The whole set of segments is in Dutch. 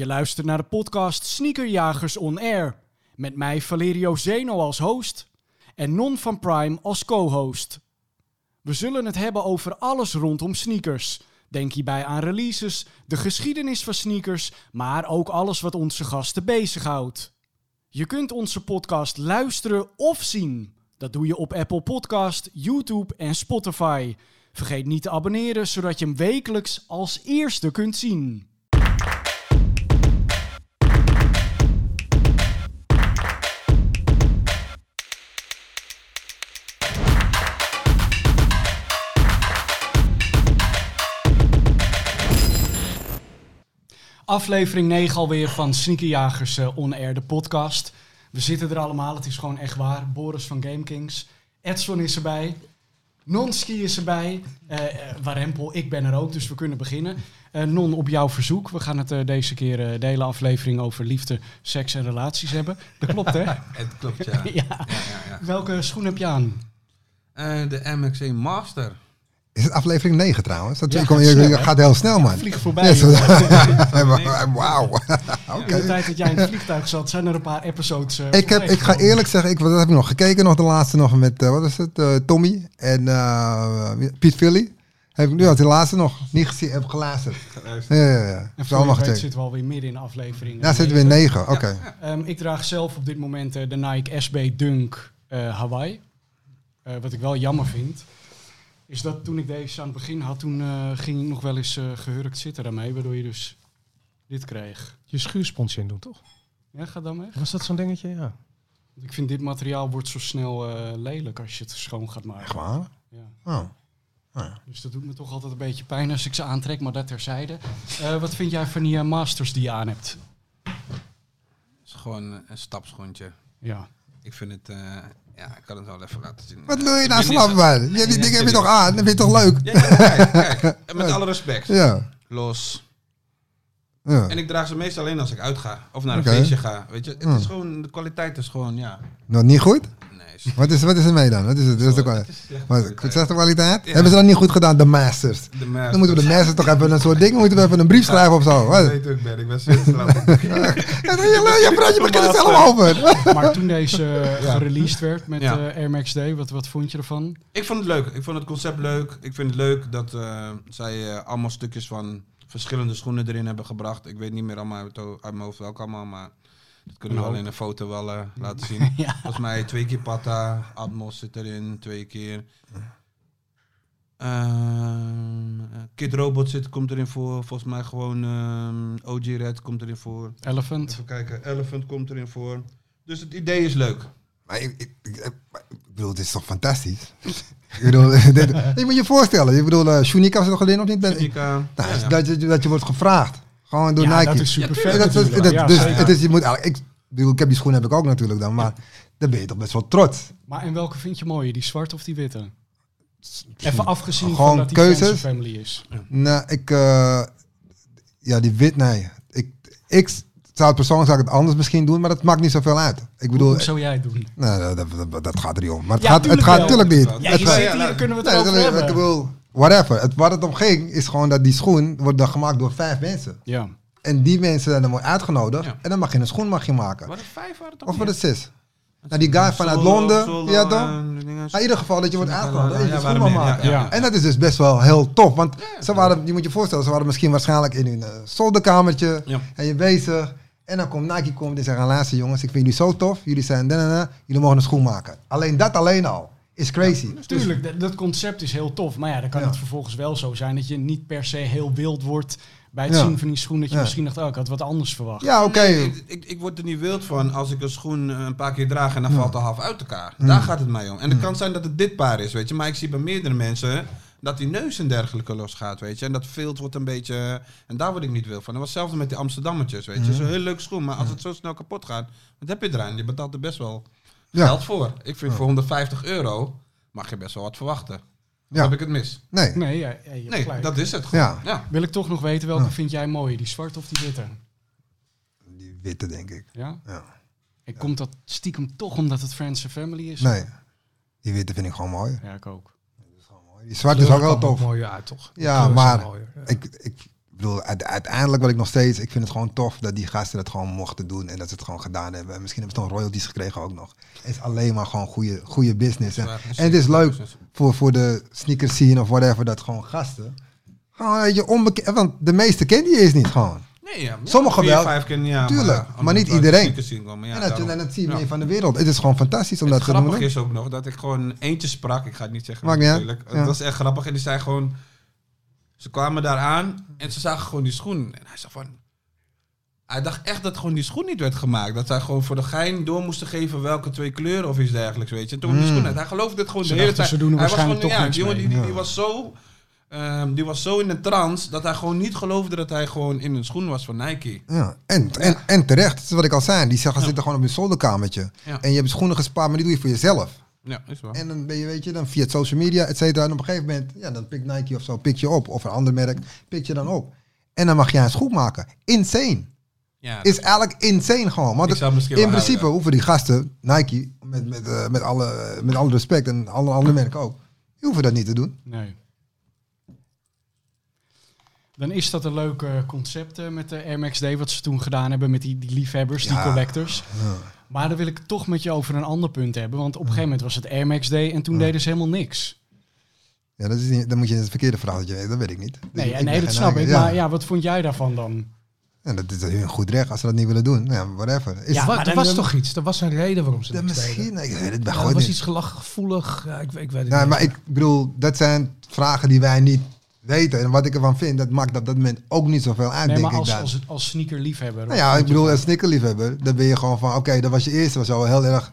Je luistert naar de podcast Sneakerjagers On Air. Met mij Valerio Zeno als host en Non van Prime als co-host. We zullen het hebben over alles rondom sneakers. Denk hierbij aan releases, de geschiedenis van sneakers, maar ook alles wat onze gasten bezighoudt. Je kunt onze podcast luisteren of zien. Dat doe je op Apple Podcast, YouTube en Spotify. Vergeet niet te abonneren, zodat je hem wekelijks als eerste kunt zien. Aflevering 9 alweer van Sneakerjagers On Air, de podcast. We zitten er allemaal, het is gewoon echt waar. Boris van GameKings, Edson is erbij, Nonski is erbij, Warempel, ik ben er ook, dus we kunnen beginnen. Non, op jouw verzoek, we gaan het deze keer de hele aflevering over liefde, seks en relaties hebben. Dat klopt, hè? Het klopt, ja. Ja. Welke schoen heb je aan? De MXC Master. Is het aflevering 9 trouwens? Dat gaat heel snel, man. Vlieg voorbij. Yes. Wauw. Okay. In de tijd dat jij in het vliegtuig zat, zijn er een paar episodes. Ik ga eerlijk zeggen, dat heb ik nog gekeken. Nog de laatste nog met, Tommy en Piet Philly. De laatste nog niet gezien, heb geluisterd. Ja. En voor je weet zitten we alweer midden in de aflevering. Daar zitten we in 9, oké. Ik draag zelf op dit moment de Nike SB Dunk Hawaii. Wat ik wel jammer vind. Is dat toen ik deze aan het begin had, toen ging ik nog wel eens gehurkt zitten daarmee, waardoor je dus dit kreeg. Je schuursponsje in doen, toch? Ja, gaat dan weg. Was dat zo'n dingetje? Ja. Ik vind dit materiaal wordt zo snel lelijk als je het schoon gaat maken. Echt waar? Ja. Oh. Oh ja. Dus dat doet me toch altijd een beetje pijn als ik ze aantrek, maar dat terzijde. Wat vind jij van die Masters die je aan hebt? Het is gewoon een stapschoentje. Ja. Ik vind het... Ja, ik kan het wel even laten zien. Wat wil je nou slappen, man? Die dingen heb je toch aan? Dat vind je toch leuk? Ja, kijk. En met alle respect. Ja. Los. Ja. En ik draag ze meestal alleen als ik uitga. Of naar een feestje ga. Weet je, het is gewoon, de kwaliteit is gewoon, ja. Nou, niet goed? Nee. Wat is er mee dan? Wat is het? Slechte kwaliteit? Ja. Hebben ze dat niet goed gedaan, de Masters? Dan moeten we de Masters toch even een soort ding, moeten we even een brief schrijven of zo. Wat? Nee, ik ben zo slap. Je praatje begint het zelf over. Maar toen deze gereleased werd met Air Max Day, wat vond je ervan? Ik vond het leuk. Ik vond het concept leuk. Ik vind het leuk dat zij allemaal stukjes van verschillende schoenen erin hebben gebracht. Ik weet niet meer allemaal uit mijn hoofd welke allemaal, maar... Dat kunnen we wel in een foto wel laten zien. Ja. Volgens mij 2 keer Pata, Atmos zit erin, 2 keer. Kid Robot komt erin voor. Volgens mij gewoon OG Red komt erin voor. Elephant. Even kijken, Elephant komt erin voor. Dus het idee is leuk. Maar ik bedoel, dit is toch fantastisch? Ik bedoel, je moet je voorstellen. Ik bedoel, Shunika was er nog alleen of niet? Shunika. Dat je wordt gevraagd. Gewoon door Nike. Dat is super vet. Ik heb die schoenen heb ik ook natuurlijk dan, maar dan ben je toch best wel trots. Maar en welke vind je mooier, die zwart of die witte? Even afgezien van dat die fancy family is. Ja. Nou, die wit, nee. Ik zou het anders misschien doen, maar dat maakt niet zoveel uit. Ik bedoel, hoe zou jij het doen? Nou, dat gaat er niet om. Maar het gaat natuurlijk niet. Ja, hier kunnen we het over hebben. Ik bedoel, whatever. Waar het om ging, is gewoon dat die schoen wordt dan gemaakt door 5 mensen. Ja. En die mensen zijn dan mooi uitgenodigd. Ja. En dan mag je een schoen maken. Waren het 5? Of waren het 6? Nou, die guy vanuit Londen. Solo, ja, toch? In ieder geval dat je wordt uitgenodigd. Dat je schoen mag maken. Ja. En dat is dus best wel heel tof. Want ze waren, je moet je voorstellen, ze waren misschien waarschijnlijk in hun zolderkamertje. Ja. En je bezig. En dan komt Nike en zegt, luister jongens, ik vind jullie zo tof. Jullie zijn jullie mogen een schoen maken. Alleen al. Is crazy. Ja, natuurlijk, dat concept is heel tof. Maar ja, dan kan het vervolgens wel zo zijn dat je niet per se heel wild wordt bij het zien van die schoen. Dat je misschien dacht, ik had wat anders verwacht. Ja, oké. Nee, ik word er niet wild van als ik een schoen een paar keer draag en dan valt de half uit elkaar. Daar gaat het mij om. En het kan zijn dat het dit paar is, weet je. Maar ik zie bij meerdere mensen dat die neus en dergelijke losgaat, weet je. En dat vilt wordt een beetje... En daar word ik niet wild van. En hetzelfde met die Amsterdammetjes, weet je. Het is een heel leuk schoen, maar als het zo snel kapot gaat, wat heb je eraan? Je betaalt er best wel... Geld voor. Ik vind voor €150 mag je best wel wat verwachten. Ja. Heb ik het mis? Nee. Nee, dat is het gewoon. Ja. Ja. Wil ik toch nog weten, welke vind jij mooier? Die zwarte of die witte? Die witte, denk ik. Ja? Ja. En komt dat stiekem toch omdat het Friends and Family is? Nee. Die witte vind ik gewoon mooi. Ja, ik ook. Die zwarte is ook wel tof. Mooier uit, toch? Ja, maar ik bedoel, uiteindelijk wil ik nog steeds, ik vind het gewoon tof dat die gasten dat gewoon mochten doen en dat ze het gewoon gedaan hebben. En misschien hebben ze dan royalties gekregen ook nog. Het is alleen maar gewoon goede business. En het is leuk voor de sneaker scene of whatever, dat gewoon gasten, gewoon je onbekend, want de meeste ken die eens niet gewoon. Nee, ja, sommigen wel, 4, 5 keer, ja, tuurlijk, maar niet iedereen. Komen, ja, en dat zie je mee van de wereld. Het is gewoon fantastisch om dat te doen. Het grappig is ook nog dat ik gewoon eentje sprak, ik ga het niet zeggen. Maakt niet uit. Ja. Dat was echt grappig en die zei gewoon, ze kwamen daar aan en ze zagen gewoon die schoen. En hij zei van, hij dacht echt dat gewoon die schoen niet werd gemaakt. Dat zij gewoon voor de gein door moesten geven welke twee kleuren of iets dergelijks, weet je. En toen die schoen uit, hij geloofde het gewoon de hele tijd. Ze doen hij was gewoon, ja, die was zo... die was zo in de trance dat hij gewoon niet geloofde dat hij gewoon in een schoen was van Nike. Ja, en terecht. Dat is wat ik al zei. Die zeggen, zitten gewoon op een zolderkamertje. Ja. En je hebt schoenen gespaard, maar die doe je voor jezelf. Ja, is wel. En dan ben je, weet je, dan via het social media, et cetera. En op een gegeven moment, ja, dan pikt Nike of zo, pik je op. Of een ander merk, pik je dan op. En dan mag je een schoen maken. Insane. Ja, is eigenlijk insane gewoon. Want in principe hoeven die gasten, Nike, met alle respect en alle andere merken ook, die hoeven dat niet te doen. Nee. Dan is dat een leuk concept met de Air Max Day, wat ze toen gedaan hebben met die liefhebbers, die collectors. Ja. Maar dan wil ik toch met je over een ander punt hebben. Want op een gegeven moment was het Air Max Day en toen deden ze helemaal niks. Ja, dat is niet, dan moet je het verkeerde verhaaltje, dat weet ik niet. Dus nee, dat snap ik. Ja. Maar ja, wat vond jij daarvan dan? Ja, dat is hun goed recht als ze dat niet willen doen. Ja, whatever. Er was toch iets. Er was een reden waarom ze dat deden. Misschien, ik weet het bij God niet. Er was iets gelachgevoelig. Ja, ik weet het niet. Maar ik bedoel, dat zijn vragen die wij niet... weten. En wat ik ervan vind, dat maakt op dat moment ook niet zoveel uit, denk ik. Nee, maar als sneakerliefhebber... Nou ja, ik bedoel, als sneakerliefhebber, dan ben je gewoon van... Oké, dat was je eerste, was al heel erg...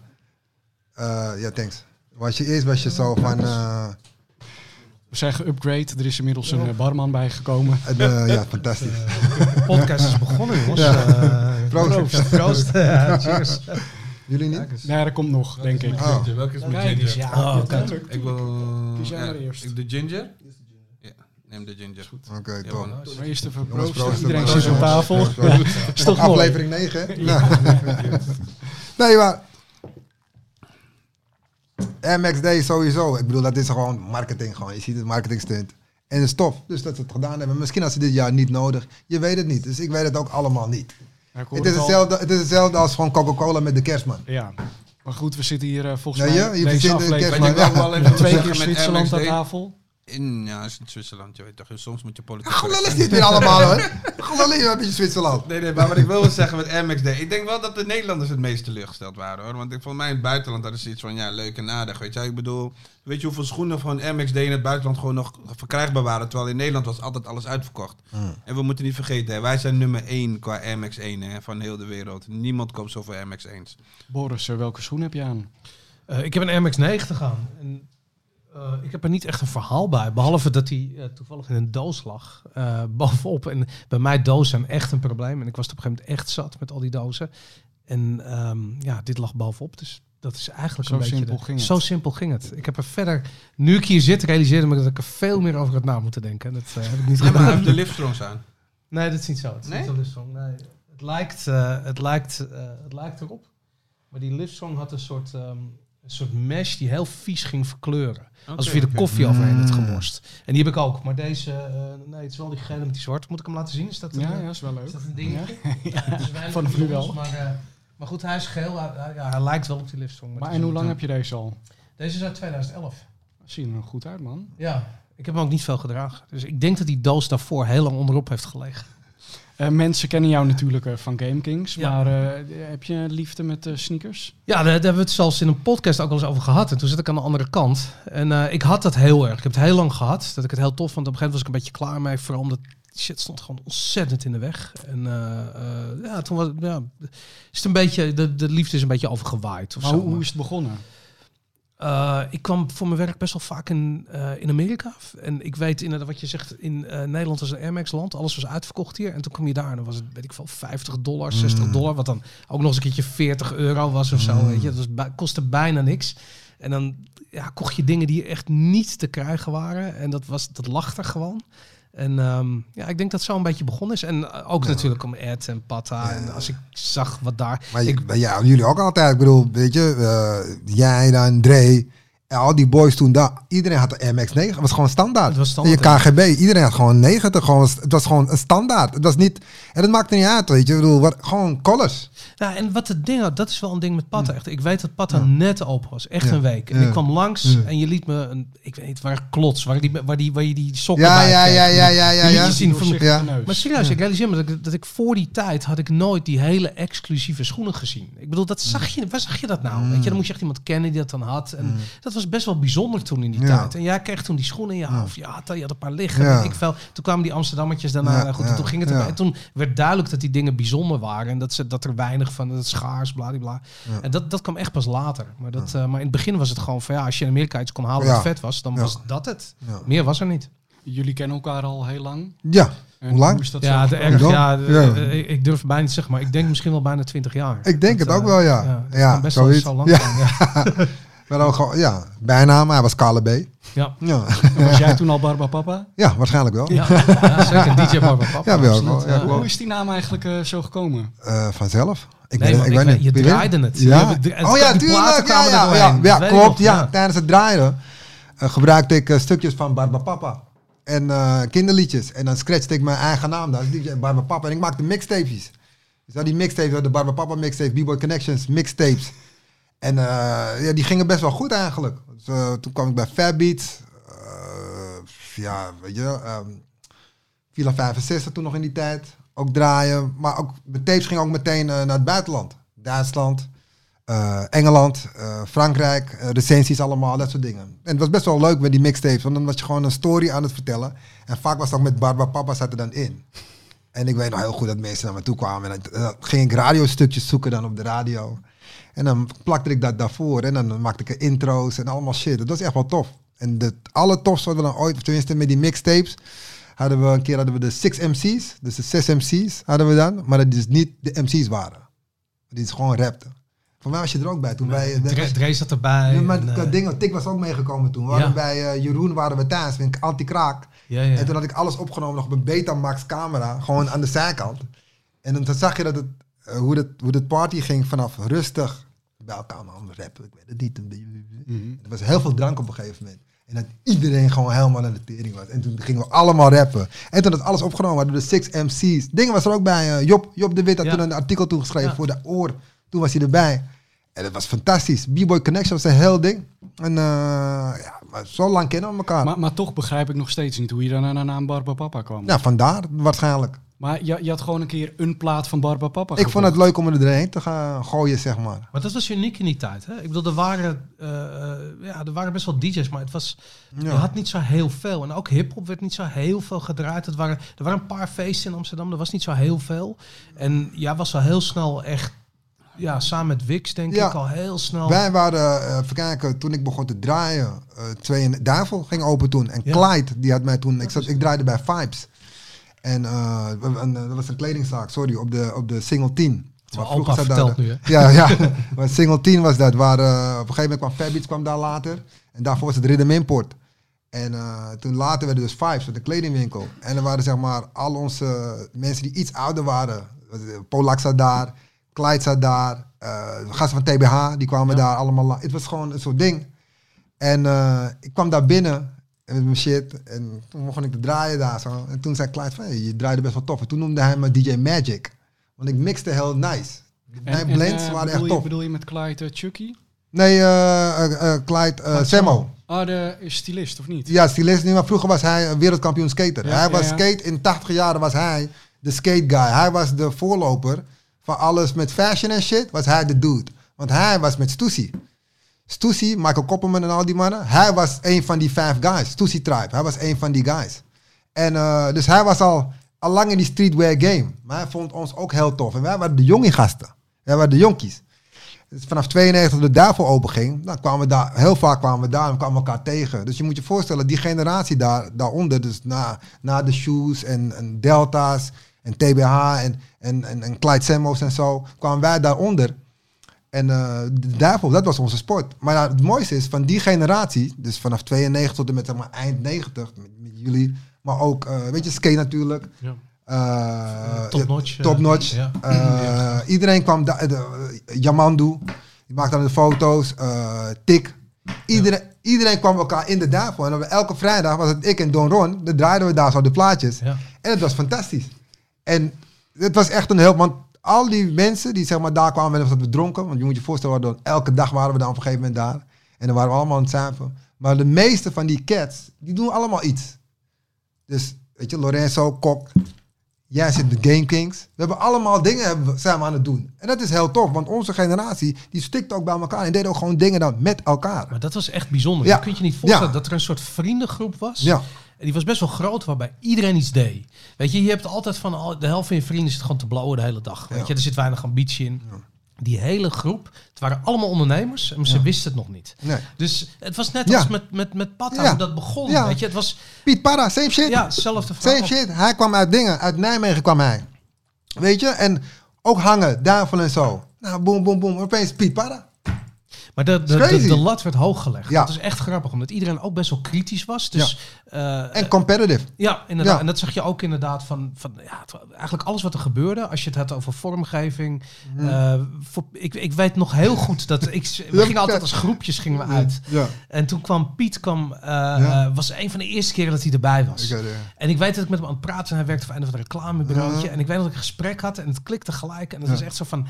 ja, thanks. Was je zo van... We zijn geupgrade, er is inmiddels een barman bijgekomen. Ja, fantastisch. De podcast is begonnen, jongens. Proost. Cheers. Jullie niet? Nee, dat komt nog, denk ik. Welke is mijn ginger? Ja, natuurlijk. Ik wil... De ginger? Neem de ginger. Goed. Oké, top. Maar eerst even proosten. Iedereen zit aan tafel. Ja, is toch aflevering 9, hè? Ja. Nee, maar... MX Day sowieso. Ik bedoel, dat is gewoon marketing. Gewoon. Je ziet het marketingstunt. En het is tof. Dus dat ze het gedaan hebben. Misschien had ze dit jaar niet nodig. Je weet het niet. Dus ik weet het ook allemaal niet. Het is hetzelfde als gewoon Coca-Cola met de kerstman. Ja. Maar goed, we zitten hier volgens mij... deze aflevering. Weet je wel, even 2 keer Zwitserland aan tafel. Ja, is in Zwitserland, je weet toch. Soms moet je politiek... Gelul is niet meer allemaal, hoor. Gelul is een beetje Zwitserland. Nee, maar wat ik wil zeggen met MXD... Ik denk wel dat de Nederlanders het meest teleurgesteld waren, hoor. Want voor mij in het buitenland, dat is iets van... Ja, leuk en aardig, weet je. Ik bedoel... Weet je hoeveel schoenen van MXD in het buitenland gewoon nog verkrijgbaar waren? Terwijl in Nederland was altijd alles uitverkocht. En we moeten niet vergeten, hè, wij zijn nummer 1 qua MX1, hè, van heel de wereld. Niemand koopt zoveel MX1's. Boris, welke schoen heb je aan? Ik heb een MX90 aan. Ik heb er niet echt een verhaal bij, behalve dat hij toevallig in een doos lag, bovenop. En bij mij dozen zijn echt een probleem. En ik was op een gegeven moment echt zat met al die dozen. En ja, dit lag bovenop, dus dat is eigenlijk zo simpel ging het. Ik heb er verder, nu ik hier zit, realiseerde me dat ik er veel meer over had na moeten denken. Dat heb ik niet gedaan. Maar heb je de Liftstrongs aan? Nee, dat is niet zo. Het is niet de Liftstrong. Nee, het lijkt erop. Maar die Liftstrong had een soort mesh die heel vies ging verkleuren. Alsof je de koffie overheen hebt gemorst. En die heb ik ook. Maar deze, nee, het is wel die gele met die zwart. Moet ik hem laten zien? Is dat een, is wel leuk. Is dat een dingetje? Ja. Ja. Van de wel. Maar goed, hij is geel. Hij lijkt wel op die Liftstrong. Maar en hoe lang heb je deze al? Deze is uit 2011. Dat ziet er nog goed uit, man. Ja, ik heb hem ook niet veel gedragen. Dus ik denk dat die doos daarvoor heel lang onderop heeft gelegen. Mensen kennen jou natuurlijk van GameKings, maar heb je liefde met sneakers? Ja, daar hebben we het zelfs in een podcast ook al eens over gehad. En toen zat ik aan de andere kant. En ik had dat heel erg. Ik heb het heel lang gehad, dat ik het heel tof vond. Op een gegeven moment was ik een beetje klaar mee, vooral omdat shit stond gewoon ontzettend in de weg. En ja, toen was is het een beetje, de liefde is een beetje overgewaaid. Of maar zo. Hoe is het begonnen? Ik kwam voor mijn werk best wel vaak in Amerika. En ik weet inderdaad wat je zegt, in Nederland was een Air Max land. Alles was uitverkocht hier. En toen kwam je daar en dan was het, weet ik veel, $50, $60. Wat dan ook nog eens een keertje €40 was of zo. Weet je. Dat kostte bijna niks. En dan kocht je dingen die echt niet te krijgen waren. En dat lag er gewoon. En ik denk dat zo een beetje begonnen is. En ook natuurlijk om Ed en Patta. En als ik zag wat daar... Maar jullie ook altijd. Ik bedoel, weet je, jij dan, Dre En al die boys toen daar, iedereen had een MX-9. Het was gewoon standaard. Het was standaard. En je KGB, iedereen had gewoon 90. Gewoon, het was gewoon een standaard. Het was niet, en dat maakte niet uit, weet je. Ik bedoel, gewoon collars. Nou, en wat het ding had, dat is wel een ding met Patta. Echt, ik weet dat Patta net open was. Echt een week. En ik kwam langs en je liet me, ik weet niet, waar klots. Waar je die sokken bij Maar serieus, ik realiseer me dat ik voor die tijd had ik nooit die hele exclusieve schoenen gezien. Ik bedoel, dat zag je, waar zag je dat nou? Weet je, dan moest je echt iemand kennen die dat dan had. En dat was best wel bijzonder toen in die tijd. En jij kreeg toen die schoenen in je hoofd. Je had een paar liggen. Ja. Toen kwamen die Amsterdammetjes daarna. Toen ging het erbij. En toen werd duidelijk dat die dingen bijzonder waren. En dat er weinig van het schaars, bladibla. Ja. En dat kwam echt pas later. Maar, maar in het begin was het gewoon van als je in Amerika iets kon halen wat vet was, dan was dat het. Ja. Meer was er niet. Jullie kennen elkaar al heel lang. Ja. Hoe lang? Is dat ik durf bijna niet te zeggen, maar ik denk misschien wel bijna 20 jaar. Ik denk het ook wel, ja. Best wel zo lang. Maar dan gewoon, bijnaam, hij was Kale B. Ja. Was jij toen al Barba Papa? Ja, waarschijnlijk wel. Ja, zeker. DJ Barba Papa. Ja, wel. Hoe is die naam eigenlijk zo gekomen? Vanzelf. Ik weet niet. Je draaide het. Ja. Tuurlijk. Ja, klopt. Ja, tijdens het draaien gebruikte ik stukjes van Barba Papa. En kinderliedjes. En dan scratchte ik mijn eigen naam. Dat is DJ Barba Papa. En ik maakte mixtapejes. Dus die mixtapes, de Barba Papa mixtape, B-Boy Connections mixtapes. En die gingen best wel goed eigenlijk. Dus, toen kwam ik bij Fabbeat. Weet je. Villa 65 toen nog in die tijd. Ook draaien. Maar ook de tapes gingen ook meteen naar het buitenland. Duitsland, Engeland, Frankrijk. Recensies allemaal, dat soort dingen. En het was best wel leuk met die mixtapes. Want dan was je gewoon een story aan het vertellen. En vaak was dat met Barba Papa zat er dan in. En ik weet nog heel goed dat mensen naar me toe kwamen. En dan ging ik radiostukjes zoeken dan op de radio. En dan plakte ik dat daarvoor. En dan maakte ik intro's en allemaal shit. Dat was echt wel tof. En het allertofste wat we dan ooit, tenminste met die mixtapes, hadden we de 6 MC's. Dus de 6 MC's hadden we dan. Maar dat is niet de MC's waren. Die is gewoon rapten. Voor mij was je er ook bij. Toen Dre zat erbij. Ja, maar dat ding, Tik was ook meegekomen toen. Bij Jeroen waren we thuis, met Anti-Kraak. En toen had ik alles opgenomen nog op een Betamax camera. Gewoon aan de zijkant. En dan zag je dat het... hoe de party ging vanaf rustig bij elkaar aan het rappen. Ik weet het niet. Er was heel veel drank op een gegeven moment. En dat iedereen gewoon helemaal aan de tering was. En toen gingen we allemaal rappen. En toen dat alles opgenomen hadden de 6 MC's. Dingen was er ook bij. Job de Wit had toen een artikel toegeschreven voor de oor. Toen was hij erbij. En dat was fantastisch. B-Boy Connections was een heel ding. En maar zo lang kennen we elkaar. Maar toch begrijp ik nog steeds niet hoe je dan aan de naam Barba Papa kwam. Ja, vandaar waarschijnlijk. Maar je had gewoon een keer een plaat van Barba Papa gekocht. Ik vond het leuk om er doorheen te gaan gooien, zeg maar. Maar dat was uniek in die tijd, hè? Ik bedoel, er waren best wel DJ's, maar het was... Je had niet zo heel veel. En ook hiphop werd niet zo heel veel gedraaid. Er waren een paar feesten in Amsterdam, er was niet zo heel veel. En jij was al heel snel echt... Ja, samen met Wix denk ik al heel snel. Wij waren, even kijken, toen ik begon te draaien... Duivel ging open toen. En Clyde, die had mij toen... Ik draaide bij Vibes. En dat was een kledingzaak, sorry, op de Single 10. Wat opa vertelt daar, nu, hè? Maar Single 10 was dat, waar op een gegeven moment kwam Fabbeats daar later. En daarvoor was het Rhythm Import. En toen later werden dus Vibes, de kledingwinkel. En er waren zeg maar al onze mensen die iets ouder waren. Polak zat daar, Clyde zat daar, gasten van TBH, die kwamen daar allemaal. Het was gewoon een soort ding. En ik kwam daar binnen... En met mijn shit. En toen begon ik te draaien daar zo. En toen zei Clyde van, je draaide best wel tof. En toen noemde hij me DJ Magic. Want ik mixte heel nice. Mijn blends waren echt tof. Bedoel je met Clyde Chucky? Nee, Clyde Semmo. De stylist, of niet? Ja, stylist. Maar vroeger was hij wereldkampioen skater. Hij was skate. In 80 jaren was hij de skate guy. Hij was de voorloper van alles met fashion en shit. Was hij de dude. Want hij was met Stussy. Stussy, Michael Koppelman en al die mannen. Hij was een van die 5 guys. Stussy Tribe. Hij was een van die guys. En dus hij was al lang in die streetwear game. Maar hij vond ons ook heel tof. En wij waren de jonge gasten. Wij waren de jonkies. Dus vanaf 92 de Duivel open ging. Dan kwamen we daar, heel vaak kwamen we daar en kwamen elkaar tegen. Dus je moet je voorstellen, die generatie daaronder. Dus na de Shoes en Delta's en TBH en Clyde Semmo's en zo. Kwamen wij daaronder. En de Duivel, dat was onze sport. Maar het mooiste is, van die generatie... dus vanaf 92 tot en met zeg maar, eind 90... met jullie, maar ook... weet je, skate natuurlijk. Ja. Top notch. Iedereen kwam... Jamandu, die maakte dan de foto's. Tik. Iedereen, Iedereen kwam elkaar in de dag voor. En elke vrijdag was het ik en Don Ron. Dan draaiden we daar zo de plaatjes. Ja. En het was fantastisch. En het was echt een hulp. Want al die mensen die zeg maar daar kwamen omdat we dronken. Want je moet je voorstellen, dat elke dag waren we dan op een gegeven moment daar. En dan waren we allemaal aan het zuipen. Maar de meeste van die cats, die doen allemaal iets. Dus, weet je, Lorenzo, Kok. Jij zit de Game Kings. We hebben allemaal dingen samen aan het doen. En dat is heel tof, want onze generatie die stikt ook bij elkaar en deed ook gewoon dingen dan met elkaar. Maar dat was echt bijzonder. Ja. Je kunt je niet voorstellen dat er een soort vriendengroep was. Ja. En die was best wel groot, waarbij iedereen iets deed. Weet je, je hebt altijd van de helft van je vrienden zit gewoon te blauwen de hele dag. Weet je, er zit weinig ambitie in. Ja. Die hele groep, het waren allemaal ondernemers, maar ze wisten het nog niet. Nee. Dus het was net als met Patta, hoe dat begon. Ja. Weet je, het was Piet Parra, same shit. Ja, zelfde vraag. Same shit. Hij kwam uit dingen, uit Nijmegen kwam hij. Weet je, en ook hangen, duivel en zo. Nou, boom, boom, boom, opeens Piet Parra. Maar de lat werd hoog gelegd. Ja. Dat is echt grappig, omdat iedereen ook best wel kritisch was. Dus, en competitive. Ja, inderdaad. Ja. En dat zag je ook inderdaad eigenlijk alles wat er gebeurde. Als je het had over vormgeving. Ik weet nog heel goed dat we gingen altijd als groepjes gingen we uit. Ja. En toen kwam Piet, was een van de eerste keren dat hij erbij was. En ik weet dat ik met hem aan het praten en hij werkte voor een of ander reclamebureautje. En ik weet dat ik een gesprek had en het klikte gelijk. En dat was echt zo van...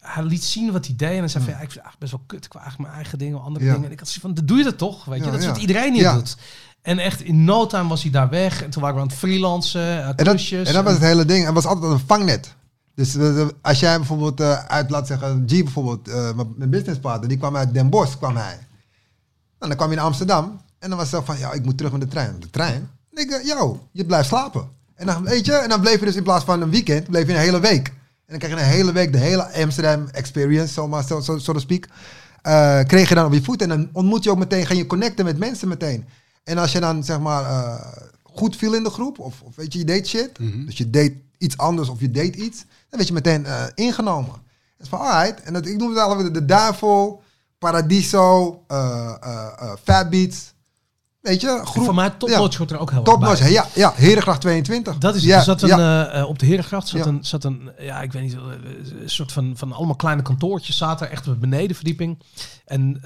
Hij liet zien wat hij deed en hij zei van... Ja, ik vind het eigenlijk best wel kut. Ik wil eigenlijk mijn eigen dingen, andere dingen. En ik had zoiets van, doe je dat toch? Weet je? Dat is wat iedereen hier doet. En echt in no time was hij daar weg. En toen waren we aan het freelancen, klusjes. En dat was het hele ding. Er was altijd een vangnet. Dus als jij bijvoorbeeld uit, laat zeggen... G bijvoorbeeld, mijn businesspartner, die kwam uit Den Bosch, kwam hij. En dan kwam hij naar Amsterdam. En dan was hij van, ja, ik moet terug met de trein. De trein? En ik, je blijft slapen. En dan, weet je, en dan bleef je dus in plaats van een weekend, bleef je een hele week. En dan kreeg je een hele week de hele Amsterdam experience, zomaar so to speak. Kreeg je dan op je voet en dan ontmoet je ook meteen, ga je connecten met mensen meteen. En als je dan zeg maar goed viel in de groep, of weet je, je deed shit. Mm-hmm. Dus je deed iets anders of je deed iets, dan werd je meteen ingenomen. Dat is van alright. En ik noem het allemaal de Duivel, Paradiso, Fat Beats. Weet je, groep. Voor mij Topnotch hoort er ook heel erg bij. Ja, Herengracht 22. Dat is op de Herengracht zat een, ik weet niet, een soort van allemaal kleine kantoortjes zaten er echt op de benedenverdieping. En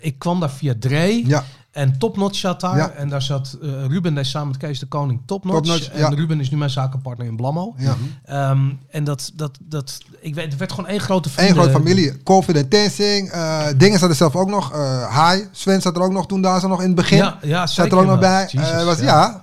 ik kwam daar via Dre. Ja. En Topnotch zat daar. Ja. En daar zat Ruben deed samen met Kees de Koning Topnotch. En Ruben is nu mijn zakenpartner in Blammo. Ja. En het werd gewoon één grote familie. Eén grote familie. COVID en Tensing. Dingen zat er zelf ook nog. Hai. Sven zat er ook nog toen daar zo nog in het begin. Ja, zeker. Zat er ook nog bij.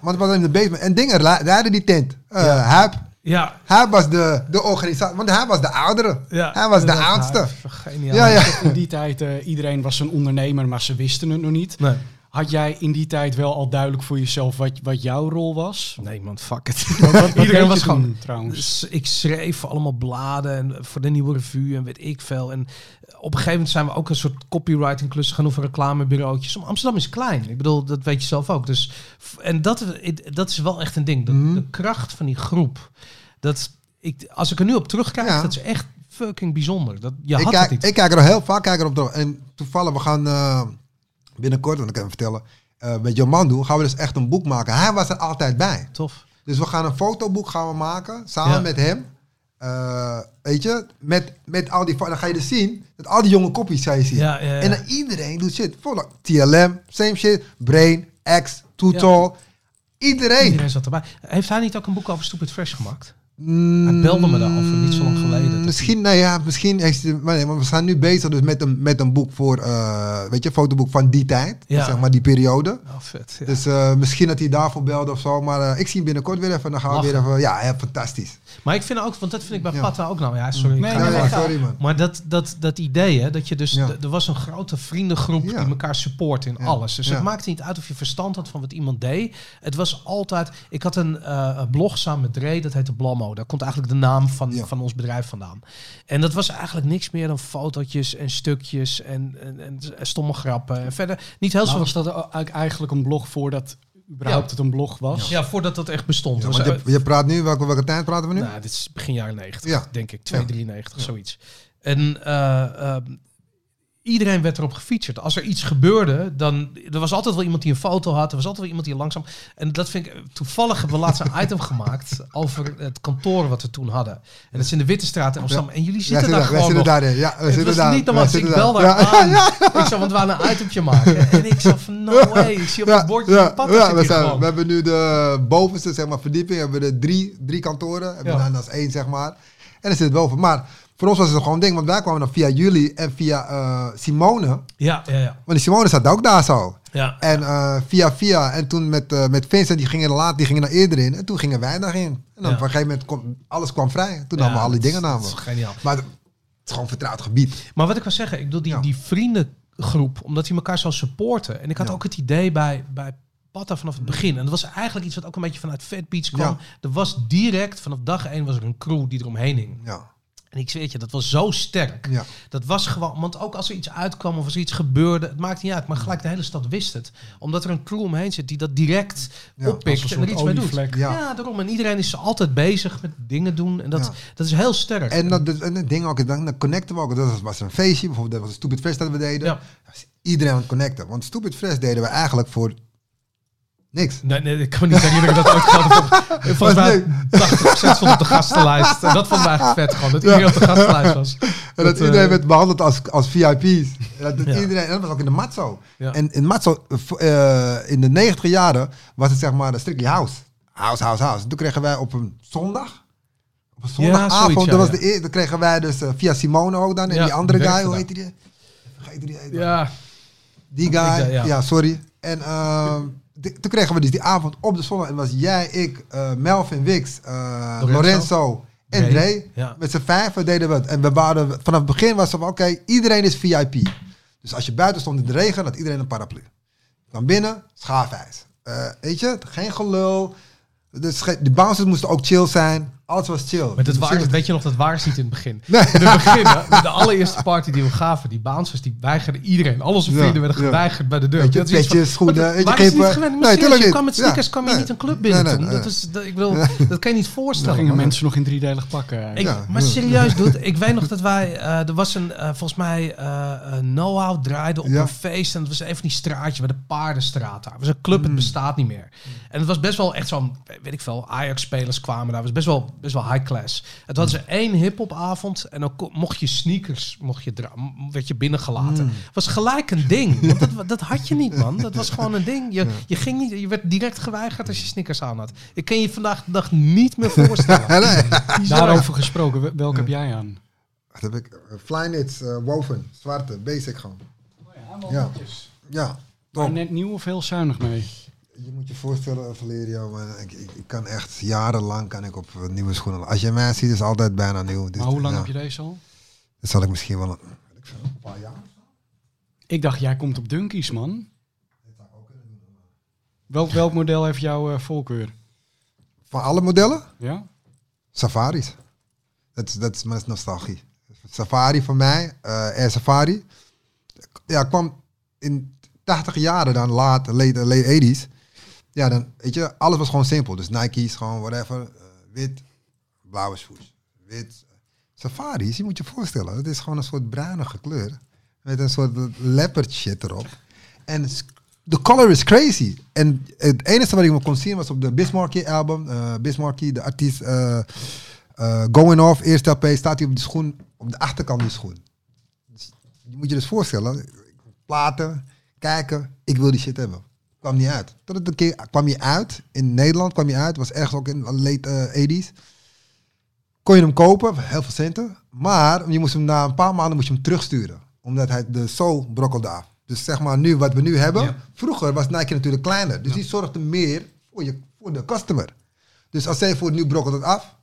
Want het was in de basement. En dingen leidden die tent. Huip. Ja. Hij was de organisator, want hij was de oudere. Ja. Hij was de oudste. Geniaal. Ja. In die tijd, iedereen was een ondernemer, maar ze wisten het nog niet. Nee. Had jij in die tijd wel al duidelijk voor jezelf wat jouw rol was? Nee man, fuck het. Iedereen was gewoon, trouwens. Dus ik schreef allemaal bladen en voor de Nieuwe Revue en weet ik veel. En op een gegeven moment zijn we ook een soort copywriting klussen gaan doen voor reclamebureautjes. Amsterdam is klein. Ik bedoel, dat weet je zelf ook. Dus, en dat is wel echt een ding. De kracht van die groep. Als ik er nu op terugkijk, dat is echt fucking bijzonder. Ik kijk er heel vaak op terug. En toevallig, we gaan... binnenkort, want ik kan hem vertellen, met Jomando gaan we dus echt een boek maken. Hij was er altijd bij. Tof. Dus we gaan een fotoboek gaan we maken, samen met hem. Weet je, met al die... Dan ga je dus zien, dat al die jonge kopjes ga je zien. Ja. En dan iedereen doet shit. TLM, same shit. Brain, X, Too Tall. Iedereen zat erbij. Heeft hij niet ook een boek over Stupid Fresh gemaakt? Hij belde me daarover niet zo lang geleden. Misschien heeft hij... We zijn nu bezig dus met een boek voor... weet je, fotoboek van die tijd. Ja. Zeg maar die periode. Oh, vet. Ja. Dus misschien dat hij daarvoor belde of zo. Maar ik zie hem binnenkort weer even. Dan gaan we weer even... Ja, fantastisch. Maar ik vind ook... Want dat vind ik bij Patta ook nou... Ja, sorry. Sorry man. Maar dat idee, hè. Dat je dus... Er was een grote vriendengroep die elkaar support in alles. Dus het maakte niet uit of je verstand had van wat iemand deed. Het was altijd... Ik had een blog samen met Dre. Dat heette Blammo. Daar komt eigenlijk de naam van ons bedrijf vandaan. En dat was eigenlijk niks meer dan fotootjes en stukjes en stomme grappen. En verder niet heel zoveel. Was dat eigenlijk een blog voordat überhaupt het een blog was? Ja, voordat dat echt bestond. Ja, je praat nu, welke tijd praten we nu? Nou, dit is begin jaren 90, denk ik. 293, zoiets. En Iedereen werd erop gefeatured. Als er iets gebeurde, dan... Er was altijd wel iemand die een foto had. Er was altijd wel iemand die langzaam... En dat vind ik... Toevallig hebben we laatst een item gemaakt over het kantoor wat we toen hadden. En dat is in de Witte Straat in Amsterdam. Ja. En jullie zitten daar gewoon nog. Daarin. Ja, we zitten daar. Niet normaal. Ik bel daar aan. Ja. Ik zou, want we hadden een itemtje maken. En ik zei van, no way. Ik zie op het bordje de pad. We hebben nu de bovenste, zeg maar, verdieping. Hebben we de drie kantoren. En ja. Dat is één, zeg maar. En er zit boven. Maar... Voor ons was het gewoon een ding, want wij kwamen dan via jullie en via Simone. Ja. Want die Simone zat ook daar zo. Ja. En via. En toen met Vincent, die gingen er eerder in. En toen gingen wij daarin. En dan op een gegeven moment alles kwam vrij. Toen namen we al die dingen namen. Dat is geniaal. Maar het is gewoon vertrouwd gebied. Maar wat ik wil zeggen, ik bedoel die vriendengroep, omdat die elkaar zo supporten. En ik had ook het idee bij Patta vanaf het begin. En dat was eigenlijk iets wat ook een beetje vanuit Fat Beats kwam. Ja. Er was direct, vanaf dag 1 was er een crew die eromheen hing. Ja. En ik zweer je, dat was zo sterk. Ja. Dat was gewoon, want ook als er iets uitkwam of als er iets gebeurde, het maakt niet uit, maar gelijk de hele stad wist het. Omdat er een crew omheen zit die dat direct oppikt en er iets mee doet. Ja, daarom. En iedereen is altijd bezig met dingen doen. En dat is heel sterk. En dat ding ook, dan connecten we ook. Dat was een feestje, bijvoorbeeld dat was een Stupid Fresh dat we deden. Ja. Iedereen aan het connecten. Want Stupid Fresh deden we eigenlijk voor... niks. Nee, ik kan niet zeggen dat ik dat ook volgens mij 80% stond op de gastenlijst. En dat vond ik eigenlijk vet gewoon, dat iedereen op de gastenlijst was. En dat iedereen werd behandeld als VIP's. En dat was ook in de matzo. Ja. En in matzo, in de 90 jaren, was het zeg maar een strictly house. House. Toen kregen wij op een zondag. Op een zondagavond. Ja, toen kregen wij dus via Simone ook dan. En die andere guy, hoe heette die? Vergeet die even. Ja. Die guy. Ja, sorry. En... toen kregen we dus die avond op de zondag. En was jij, ik, Melvin, Wix, Lorenzo en Dre. Ja. Met z'n vijven deden we het. En we waren vanaf het begin was het van oké, iedereen is VIP. Dus als je buiten stond in de regen, had iedereen een paraplu. Dan binnen, schaafijs. Weet je, geen gelul. Dus de bouncers moesten ook chill zijn. Alles was chill. Maar weet je nog, dat waren ze niet in het begin. Nee. In het begin, de allereerste party die we gaven, die bouncers, die weigerden iedereen. Al onze vrienden werden geweigerd bij de deur. Weet je, dat petjes, schoenen. Je waren ze niet gewend? Als je kwam met sneakers, kwam je niet een club binnen. Dat kan je niet voorstellen. Dan gingen mensen nog in driedelig pakken. Maar serieus, dude, ik weet nog dat wij... er was volgens mij know-how draaide op een feest. En het was even die straatje bij de Paardenstraat. Daar was een club, het bestaat niet meer. En het was best wel echt zo'n, weet ik veel, Ajax-spelers kwamen daar. Was best wel high class. Het was er één hiphopavond en ook mocht je sneakers, werd je binnengelaten. Was gelijk een ding. Want dat had je niet, man. Dat was gewoon een ding. Je ging niet. Je werd direct geweigerd als je sneakers aan had. Ik kan je vandaag de dag niet meer voorstellen. Nee. Daarover gesproken. Welke heb jij aan? Dat heb ik. Flyknits, woven, zwarte, basic gewoon. Oh ja. Maar net nieuw of heel zuinig mee? Je moet je voorstellen, Valerio, maar ik kan echt jarenlang op nieuwe schoenen. Als je mij ziet, is altijd bijna nieuw. Maar hoe lang heb je deze al? Dat zal ik misschien wel een paar jaar. Ik dacht, jij komt op Dunkies, man. Dat zou ook kunnen doen. Welk model heeft jouw voorkeur? Van alle modellen? Ja. Safaris. Dat is mijn nostalgie. Safari voor mij, Air Safari. Ja, kwam in 80 jaren dan, late 80's. Ja, dan, weet je, alles was gewoon simpel. Dus Nike's, gewoon whatever. Wit, blauwe shoes. Wit. Safaris, je moet je voorstellen. Het is gewoon een soort bruinige kleur. Met een soort leopard shit erop. En de color is crazy. En het enige wat ik me kon zien was op de Bismarcky album. Bismarcky, de artiest Going Off, eerste LP, staat hij op de schoen, op de achterkant die schoen. Dus, je moet je dus voorstellen. Platen, kijken. Ik wil die shit hebben. Kwam niet uit. Tot het een keer kwam je uit. In Nederland kwam je uit. Was ergens ook in de late 80's. Kon je hem kopen. Heel veel centen. Maar je moest hem na een paar maanden terugsturen. Omdat hij de soul brokkelde af. Dus zeg maar nu wat we nu hebben. Ja. Vroeger was Nike natuurlijk kleiner. Dus die zorgde meer voor de customer. Dus als zij voor het nieuw brokkelde het af.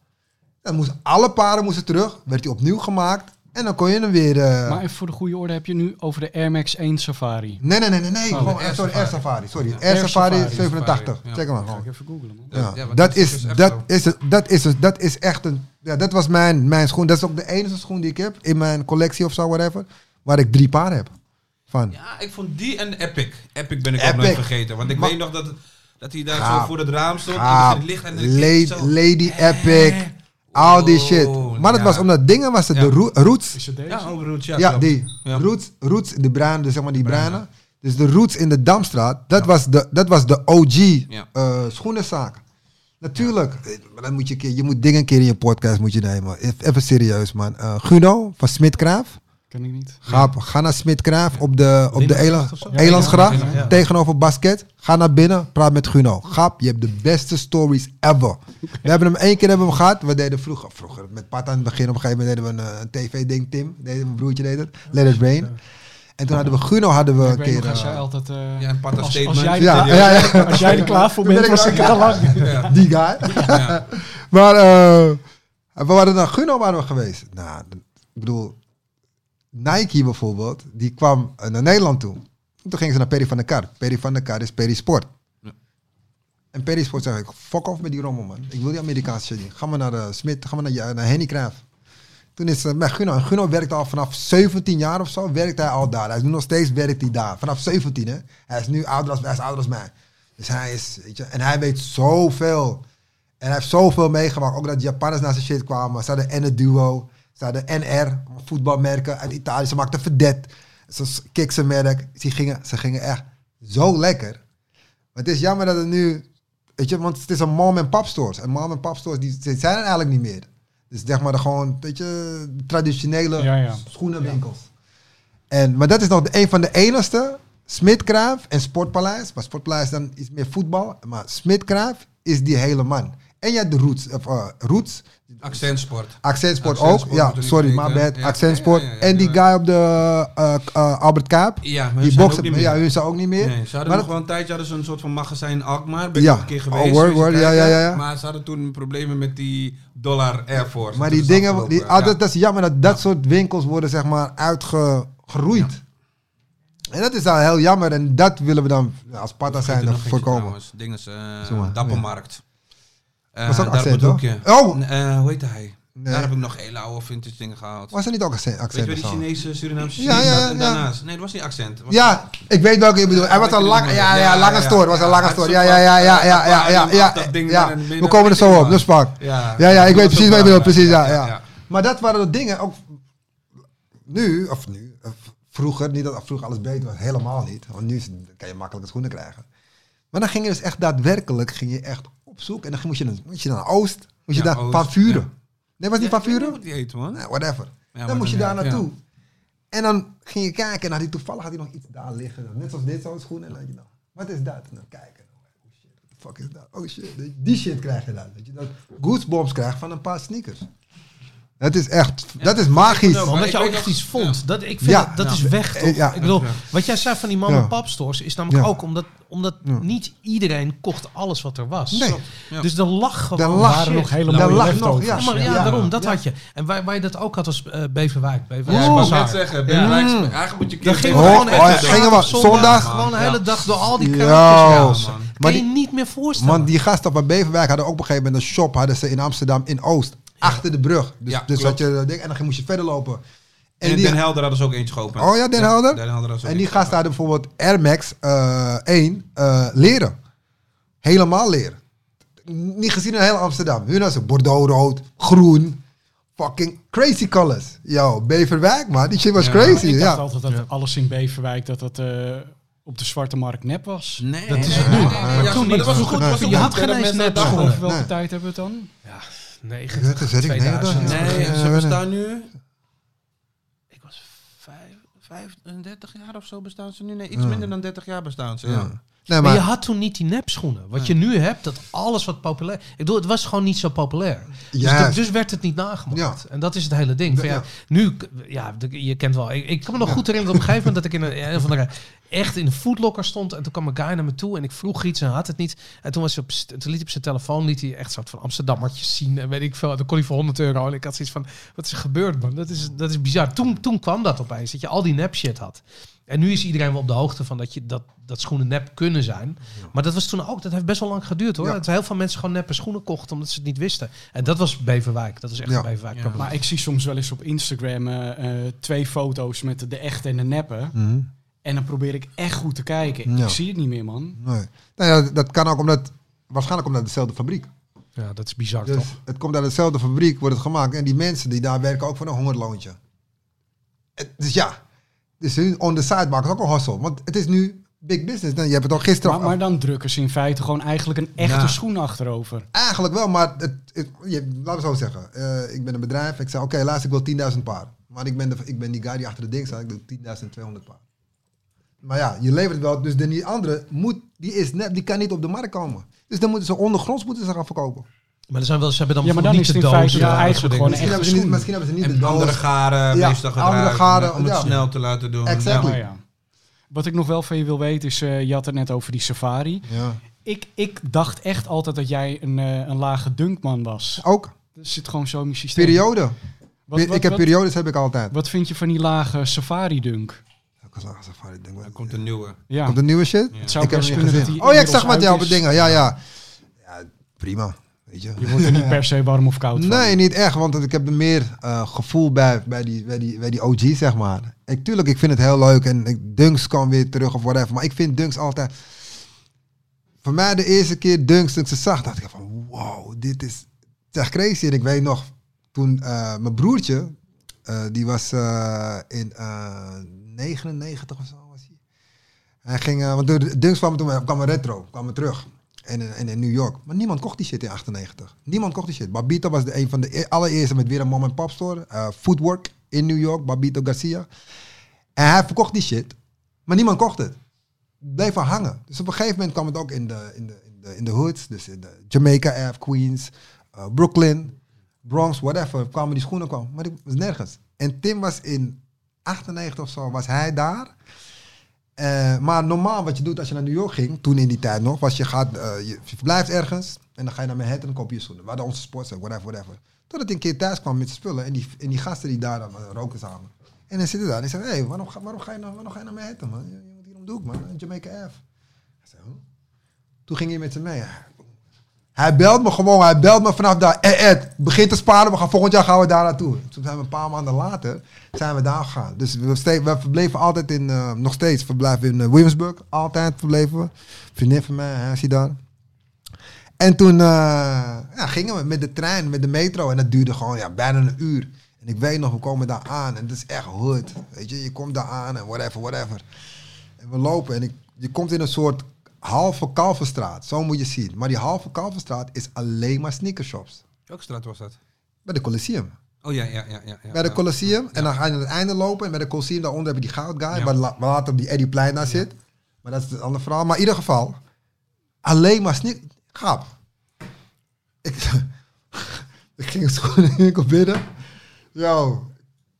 Dan moesten alle paren terug. Werd hij opnieuw gemaakt. En dan kon je hem weer... Maar even voor de goede orde, heb je nu over de Air Max 1 Safari? Nee. Gewoon Air Safari. Sorry, Air Safari 87. Ja. Check hem maar. Ga ik even googlen, man. Ja, dat is echt een... Ja, dat was mijn schoen. Dat is ook de enige schoen die ik heb in mijn collectie of zo, whatever. Waar ik 3 paar heb. Van. Ja, ik vond die en Epic. Epic ben ik ook nooit vergeten. Want ik weet nog dat hij daar zo voor het raam stond. En het licht en de Lady Epic. Al die shit. Maar het was omdat dingen was het de roots. Is het deze? Ja, ook roots. Ja, die. Ja. Roots, de branen, zeg maar die branen. Dus de roots in de Damstraat, dat was de OG schoenenzaak. Natuurlijk, maar dan moet je moet dingen een keer in je podcast moet je nemen. Even serieus, man. Guno van Smitkraaf. Ken ik niet. Ga naar Smitkraaf op de Elandsgracht. Ja. Tegenover Basket. Ga naar binnen, praat met Guno. Gap, je hebt de beste stories ever. We hebben hem 1 keer gehad. We deden vroeger met Pat aan het begin. Op een gegeven moment deden we een tv-ding, Tim. Mijn broertje deed het. Let It Rain. En toen hadden we Guno een keer... Nog, als jij altijd... Als jij er klaar voor bent, was ik al lang. Ja. Die guy. Ja. Maar we waren naar Guno geweest. Nou, ik bedoel... Nike bijvoorbeeld, die kwam naar Nederland toe. En toen gingen ze naar Perry van der Kar. Perry van der Kar is Perry Sport. Ja. En Perry Sport zei ik, fuck off met die rommel, man. Ik wil die Amerikaanse shit niet. Ga maar naar Smit, ga maar naar Henny Kraaf. Toen is met Guno. En Guno werkt al vanaf 17 jaar of zo, werkt hij al daar. Hij is nu nog steeds, werkt hij daar. Vanaf 17, hè. Hij is nu ouder als mij. Dus hij is, weet je, en hij weet zoveel. En hij heeft zoveel meegemaakt. Ook dat Japanners naar zijn shit kwamen. Ze hadden en het duo. Ze hadden NR, voetbalmerken uit Italië. Ze maakten verdet. Ze kiksen merk. Ze gingen echt zo lekker. Maar het is jammer dat het nu... Weet je, want het is een mom-and-pop stores. En mom-and-pop stores die zijn er eigenlijk niet meer. Dus zeg maar gewoon, weet je, traditionele schoenenwinkels. Ja. Maar dat is nog een van de enigste. Smitkraaf en Sportpaleis. Maar Sportpaleis dan is meer voetbal. Maar Smitkraaf is die hele man. En je hebt de Roots. Accentsport ook. Ja, sorry, my bad. Ja. Accentsport. Ja. En die guy op de Albert Kaap. Ja, maar die boxen. Ja, hun zijn ook niet meer. Nee, ze hadden maar nog wel een tijdje een soort van magazijn Alkmaar. Ben ik nog een keer geweest. Maar ze hadden toen problemen met die Dollar Air Force. Maar die dingen, dat is jammer dat dat soort winkels worden zeg maar uitgeroeid. Ja. En dat is al heel jammer. En dat willen we dan als Pata zijn voorkomen. Dingen, Dappermarkt. Was dat Accent, hoor? Oh! Hoe heette hij? Nee. Daar heb ik nog hele oude vintage dingen gehaald. Was dat niet ook Accent? Weet je die Chinese, Surinaamse en daarnaast? Nee, dat was niet Accent. Ik weet welke je bedoelt. Hij was een lange stoor. We komen er zo op, dus pak. Ja, ik weet precies wat je bedoelt. Precies, ja. Maar dat waren de dingen, ook nu, vroeger, niet dat vroeger alles beter was, helemaal niet. Want nu kan je makkelijke schoenen krijgen. Maar dan ging je dus echt daadwerkelijk op zoek. En dan moest je naar Oost. Pavuren. Ja. Nee, was die Pavuren? Nee, eten, man. Nee, whatever. Ja, dan moest je daar naartoe. Ja. En dan ging je kijken. En toevallig had hij nog iets daar liggen. Net zoals dit, zo'n schoen. En dan had je nou, wat is dat? En dan kijken. Oh shit, what the fuck is dat? Oh shit. Die shit krijg je daar. Dat je dat goosebumps krijgt van een paar sneakers. Dat is echt, dat is magisch. Omdat je ook echt iets vond. Ja. Dat is weg, toch? Ja. Ik bedoel, wat jij zei van die mom-and-pop stores is namelijk ook omdat niet iedereen kocht alles wat er was. Nee. Dus er lag gewoon nog hele mooie leftovers. Ja, daarom, dat had je. En waar je dat ook had was Beverwijk. Ik wou net zeggen, Beverwijk. Eigenlijk moet je gewoon zondag gewoon de hele dag door al die kraampjes. Kan je niet meer voorstellen. Want die gasten bij Beverwijk hadden ook op een gegeven moment een shop hadden ze in Amsterdam in Oost. Achter de brug. Dus had je ding, en dan moest je verder lopen. En Den Helder hadden ze ook eentje geopend. Oh ja, Den Helder. En die gasten hadden bijvoorbeeld Air Max 1 leren. Helemaal leren. Niet gezien in heel Amsterdam. Hun hadden bordeauxrood, groen. Fucking crazy colors. Yo, Beverwijk, man. Die shit was crazy. Ik dacht altijd dat alles in Beverwijk, dat... op de zwarte markt nep was. Nee, dat is het nu. Maar dat was goed. Je had geen eens nep. Welke tijd hebben we het dan? Ja. 90, 2000. Ze bestaan nu... Ik was 35 jaar of zo bestaan ze nu. Nee, iets minder dan 30 jaar bestaan ze. Ja. Ja. Nee, maar je had toen niet die nepschoenen. Wat je nu hebt, dat alles wat populair... Ik bedoel, het was gewoon niet zo populair. Dus werd het niet nagemaakt. Ja. En dat is het hele ding. Nu, je kent wel... Ik kan me nog goed herinneren op een gegeven moment... dat ik echt in de Footlocker stond. En toen kwam een guy naar me toe en ik vroeg iets en had het niet. En toen liet hij op zijn telefoon echt soort van Amsterdammertjes zien. En weet ik veel. En dan kon hij voor €100. En ik had zoiets van, wat is er gebeurd, man? Dat is bizar. Toen kwam dat opeens. Dat je al die nep shit had. En nu is iedereen wel op de hoogte van dat schoenen nep kunnen zijn. Ja. Maar dat was toen ook, dat heeft best wel lang geduurd, hoor. Ja. Dat heel veel mensen gewoon neppe schoenen kochten omdat ze het niet wisten. En dat was Beverwijk. Dat was echt een Beverwijk. Ja. Maar ik zie soms wel eens op Instagram 2 foto's met de echte en de neppen. Mm-hmm. En dan probeer ik echt goed te kijken. Ja. Ik zie het niet meer, man. Nee. Nou ja, dat kan ook omdat... Waarschijnlijk omdat dezelfde fabriek. Ja, dat is bizar dus toch? Het komt uit dezelfde fabriek, wordt het gemaakt. En die mensen die daar werken ook voor een hongerloontje. Dus ja, dus on the side maken ook een hustle. Want het is nu big business. Nou, je hebt het al gisteren... Maar dan drukken ze in feite gewoon eigenlijk een echte schoen achterover. Eigenlijk wel, maar laten we zo zeggen. Ik ben een bedrijf. Ik zei, oké, laatst ik wil 10.000 paar. Maar ik ben die guy die achter de ding staat. Ik doe 10.200 paar. Maar ja, je levert wel. Dus die andere die kan niet op de markt komen. Dus dan moeten ze ondergronds gaan verkopen. Maar er zijn wel, ze hebben dan niet de doos. Ja, eigenlijk gewoon misschien hebben ze niet de doos. Andere garen, meestal garen om het snel te laten doen. Exactly. Ja. Wat ik nog wel van je wil weten is, je had het net over die safari. Ja. Ik dacht echt altijd dat jij een lage dunkman was. Ook. Dat zit gewoon zo in mijn systeem. Periode. Periodes heb ik altijd. Wat vind je van die lage safari dunk? Er komt een nieuwe. Ja. Komt een nieuwe shit? Ja. Het zou ik heb niet gezien. Ik zag wat jouw dingen. Ja, prima. Weet je. Je wordt er niet per se warm of koud van. Nee, niet echt. Want ik heb er meer gevoel bij die OG, zeg maar. Ik vind het heel leuk. En dunks kan weer terug of whatever. Maar ik vind dunks altijd... Voor mij de eerste keer dunks, toen ik ze zag, dacht ik van... Wow, dit is echt crazy. En ik weet nog, toen mijn broertje... die was in 99 of zo was hij. Hij ging, want de dunks kwam retro, kwam terug. En in New York. Maar niemand kocht die shit in 98. Niemand kocht die shit. Babito was een van de allereerste met weer een mom en pop store. Footwork in New York, Babito Garcia. En hij verkocht die shit. Maar niemand kocht het. Bleef er hangen. Dus op een gegeven moment kwam het ook in de hoods. Dus in de Jamaica Ave, Queens, Brooklyn, Bronx, whatever. Kwamen die schoenen kwam. Maar die was nergens. En Tim was in 98 of zo, was hij daar. Maar normaal wat je doet als je naar New York ging, toen in die tijd nog, was je verblijft ergens en dan ga je naar Manhattan en dan koop je schoenen. We hadden onze sportzaak, whatever. Totdat ik een keer thuis kwam met spullen en die gasten die daar dan roken samen. En dan zitten daar en ik zeg, hey, waarom ga je naar Manhattan, man? Je moet hier om doek, man. Jamaica Ave. Toen ging hij met ze mee. Hij belt me vanaf daar. Ed, begin te sparen, we gaan volgend jaar gaan we daar naartoe. Toen zijn we een paar maanden later, zijn we daar gegaan. Dus we verbleven altijd verblijven in Williamsburg. Altijd verbleven we. Vriendin van mij, hij zit daar. En toen gingen we met de trein, met de metro. En dat duurde gewoon bijna een uur. En ik weet nog, we komen daar aan. En het is echt hood. Weet je, je komt daar aan en whatever. En we lopen en je komt in een soort... halve Kalverstraat, zo moet je zien. Maar die halve Kalverstraat is alleen maar sneakershops. Welke straat was dat? Bij de Colosseum. Oh ja. Bij de Colosseum. Ja. En dan ga je naar het einde lopen. En bij de Colosseum daaronder heb je die goudguy. Ja. Waar later die Eddie Plein daar zit. Maar dat is een ander verhaal. Maar in ieder geval, alleen maar sneakers. Gaap. Ik ging schoenenwinkel binnen. Yo,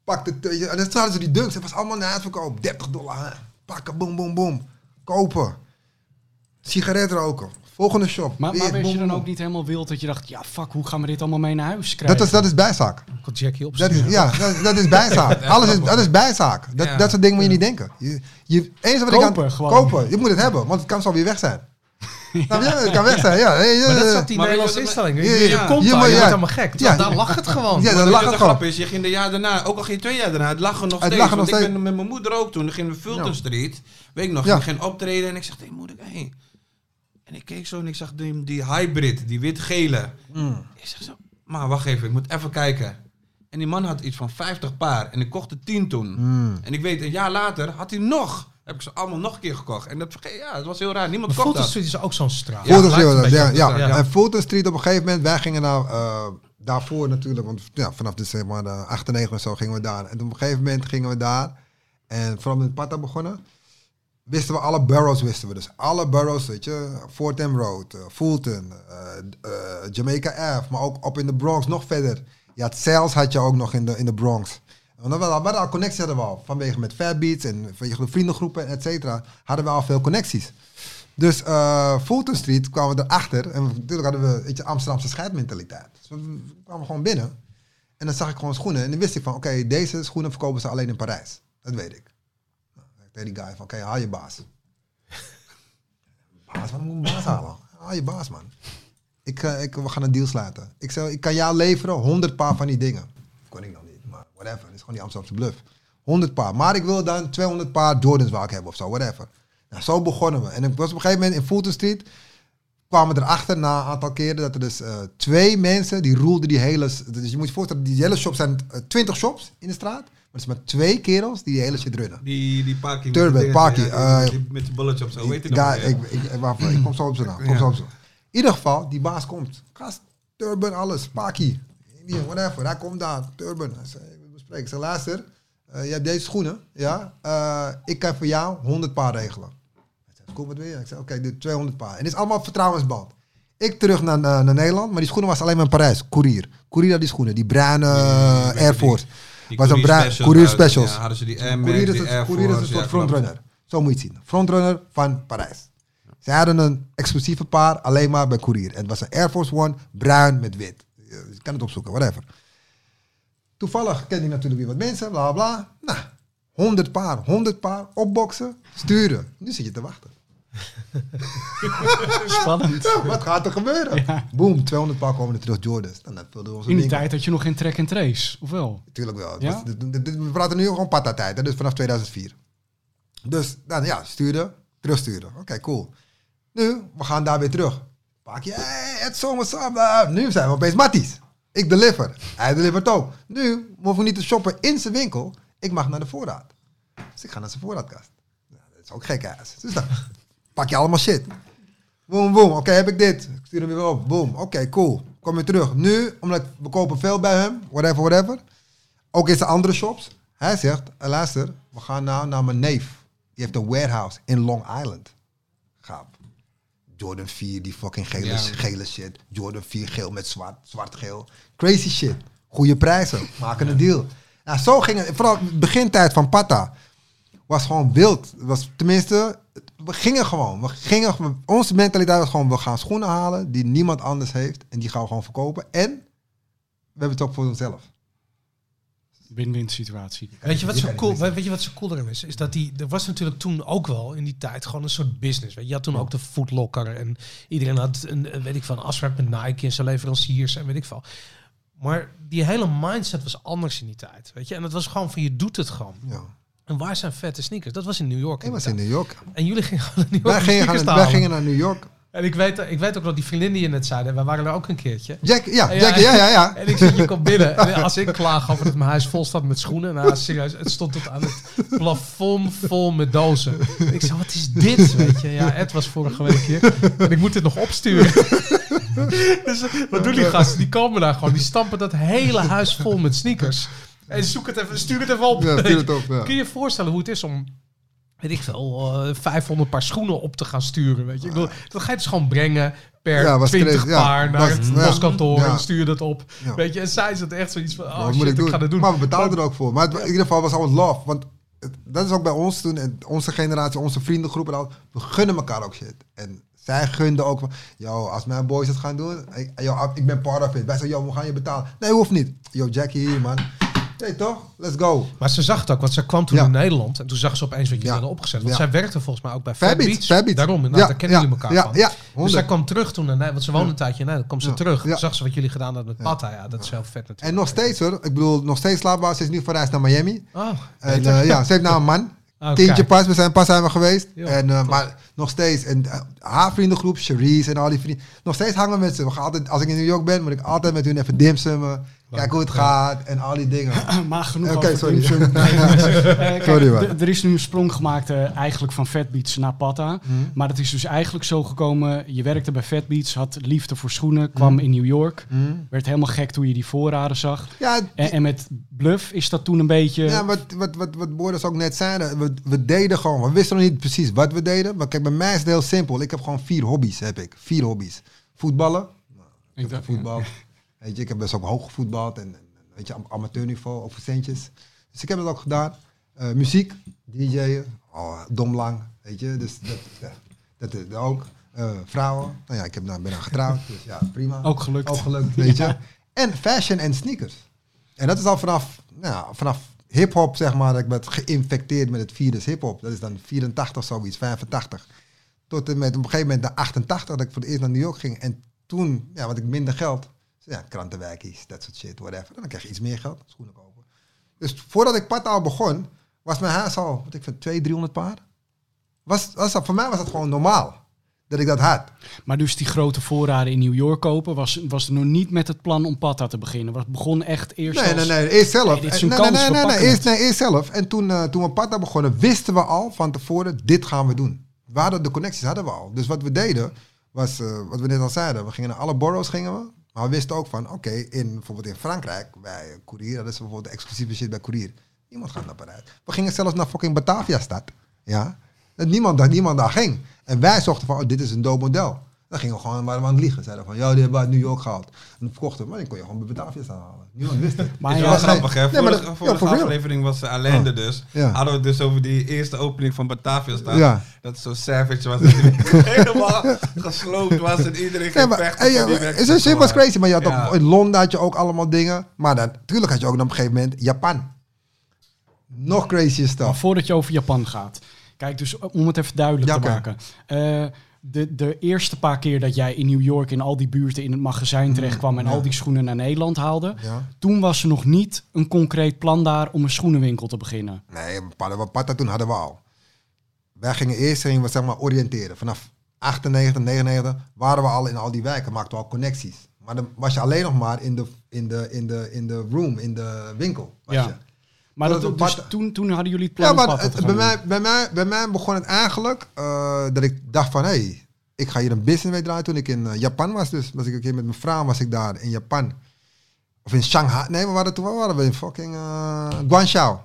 pakte het. En dan zaten ze die dunks. Het was allemaal na het verkoop. $30. Pakken, boom. Kopen. Sigaret roken. Volgende shop. Maar ben je dan ook niet helemaal wild dat je dacht... ja, fuck, hoe gaan we dit allemaal mee naar huis krijgen? Dat is bijzaak. Jackie opsturen. Dat is bijzaak. Dat is bijzaak. Dat soort dingen moet je niet denken. Kopen. Je moet het hebben, want het kan zo weer weg zijn. Het kan weg zijn, ja. Maar dat zat die Nederlandse instelling. Je komt daar, je wordt helemaal gek. Daar lag het gewoon. Ja, daar lag het gewoon. De grap is, je ging de jaar daarna, ook al ging 2 jaar daarna, het lag er nog steeds. Want ik ben met mijn moeder ook toen, dan gingen we Fulton Street. Weet ik nog, ging geen optreden en ik zeg, hé moeder, hé. En ik keek zo en ik zag die hybrid, die wit-gele. Mm. Ik zeg zo, maar wacht even, ik moet even kijken. En die man had iets van 50 paar en ik kocht er 10 toen. Mm. En ik weet, een jaar later had hij nog. Heb ik ze allemaal nog een keer gekocht. En dat vergeet, dat was heel raar. Niemand kocht dat. Fulton Street is ook zo'n straat. Ja. En Fulton Street op een gegeven moment, wij gingen nou daarvoor natuurlijk. Want vanaf de 98 of zo gingen we daar. En op een gegeven moment gingen we daar. En vooral met Pata begonnen. Wisten we alle boroughs, Dus alle boroughs, weet je. Fordham Road, Fulton, Jamaica Ave, maar ook op in de Bronx, nog verder. Ja, het sales had je ook nog in de Bronx. Want we hadden al connecties, vanwege met Fairbeats en vanwege de vriendengroepen, et cetera, hadden we al veel connecties. Dus Fulton Street kwamen we erachter. En natuurlijk hadden we, weet je, Amsterdamse scheidmentaliteit. Dus we kwamen gewoon binnen. En dan zag ik gewoon schoenen. En dan wist ik van, oké, deze schoenen verkopen ze alleen in Parijs. Dat weet ik. Die guy van, oké, haal je baas. Baas, waarom moet ik baas halen? Haal je baas, man. We gaan een deal sluiten. Ik zei, ik kan jou leveren 100 paar van die dingen. Dat kon ik nog niet, maar whatever. Dat is gewoon die Amsterdamse bluff. 100 paar. Maar ik wil dan 200 paar Jordans waar ik heb of zo, whatever. Nou, zo begonnen we. En ik was op een gegeven moment in Fulton Street. kwamen erachter na een aantal keren dat er dus twee mensen die roelden die hele... Dus je moet je voorstellen, die hele shops zijn 20 shops in de straat. Maar het is maar twee kerels die hele shit runnen. Die parking. Turban, parking. Met je bulletje op zo, weet je nog? Ja, ik kom zo op zijn naam. Ja. In ieder geval, die baas komt. Gast, Turban, alles, parking. Whatever, hij komt daar, Turban. Ik zei, luister, je hebt deze schoenen, ja? Ik kan voor jou 100 paar regelen. Kom met weer. Ik zei, oké, doe 200 paar. En dit is allemaal op vertrouwensband. Ik terug naar Nederland, maar die schoenen was alleen maar in Parijs. Courier had die schoenen, die bruine Air Force. Was een bruin, Courier Specials. Ja, hadden ze die Air Max, die Air Force. Courier is een soort frontrunner. Zo moet je het zien. Frontrunner van Parijs. Ze hadden een exclusieve paar, alleen maar bij Courier. En het was een Air Force One, bruin met wit. Je kan het opzoeken, whatever. Toevallig kende ik natuurlijk weer wat mensen, bla bla. Nou, 100 paar, opboksen, sturen. Nu zit je te wachten. Spannend. Ja, wat gaat er gebeuren? Ja. Boom, 200 paar komen er terug, Jordans. Dan vulden we onze in die dingen. Tijd had je nog geen track and trace, of wel? Tuurlijk wel. Ja? We praten nu gewoon pata tijd, dus vanaf 2004. Dus dan ja, sturen, terugsturen. Oké, cool. Nu, we gaan daar weer terug. Pak je, het zomer samen. Nu zijn we opeens matties. Ik deliver. Hij delivert ook. Nu hoeven we niet te shoppen in zijn winkel. Ik mag naar de voorraad. Dus ik ga naar zijn voorraadkast. Nou, dat is ook gek ass. Dus dan pak je allemaal shit. Boom, boom. Oké, heb ik dit. Ik stuur hem weer op. Boom. Oké, cool. Kom weer terug. Nu, omdat we kopen veel bij hem. Whatever. Ook in zijn andere shops. Hij zegt, luister, we gaan nou naar mijn neef. Die heeft een warehouse in Long Island. Gaap. Jordan 4, die fucking gele shit. Jordan 4, geel met zwart-geel. Crazy shit. Goede prijzen. Maken een deal. Nou, zo ging het. Vooral de begintijd van Pata was gewoon wild. Was, tenminste, we gingen gewoon. Onze mentaliteit was gewoon, we gaan schoenen halen die niemand anders heeft. En die gaan we gewoon verkopen. En we hebben het ook voor onszelf. Win-win situatie. Weet je wat zo cool erin is? Is dat er was natuurlijk toen ook wel in die tijd gewoon een soort business. Weet je, je had toen ook de Footlocker en iedereen had een afspraak met Nike en zijn leveranciers en weet ik veel. Maar die hele mindset was anders in die tijd. Weet je, en dat was gewoon van je doet het gewoon. Ja. En waar zijn vette sneakers? Dat was in New York. En jullie gingen naar New York. Wij gingen naar New York. En ik weet ook nog die vriendin die je net zei. Wij waren er ook een keertje. Jack. En ik zeg, je komt binnen. En als ik klaag over dat mijn huis vol staat met schoenen. Nou, serieus, het stond tot aan het plafond vol met dozen. En ik zei, wat is dit? Weet je, ja, Ed was vorige week hier. En ik moet dit nog opsturen. Dus wat doen die gasten? Die komen daar gewoon. Die stampen dat hele huis vol met sneakers. En zoek het even, stuur het even op. Ja, stuur het op, ja. Kun je je voorstellen hoe het is om... weet ik veel, 500 paar schoenen op te gaan sturen, weet je. Ik bedoel, dat ga je dus gewoon brengen per 20 paar naar het postkantoor en stuur dat op. Ja. Weet je, en zij is dat echt zoiets van, oh shit, ik ga dat doen. Maar we betaalden er ook voor. Maar in ieder geval was al het love. Want dat is ook bij ons toen, en onze generatie, onze vriendengroep en al, we gunnen elkaar ook shit. En zij gunden ook van, yo, als mijn boys het gaan doen, ik ben part of it. Wij zeggen, yo, we gaan je betalen. Nee, hoeft niet. Yo, Jackie hier, man. Nee, toch? Let's go. Maar ze zag het ook, want ze kwam toen in Nederland. En toen zag ze opeens wat jullie hadden opgezet. Want zij werkte volgens mij ook bij Fairbeats. Daarom, daar kennen jullie elkaar van. Ja, dus zij kwam terug toen naar Nederland. Want ze woonde een tijdje in Nederland. Kwam ze terug. Toen zag ze wat jullie gedaan hadden met Pata. Ja, dat is heel vet natuurlijk. En nog steeds hoor. Ik bedoel, nog steeds slaapbaar. Ze is nu van reis naar Miami. Oh, en ze heeft nou een man. Oh, Tientje pas. We zijn geweest. Jo, en, maar nog steeds. En haar vriendengroep, Cherise en al die vrienden. Nog steeds hangen met ze. We gaan altijd, als ik in New York ben, moet ik altijd met hun even dimsummen. Kijk hoe het gaat en al die dingen. Maar genoeg over dimsum. Sorry man. Er is nu een sprong gemaakt eigenlijk van Fatbeats naar Pata. Maar dat is dus eigenlijk zo gekomen. Je werkte bij Fatbeats, had liefde voor schoenen, kwam in New York. Werd helemaal gek toen je die voorraden zag. Ja, en met Bluff is dat toen een beetje... Ja, wat Boris ook net zeiden. We deden gewoon. We wisten nog niet precies wat we deden. Maar kijk, bij mij is het heel simpel. Ik heb gewoon 4 hobby's. Voetballen. Voetbal. Weet je, ik heb best ook hoog gevoetbald en weet je, amateurniveau over centjes. Dus ik heb dat ook gedaan. Muziek, DJ'en, domlang, weet je, dus dat is ook. Vrouwen, nou ja, ik ben dan getrouwd, dus ja, prima. Ook gelukt, weet je. Ja. En fashion en sneakers. En dat is al vanaf hip-hop, zeg maar, dat ik werd geïnfecteerd met het virus hip-hop. Dat is dan 84 zoiets, 85. Tot en met op een gegeven moment de 88, dat ik voor het eerst naar New York ging. En toen, ja, want ik minder geld. Ja, krantenwijkies, dat soort shit, whatever. Dan krijg je iets meer geld, schoenen kopen. Dus voordat ik Pata al begon, was mijn huis al, 200, 300 paar. Voor mij was dat gewoon normaal. dat ik dat had. Maar dus die grote voorraden in New York kopen was er nog niet met het plan om Patta te beginnen. Het begon echt eerst eerst zelf. Eerst zelf. En toen we Patta begonnen, wisten we al van tevoren, dit gaan we doen. We hadden de connecties, hadden we al. Dus wat we deden, was wat we net al zeiden. We gingen naar alle boroughs, maar we wisten ook van, oké, bijvoorbeeld in Frankrijk, bij Courier, dat is bijvoorbeeld exclusieve shit bij Courier. Niemand gaat naar Parijs. We gingen zelfs naar fucking Batavia-stad. Ja? Dat niemand daar ging. En wij zochten van, oh, dit is een dope model. Dan gingen we gewoon, waren we aan het liegen. Zeiden van, ja, die hebben we uit New York gehaald. En dan verkochten we, maar dan kon je gewoon bij Batavia staan halen. Niemand wist het. Maar het was grappig, hè? Vorige aflevering was Allende dus. Ja. Hadden we het dus over die eerste opening van Batavia staan. Ja. Dat zo savage was. Helemaal gesloopt was en iedereen ging vechten. Het was crazy, maar je had ook, in Londen had je ook allemaal dingen. Maar natuurlijk had je ook op een gegeven moment Japan. Nog crazier stuff. Maar voordat je over Japan gaat. Kijk, dus om het even duidelijk te maken. De eerste paar keer dat jij in New York in al die buurten in het magazijn terecht kwam en al die schoenen naar Nederland haalde, toen was er nog niet een concreet plan daar om een schoenenwinkel te beginnen. Nee, Patta toen hadden we al. Wij gingen we zeg maar oriënteren. Vanaf 98, 99 waren we al in al die wijken, maakten we al connecties. Maar dan was je alleen nog maar in de winkel. Maar toen hadden jullie het plan. Ja, maar bij mij begon het eigenlijk dat ik dacht van, hey, ik ga hier een business mee draaien. Toen ik in Japan was, dus was ik een keer met mijn vrouw was ik daar in Japan. Of in Shanghai. Nee, waren we in fucking Guangzhou.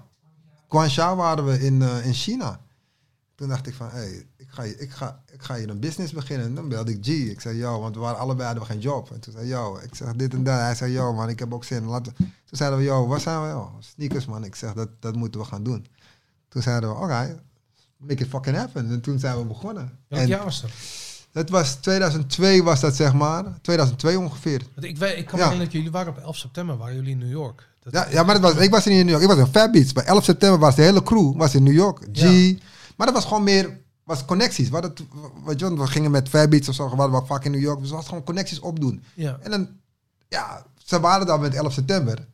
Guangzhou waren we in China. Toen dacht ik van, hey, ik ga hier een business beginnen. En dan belde ik G. Ik zei, yo, want we waren allebei, hadden we geen job. En toen zei, yo, ik zeg dit en dat. Hij zei, yo, man, ik heb ook zin. Toen zeiden we, yo, wat zijn we, yo? Sneakers, man. Ik zeg, dat moeten we gaan doen. Toen zeiden we, oké, make it fucking happen. En toen zijn we begonnen. Welk jaar was dat? Dat was 2002 was dat, zeg maar. 2002 ongeveer. Ik kan me herinneren dat jullie waren op 11 september, waren jullie in New York. Maar ik was niet in New York. Ik was in Fat Beats. Bij 11 september was de hele crew was in New York. G. Ja. Maar dat was gewoon meer was connecties. We gingen met Fairbeats of zo, we waren vaak in New York. Dus was gewoon connecties opdoen. Ja. En dan, ja, ze waren daar met 11 september.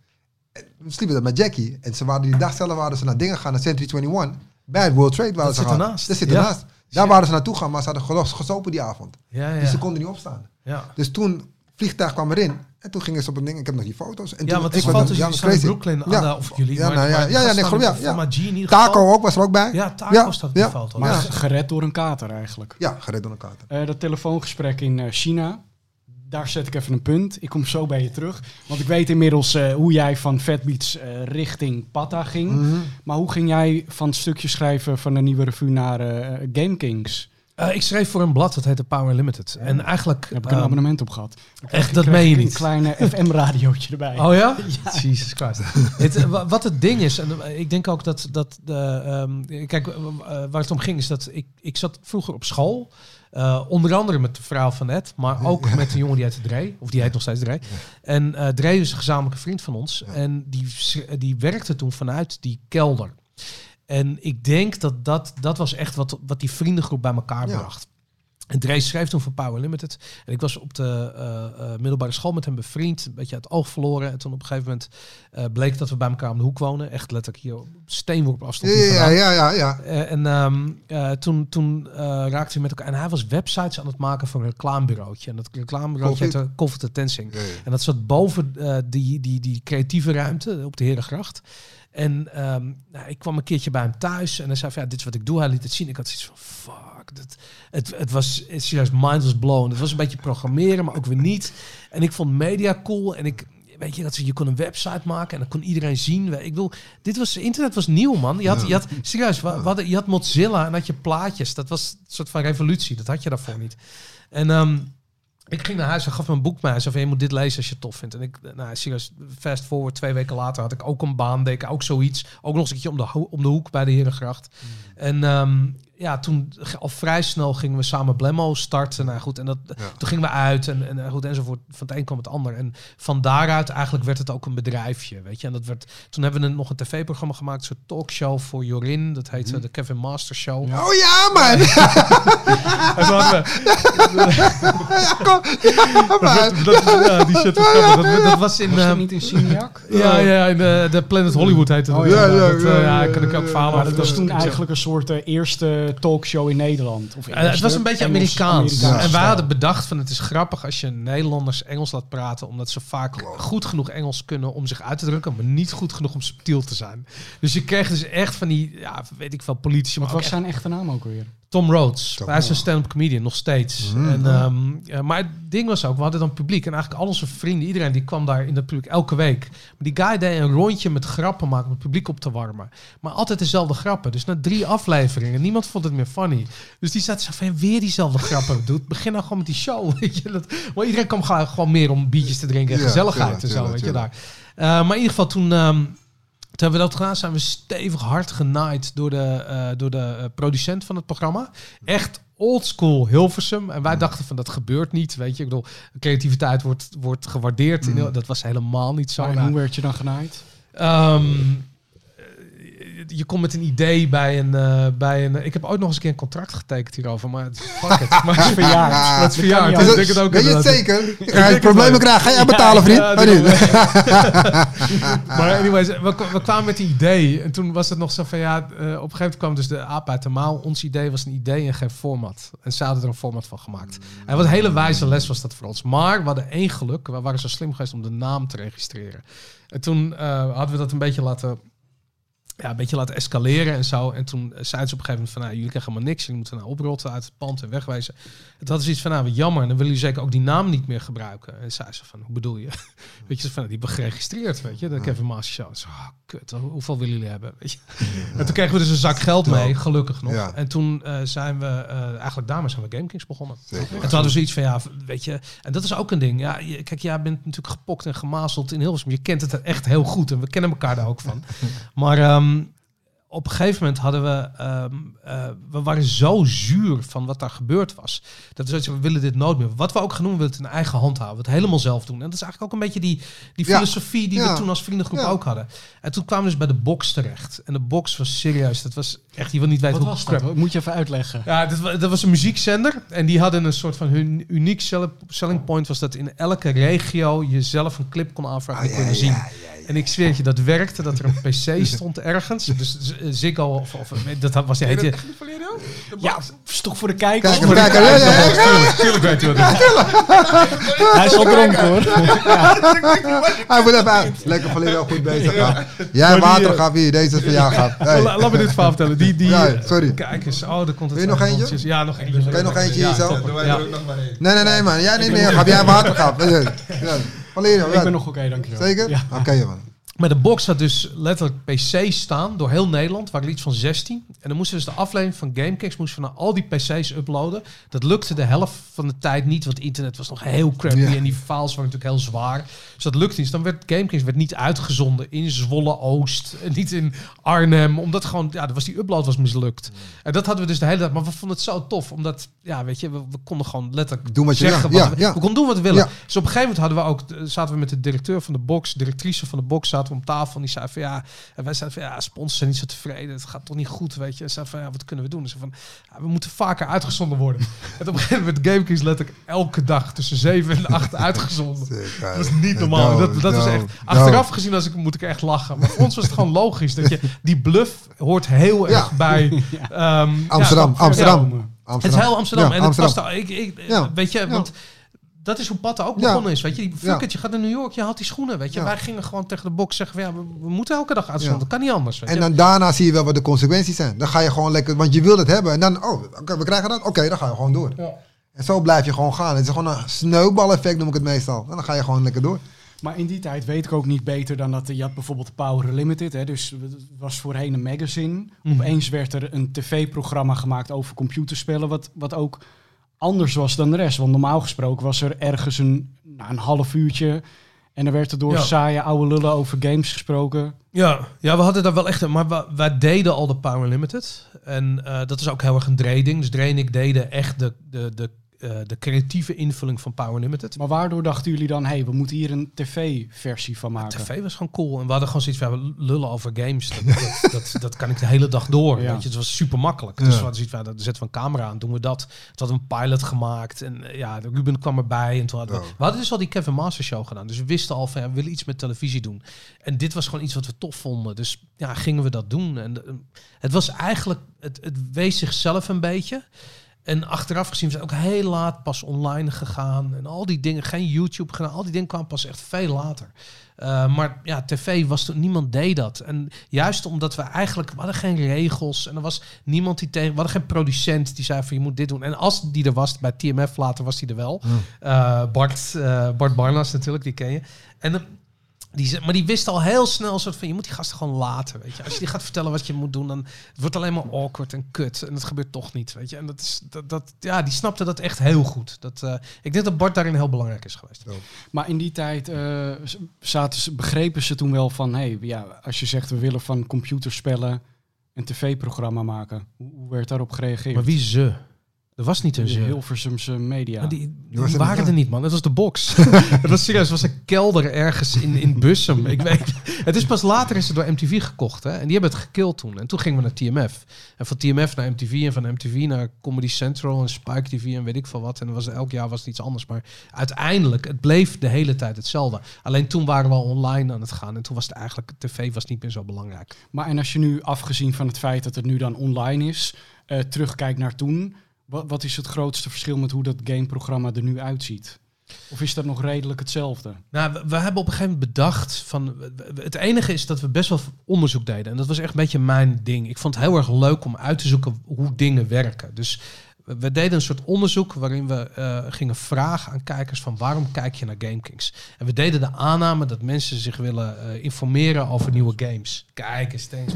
We sliepen dat met Jackie. En ze waren die dag zelf waren ze naar dingen gaan, naar Century 21. Bij het World Trade waren ze gaan. Dat zit ernaast. Daar waren ze naartoe gaan, maar ze hadden gesopen die avond. Ja. Dus ze konden niet opstaan. Ja. Dus toen, vliegtuig kwam erin. En toen gingen ze op een ding. Ik heb nog die foto's. En toen, want het is foto's in Brooklyn. Taco ook was er ook bij. Ja, Taco staat op die foto. Maar gered door een kater eigenlijk. Ja, gered door een kater. Dat telefoongesprek in China. Daar zet ik even een punt. Ik kom zo bij je terug. Want ik weet inmiddels hoe jij van Fat Beats richting Patta ging. Mm-hmm. Maar hoe ging jij van het stukje schrijven van de Nieuwe Revue naar Game Kings? Ik schreef voor een blad, dat heette Power Limited. Ja. En eigenlijk... Daar heb ik een abonnement op gehad. Echt, dat meen je niet? Een kleine FM-radiootje erbij. Oh ja? Jesus Christ. Wat het ding is, en ik denk ook dat kijk, waar het om ging is dat ik zat vroeger op school. Onder andere met de vrouw van Ed, maar ook met een jongen die heette Dre. Of die heet nog steeds Dre. Ja. En Dre is een gezamenlijke vriend van ons. Ja. En die werkte toen vanuit die kelder. En ik denk dat was echt wat die vriendengroep bij elkaar bracht. En Dre schreef toen voor Power Limited. En ik was op de middelbare school met hem bevriend. Een beetje het oog verloren. En toen op een gegeven moment bleek dat we bij elkaar om de hoek wonen. Echt letterlijk hier op steenworp afstand. Ja. En toen raakte hij met elkaar. En hij was websites aan het maken voor een reclamebureautje. En dat reclamebureautje heette Comfort & Tensing. Ja. En dat zat boven die creatieve ruimte op de Herengracht. En ik kwam een keertje bij hem thuis. En hij zei van, ja, dit is wat ik doe. Hij liet het zien. Ik had zoiets van, fuck. Het was serieus, mind was blown. Het was een beetje programmeren, maar ook weer niet. En ik vond media cool. En ik... Weet je, je kon een website maken en dan kon iedereen zien. Ik bedoel, internet was nieuw, man. Je had Mozilla en had je plaatjes. Dat was een soort van revolutie. Dat had je daarvoor niet. En ik ging naar huis en gaf me een boek mee. Hij zei van, je moet dit lezen als je het tof vindt. En ik, serieus, fast forward, 2 weken later had ik ook een baan, deed ik ook zoiets. Ook nog eens een keer om de hoek bij de Herengracht. Mm. En... toen al vrij snel gingen we samen Blemmo starten. Toen gingen we uit enzovoort. Van het een kwam het ander. En van daaruit eigenlijk werd het ook een bedrijfje. Weet je? En toen hebben we nog een tv-programma gemaakt. Een soort talkshow voor Jorin. Dat heette de Kevin Master Show. Ja. Oh ja, man! Dat was in... Was niet in Signac? In de Planet Hollywood heette dat. Ja, daar kan ik ook verhalen over. Dat was toen eigenlijk een soort eerste... talkshow in Nederland. Of het was een beetje Amerikaans. En we hadden bedacht van het is grappig als je Nederlanders Engels laat praten, omdat ze vaak goed genoeg Engels kunnen om zich uit te drukken, maar niet goed genoeg om subtiel te zijn. Dus je kreeg dus echt van die, ja, weet ik wel, politici. Wat was zijn echte naam ook alweer? Tom Rhodes. Hij is een stand-up comedian, nog steeds. Mm-hmm. Maar het ding was ook, we hadden dan publiek. En eigenlijk al onze vrienden, iedereen die kwam daar in dat publiek elke week. Maar die guy deed een rondje met grappen maken om het publiek op te warmen. Maar altijd dezelfde grappen. Dus na 3 afleveringen, niemand vond het meer funny. Dus die zaten zo van, weer diezelfde grappen. Doet. Begin nou gewoon met die show. Weet je? Maar iedereen kwam gewoon meer om biertjes te drinken en gezelligheid en zo. Weet je, daar. Maar in ieder geval toen... Toen hebben we dat gedaan, zijn we stevig hard genaaid door de producent van het programma. Echt oldschool Hilversum. En wij dachten van, dat gebeurt niet, weet je. Ik bedoel, creativiteit wordt gewaardeerd. Mm. Dat was helemaal niet zo. En hoe werd je dan genaaid? Je komt met een idee bij een... Ik heb ooit nog eens een keer een contract getekend hierover, maar fuck it. Maar het is verjaard. Het is verjaard. Dus ik het ook weet je het zeker? Ik problemen krijg. Ga jij betalen, vriend? Maar anyways, we kwamen met een idee. En toen was het nog zo van, ja... Op een gegeven moment kwam dus de aap uit de maal. Ons idee was een idee en geen format. En ze hadden er een format van gemaakt. En wat een hele wijze les was dat voor ons. Maar we hadden 1 geluk. We waren zo slim geweest om de naam te registreren. En toen hadden we dat een beetje laten... Ja, een beetje laten escaleren en zo. En toen zeiden ze op een gegeven moment van... Nou, jullie krijgen maar niks. Jullie moeten nou oprotten uit het pand en wegwezen. Het hadden ze iets van... Nou, wat jammer. En dan willen jullie zeker ook die naam niet meer gebruiken. En zeiden ze van... Hoe bedoel je? Weet je, van, die hebben geregistreerd, weet je. Dan Kevin Maas Show. Zo, kut. Hoeveel willen jullie hebben? Weet je? Ja. En toen kregen we dus een zak geld mee. Gelukkig nog. Ja. En toen zijn we... Eigenlijk daarmee zijn we GameKings begonnen. Zeker. En toen hadden we zoiets van... Ja, weet je... En dat is ook een ding. Ja, kijk, jij bent natuurlijk gepokt en gemazeld in Hilversum. Je kent het echt heel goed. En we kennen elkaar daar ook van. Maar... Op een gegeven moment hadden we... we waren zo zuur van wat daar gebeurd was. Dat we willen dit nooit meer. Wat we ook gaan doen, we willen het in eigen hand houden. Het helemaal zelf doen. En dat is eigenlijk ook een beetje die filosofie die we toen als vriendengroep ook hadden. En toen kwamen we dus bij de box terecht. En de box was serieus. Dat was echt... Je wil niet weten wat hoe... Wat moet je even uitleggen. Ja, dat was een muziekzender. En die hadden een soort van... Hun uniek selling point was dat in elke regio je zelf een clip kon aanvragen en kunnen zien. En ik zweer je, dat werkte. Dat er een pc stond ergens. Dus Ziggo of dat was die heette... Ja, toch voor de kijkers. Tuurlijk weet je wat. Hij is al dronken hoor. Hij moet even uit. Lekker Valero, goed bezig. Jij water gaat hier, deze is van jou gaat. Laat me dit verhaal vertellen. Sorry. Kijk eens, oh, er komt het. Wil je nog eentje? Ja, nog eentje. Kan je nog eentje hier zo? Nee man. Jij neemt meer. Jij water gaat. Ik ben nog oké, dankjewel. Zeker? Ja. Oké, man. Maar de box had dus letterlijk PC's staan door heel Nederland. Waren er iets van 16. En dan moesten dus de aflevering van GameKings moesten naar al die PC's uploaden. Dat lukte de helft van de tijd niet, want internet was nog heel crappy. Ja. En die files waren natuurlijk heel zwaar. Dus dat lukte niet. Dus dan werd GameKings niet uitgezonden in Zwolle Oost. En niet in Arnhem. Omdat gewoon, ja, die upload was mislukt. Ja. En dat hadden we dus de hele tijd. Maar we vonden het zo tof. Omdat, ja, weet je, we konden gewoon letterlijk doen wat je zeggen. We konden doen wat we willen. Ja. Dus op een gegeven moment zaten we met de directeur van de box, directrice van de box, om tafel en die zei van ja, en wij zeiden van ja, sponsors zijn niet zo tevreden, het gaat toch niet goed, weet je. En zei van ja, wat kunnen we doen? Dus van ja, we moeten vaker uitgezonden worden. En op een gegeven moment GameKings letterlijk elke dag tussen 7 en 8 uitgezonden. Dat is niet normaal. Dat was echt achteraf gezien moet ik echt lachen. Maar voor ons was het gewoon logisch dat je die bluff hoort heel erg bij Amsterdam. Het is heel Amsterdam en het past. Weet je, want dat is hoe Patta ook begonnen is, weet je. Je gaat naar New York, je had die schoenen, weet je. Ja. Wij gingen gewoon tegen de box zeggen van, ja, we moeten elke dag uitzonden. Dat kan niet anders, weet je. En dan daarna zie je wel wat de consequenties zijn. Dan ga je gewoon lekker, want je wil het hebben. En dan, we krijgen dat. Oké, dan gaan we gewoon door. Ja. En zo blijf je gewoon gaan. Het is gewoon een sneeuwbaleffect, noem ik het meestal. En dan ga je gewoon lekker door. Maar in die tijd weet ik ook niet beter dan dat je had bijvoorbeeld Power Limited. Hè, dus het was voorheen een magazine. Mm. Opeens werd er een tv-programma gemaakt over computerspellen, wat ook... anders was dan de rest. Want normaal gesproken was er ergens een half uurtje. En er werd er door saaie oude lullen over games gesproken. Ja, we hadden daar wel echt... Maar wij deden al de Power Limited. En dat is ook heel erg een dreding. Dus Dre en ik deden echt de de creatieve invulling van Power Limited. Maar waardoor dachten jullie dan, hey, we moeten hier een tv-versie van maken? Ja, tv was gewoon cool. En we hadden gewoon zoiets van, we lullen over games. Dat kan ik de hele dag door. Ja. Weet je, het was super makkelijk. Ja. Dus we hadden zoiets van, zetten we een camera aan, doen we dat. Toen hadden we een pilot gemaakt. En ja, Ruben kwam erbij. En toen hadden we hadden dus al die Kevin Master Show gedaan. Dus we wisten al van, ja, we willen iets met televisie doen. En dit was gewoon iets wat we tof vonden. Dus ja, gingen we dat doen. En het was eigenlijk, het wees zichzelf een beetje. En achteraf gezien zijn ook heel laat pas online gegaan. En al die dingen, geen YouTube gedaan. Al die dingen kwamen pas echt veel later. Maar ja, tv was toen, niemand deed dat. En juist omdat we eigenlijk, we hadden geen regels. En er was niemand die tegen, we hadden geen producent die zei van je moet dit doen. En als die er was, bij TMF later was die er wel. Bart Barnas natuurlijk, die ken je. Maar die wist al heel snel soort van, je moet die gasten gewoon laten, weet je. Als je die gaat vertellen wat je moet doen, dan wordt het alleen maar awkward en kut. En dat gebeurt toch niet, weet je. En dat die snapte dat echt heel goed. Ik denk dat Bart daarin heel belangrijk is geweest. Ja. Maar in die tijd begrepen ze toen wel van, hey, ja, als je zegt we willen van computerspellen een tv-programma maken. Hoe werd daarop gereageerd? Maar wie ze? Er was niet een Hilversumse media. Nou, die waren er niet, man. Het was de box. Het was serieus. Het was een kelder ergens in Bussum. Ik weet. Het is pas later is het door MTV gekocht. Hè? En die hebben het gekild toen. En toen gingen we naar TMF. En van TMF naar MTV. En van MTV naar Comedy Central. En Spike TV. En weet ik veel wat. En elk jaar was het iets anders. Maar uiteindelijk, het bleef de hele tijd hetzelfde. Alleen toen waren we al online aan het gaan. En toen was het eigenlijk, tv was niet meer zo belangrijk. Maar en als je nu, afgezien van het feit dat het nu dan online is, terugkijkt naar toen, wat is het grootste verschil met hoe dat gameprogramma er nu uitziet? Of is dat nog redelijk hetzelfde? Nou, we hebben op een gegeven moment bedacht van, het enige is dat we best wel onderzoek deden. En dat was echt een beetje mijn ding. Ik vond het heel erg leuk om uit te zoeken hoe dingen werken. Dus we deden een soort onderzoek waarin we gingen vragen aan kijkers van waarom kijk je naar GameKings? En we deden de aanname dat mensen zich willen informeren over nieuwe games. Kijk eens, thanks.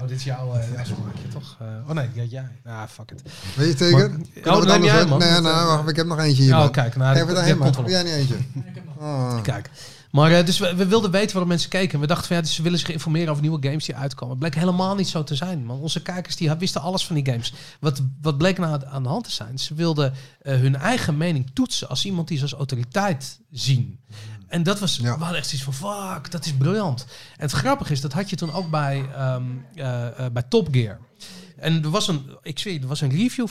Oh, dit is jouw afspraakje, toch? Oh nee, jij. Nou, fuck it. Weet je tegen? Jij, man. Nee, wacht, ik heb nog eentje hier. Oh, kijk. Nou, even daarheen, man. Heb jij niet eentje? Nee, ik heb nog Kijk. Maar dus we wilden weten waarom mensen keken. We dachten van ja, dus ze willen zich informeren over nieuwe games die uitkomen. Het bleek helemaal niet zo te zijn. Man. Onze kijkers die wisten alles van die games. Wat bleek nou aan de hand te zijn? Ze wilden hun eigen mening toetsen als iemand die ze als autoriteit zien. En dat was, we hadden echt iets van, fuck, dat is briljant. En het grappige is, dat had je toen ook bij Top Gear. En er was een review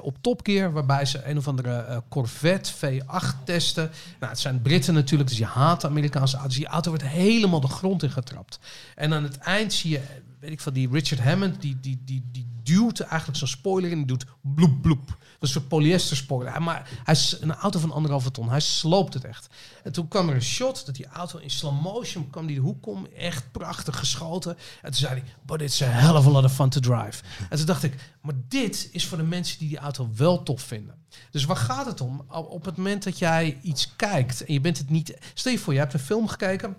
op Top Gear waarbij ze een of andere Corvette V8 testen. Nou, het zijn Britten natuurlijk, dus je haat de Amerikaanse auto's. Die auto wordt helemaal de grond in getrapt. En aan het eind zie je, weet ik van die Richard Hammond, die duwt eigenlijk zo'n spoiler in en doet bloep, bloep. Dat is een soort polyester spoiler. Maar hij is een auto van 1,5 ton. Hij sloopt het echt. En toen kwam er een shot dat die auto in slow motion kwam die de hoek om. Echt prachtig geschoten. En toen zei hij, but it's a hell of a lot of fun to drive. En toen dacht ik, maar dit is voor de mensen die die auto wel tof vinden. Dus waar gaat het om? Op het moment dat jij iets kijkt en je bent het niet. Stel je voor, je hebt een film gekeken.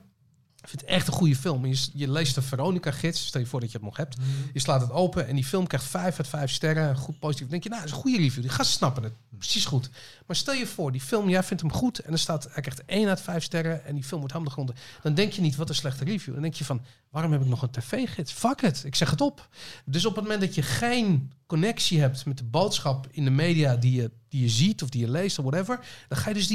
Ik vind het echt een goede film. Je leest de Veronica-gids. Stel je voor dat je het nog hebt. Je slaat het open en die film krijgt 5 uit 5 sterren. Goed positief. Dan denk je, nou, dat is een goede review. Die gasten snappen het precies goed. Maar stel je voor, die film, jij vindt hem goed. En hij krijgt 1 uit 5 sterren. En die film wordt helemaal de grond. Dan denk je niet, wat een slechte review. Dan denk je van, waarom heb ik nog een tv-gids? Fuck het, ik zeg het op. Dus op het moment dat je geen connectie hebt met de boodschap in de media die je ziet of die je leest of whatever, dan ga je dus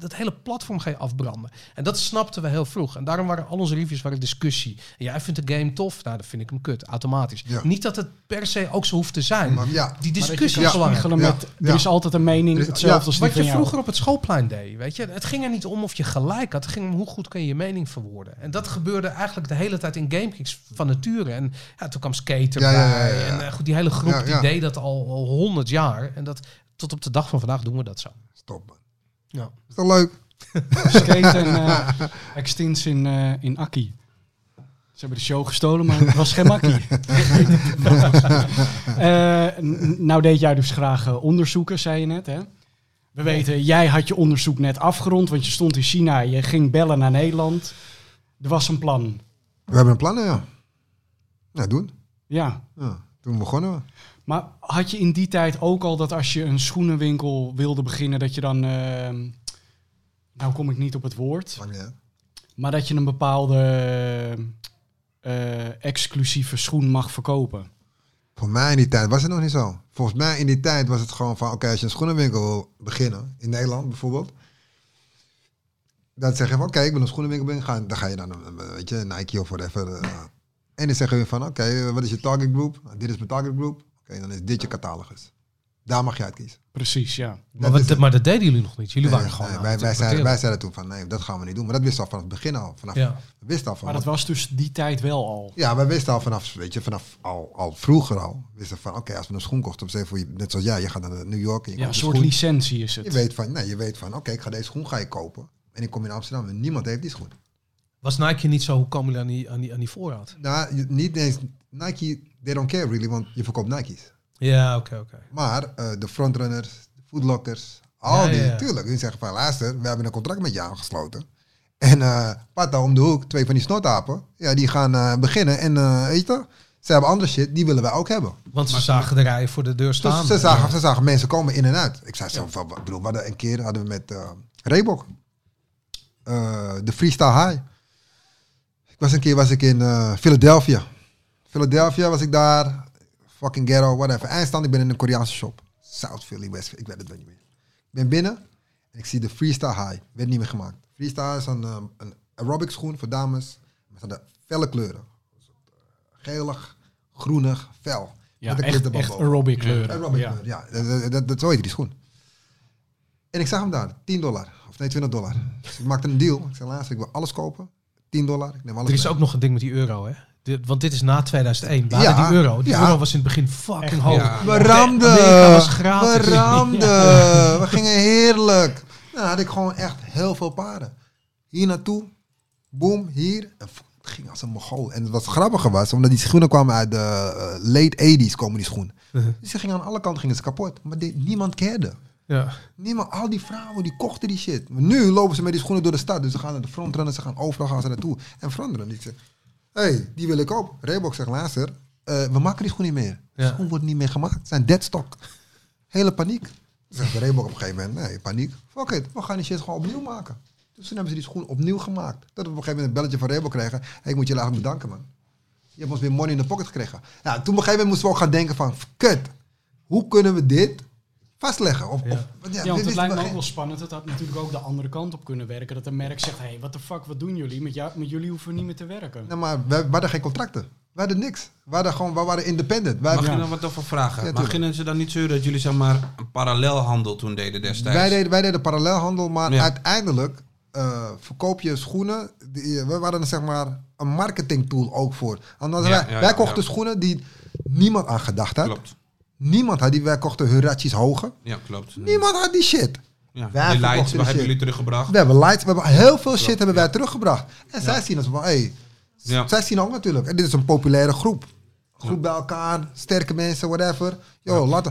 dat hele platform ga je afbranden. En dat snapten we heel vroeg. En daarom waren al onze reviews discussie. En jij vindt de game tof? Nou, dan vind ik hem kut, automatisch. Ja. Niet dat het per se ook zo hoeft te zijn. Maar, die discussie is belangrijk. Er is altijd een mening, hetzelfde als die wat je vroeger op het schoolplein deed. Weet je? Het ging er niet om of je gelijk had. Het ging om hoe goed kun je je mening verwoorden. En dat gebeurde eigenlijk de hele tijd in GameKings van nature. En ja, toen kwam Skater bij. En goed, die hele groep die deed dat al 100 jaar. En dat tot op de dag van vandaag doen we dat zo. Stop, man. Ja. Is dat leuk? Skate en Extinct in Akkie. Ze hebben de show gestolen, maar het was geen makkie. Nou deed jij dus graag onderzoeken, zei je net, hè? We weten, jij had je onderzoek net afgerond, want je stond in China. Je ging bellen naar Nederland. Er was een plan. We hebben een plan, ja. Ja, doen. Ja. Toen begonnen we. Maar had je in die tijd ook al dat als je een schoenenwinkel wilde beginnen, dat je dan, nou kom ik niet op het woord, maar dat je een bepaalde exclusieve schoen mag verkopen? Voor mij in die tijd was het nog niet zo. Volgens mij in die tijd was het gewoon van... Oké, als je een schoenenwinkel wil beginnen... in Nederland bijvoorbeeld... dan zeg je van... Oké, ik wil een schoenenwinkel beginnen... dan ga je dan, weet je, Nike of whatever... en dan zeggen we van... Oké, wat is je target group? Dit is mijn target group. Oké, dan is dit je catalogus. Daar mag je uit kiezen. Precies, ja. Maar dat deden jullie nog niet. Jullie waren gewoon... Wij zeiden toen van... Nee, dat gaan we niet doen. Maar dat wisten al vanaf het begin al. We wisten al van, maar dat was dus die tijd wel al. Ja, we wisten al vanaf... Weet je, vanaf al vroeger al... wisten van... Oké, als we een schoen kochten... net zoals jij, je gaat naar New York... En je koopt een soort schoen. Licentie is het. Je weet van... Oké, ik ga deze schoen ga je kopen. En ik kom in Amsterdam... en niemand heeft die schoen. Was Nike niet zo... Hoe kwam je aan die voorraad? Nou, niet eens... Nike, they don't care really... want je verkoopt Nike's. Ja, oké. Maar de frontrunners, de foodlockers, natuurlijk. Die zeggen van, luister, we hebben een contract met jou gesloten. En Pata om de hoek, 2 van die snotapen, ja, die gaan beginnen. En weet je, ze hebben andere shit, die willen wij ook hebben. Want ze zagen de rij voor de deur staan. Dus ze zagen mensen komen in en uit. Ik zei zelf, ik bedoel, hadden we met Reebok, de Freestyle High. Ik was ik in Philadelphia. Philadelphia was ik daar... Fucking ghetto, whatever. Eindstand, ik ben in een Koreaanse shop. South Philly, West Philly, ik weet het wel niet meer. Ik ben binnen en ik zie de Freestyle High. Werd niet meer gemaakt. Freestyle is een aerobic schoen voor dames. Met de felle kleuren. Gelig, groenig, fel. Ja, met echt aerobic kleuren. Dat zo heet die schoen. En ik zag hem daar, $10. Of nee, $20. Dus ik maakte een deal. Ik zei, laatst, ik wil alles kopen. $10, ik neem alles. Er is ook nog een ding met die euro, hè? Want dit is na 2001. Die euro was in het begin fucking echt hoog. Ja. We ramden. Ja. We gingen heerlijk. Nou, dan had ik gewoon echt heel veel paarden. Hier naartoe. Boom, hier. En het ging als een Mongool. En wat grappiger was, omdat die schoenen kwamen uit de late 80s, komen die schoenen. Dus ze gingen aan alle kanten gingen ze kapot. Maar niemand keerde. Ja. Niemand, al die vrouwen die kochten die shit. Maar nu lopen ze met die schoenen door de stad. Dus ze gaan naar de frontrunnen, ze gaan overal gaan ze naartoe. En frontrunnen, die wil ik ook. Reebok zegt, luister, we maken die schoen niet meer. De schoen wordt niet meer gemaakt. Het zijn deadstock. Hele paniek. Zegt Reebok op een gegeven moment, nee, paniek. Fuck it, we gaan die shit gewoon opnieuw maken. Dus toen hebben ze die schoen opnieuw gemaakt. Dat we op een gegeven moment een belletje van Reebok kregen. Hey, ik moet jullie eigenlijk bedanken, man. Je hebt ons weer money in de pocket gekregen. Nou, toen op een gegeven moment moesten we ook gaan denken van, kut, hoe kunnen we dit vastleggen? Want het lijkt me ook wel spannend. Dat had natuurlijk ook de andere kant op kunnen werken. Dat een merk zegt, hey, what the fuck, wat doen jullie? Met jullie hoeven we niet meer te werken. Nee, maar we hadden geen contracten. We hadden niks. We waren independent. Mag je dan wat over vragen? Ja, beginnen ze dan niet zeuren dat jullie zeg maar een parallelhandel toen deden destijds? Wij deden parallelhandel, maar uiteindelijk verkoop je schoenen. We waren zeg maar een marketingtool ook voor. Wij kochten schoenen die niemand aan gedacht had. Klopt. Niemand had die. Wij kochten Huratjes hoger. Ja, klopt. Niemand had die shit. Ja, die lights, wat hebben jullie teruggebracht? We hebben lights. We hebben heel veel shit hebben wij teruggebracht. En zij zien ons van, zij zien ook natuurlijk. En dit is een populaire groep. Groep bij elkaar, sterke mensen, whatever.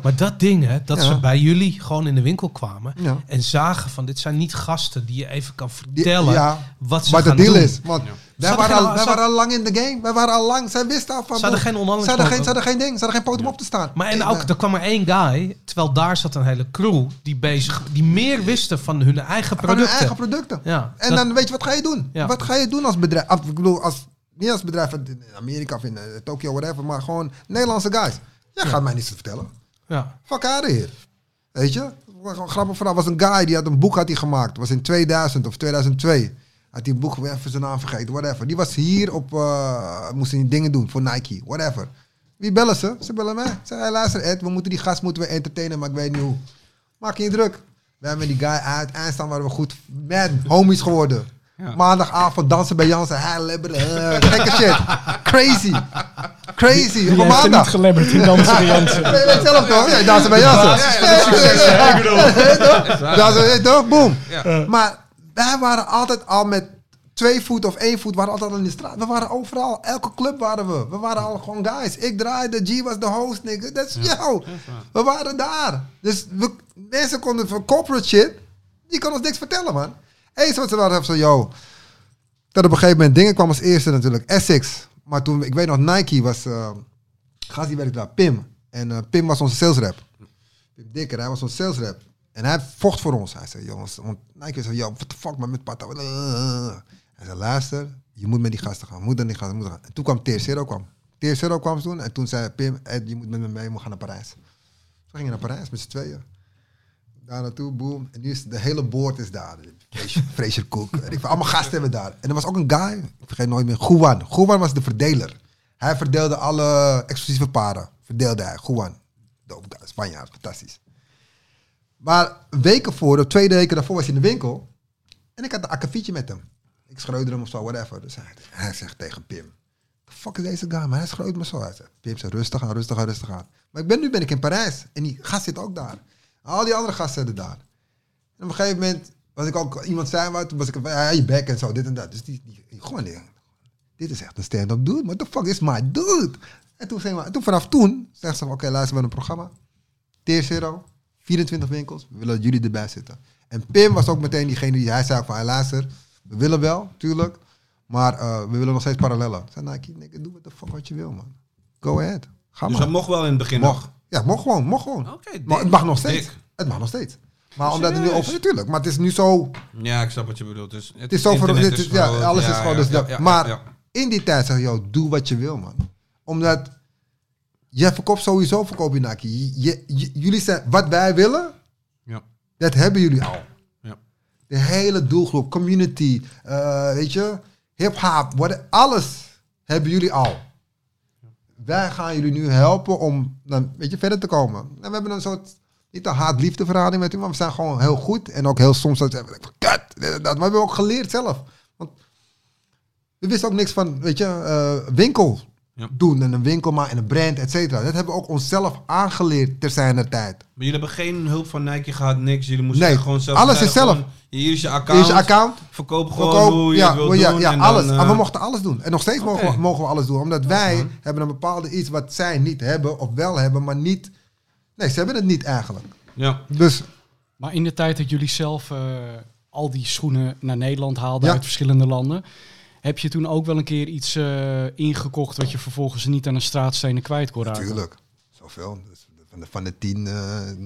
Maar dat ding, hè, dat ze bij jullie gewoon in de winkel kwamen en zagen van, dit zijn niet gasten die je even kan vertellen wat ze gaan doen. Wat de deal is. Want wij waren al lang in de game. Wij waren al lang. Zij wisten al van... Ze hadden geen onderhandeling. Ze hadden geen ding. Ze hadden geen poot om op te staan. Maar er kwam maar 1 guy, terwijl daar zat een hele crew die meer wisten van hun eigen producten. Van hun eigen producten. Ja. En dan weet je, wat ga je doen? Ja. Wat ga je doen als bedrijf? Ik bedoel, niet als bedrijf in Amerika of in Tokio, whatever, maar gewoon Nederlandse guys. Jij gaat mij niets vertellen. Ja. Fuck out of here. Weet je? Grappig verhaal. Was een guy die had een boek gemaakt. Was in 2000 of 2002. Had die boek, even zijn naam vergeten, whatever. Die was hier op, moest die dingen doen voor Nike, whatever. Wie bellen ze? Ze bellen mij. Ze zeggen, hey, luister Ed, die gast moeten we entertainen, maar ik weet niet hoe. Maak je niet druk. We hebben die guy uit. Eindstand waren we goed. Man, homies geworden. Ja. Maandagavond dansen bij Jansen. Gekke shit. Crazy. Op maandag. Je hebt niet gelebberd in dansen bij Jansen. Weet je zelf toch? Ja, dansen bij Jansen. Dansen, toch? Boom. Maar wij waren altijd al met 2 voet of 1 voet. Waren altijd al in de straat. We waren overal. Elke club waren we. We waren al gewoon guys. Ik draaide. G was de host. Nigga. Dat is jou. We waren daar. Dus mensen konden van corporate shit. Die kon ons niks vertellen, man. Eens wat ze daar hebben, dat op een gegeven moment dingen kwam als eerste natuurlijk. Essex. Maar toen, ik weet nog, Nike was... Gast die werkte daar, Pim. En Pim was onze sales rep. Pim Dikker, hij was onze sales rep. En hij vocht voor ons. Hij zei, jongens, want Nike zei, yo, what the fuck, man, met Pata. Hij zei, luister, je moet met die gasten gaan. En toen kwam Tercero. TFZero kwam ze doen en toen zei Pim, Ed, je moet met me mee, je moet gaan naar Parijs. Toen gingen we naar Parijs met z'n tweeën. Daar naartoe, boom. En nu is de hele boord is daar. Fraser Cook. En ik, allemaal gasten hebben daar. En er was ook een guy, ik vergeet nooit meer, Juan. Juan was de verdeler. Hij verdeelde alle exclusieve paren. Verdeelde hij, Juan. Dope guy, Spanjaard, fantastisch. Maar weken voor, de twee weken daarvoor was hij in de winkel. En ik had een akkefietje met hem. Ik schreeuwde hem of zo, whatever. Dus hij zegt tegen Pim, the fuck is deze guy? Maar hij schreeuwt me zo. Hij zegt, Pim zei, rustig aan, rustig aan, rustig aan. Maar nu ben ik in Parijs. En die gast zit ook daar. Al die andere gasten zitten daar. En op een gegeven moment was ik ook iemand zijn waar, toen was ik, ja, je bek en zo, dit en dat. Dus die gewoon, dit is echt een stand-up dude. What the fuck is my dude? En toen vanaf toen, zegt ze, oké, luister, we hebben een programma. TFZero, 24 winkels, we willen jullie erbij zitten. En Pim was ook meteen diegene die, hij zei van, luister, we willen wel, tuurlijk, maar we willen nog steeds parallellen. Ik zei, Nike, nigga, doe wat je wil, man. Go ahead. Ga dus maar. Dat mocht wel in het begin? Mocht. Ja, mocht gewoon. Okay, maar het mag nog steeds. Maar omdat het nu over... Natuurlijk, maar het is nu zo... Ja, ik snap wat je bedoelt. Dus het is zo voor... Ja, alles is gewoon... Dus maar in die tijd zeg je, joh, doe wat je wil, man. Omdat... Jij verkoopt sowieso, verkoop je Nike. Jullie zijn... Wat wij willen... Ja. Dat hebben jullie al. Ja. De hele doelgroep, community... weet je... Hip-hop, alles hebben jullie al. Wij gaan jullie nu helpen om dan, weet je, verder te komen. En we hebben een soort, niet een haat-liefde verhouding met u, maar we zijn gewoon heel goed. En ook heel soms dat we kut, maar we hebben ook geleerd zelf. Want we wisten ook niks van, weet je, winkel doen. En een winkel maken en een brand, et cetera. Dat hebben we ook onszelf aangeleerd terzijner tijd. Maar jullie hebben geen hulp van Nike gehad, niks. Jullie moesten gewoon zelf... alles is zelf. Hier is je account. Verkoop gewoon hoe je het wilt doen. Ja, en alles. Dan, we mochten alles doen. En nog steeds mogen we alles doen. Omdat wij hebben een bepaalde iets wat zij niet hebben of wel hebben, maar niet... Nee, ze hebben het niet eigenlijk. Ja. Dus. Maar in de tijd dat jullie zelf al die schoenen naar Nederland haalden uit verschillende landen, heb je toen ook wel een keer iets ingekocht wat je vervolgens niet aan een straatstenen kwijt kon raken? Natuurlijk. Zoveel. Dus van de 10,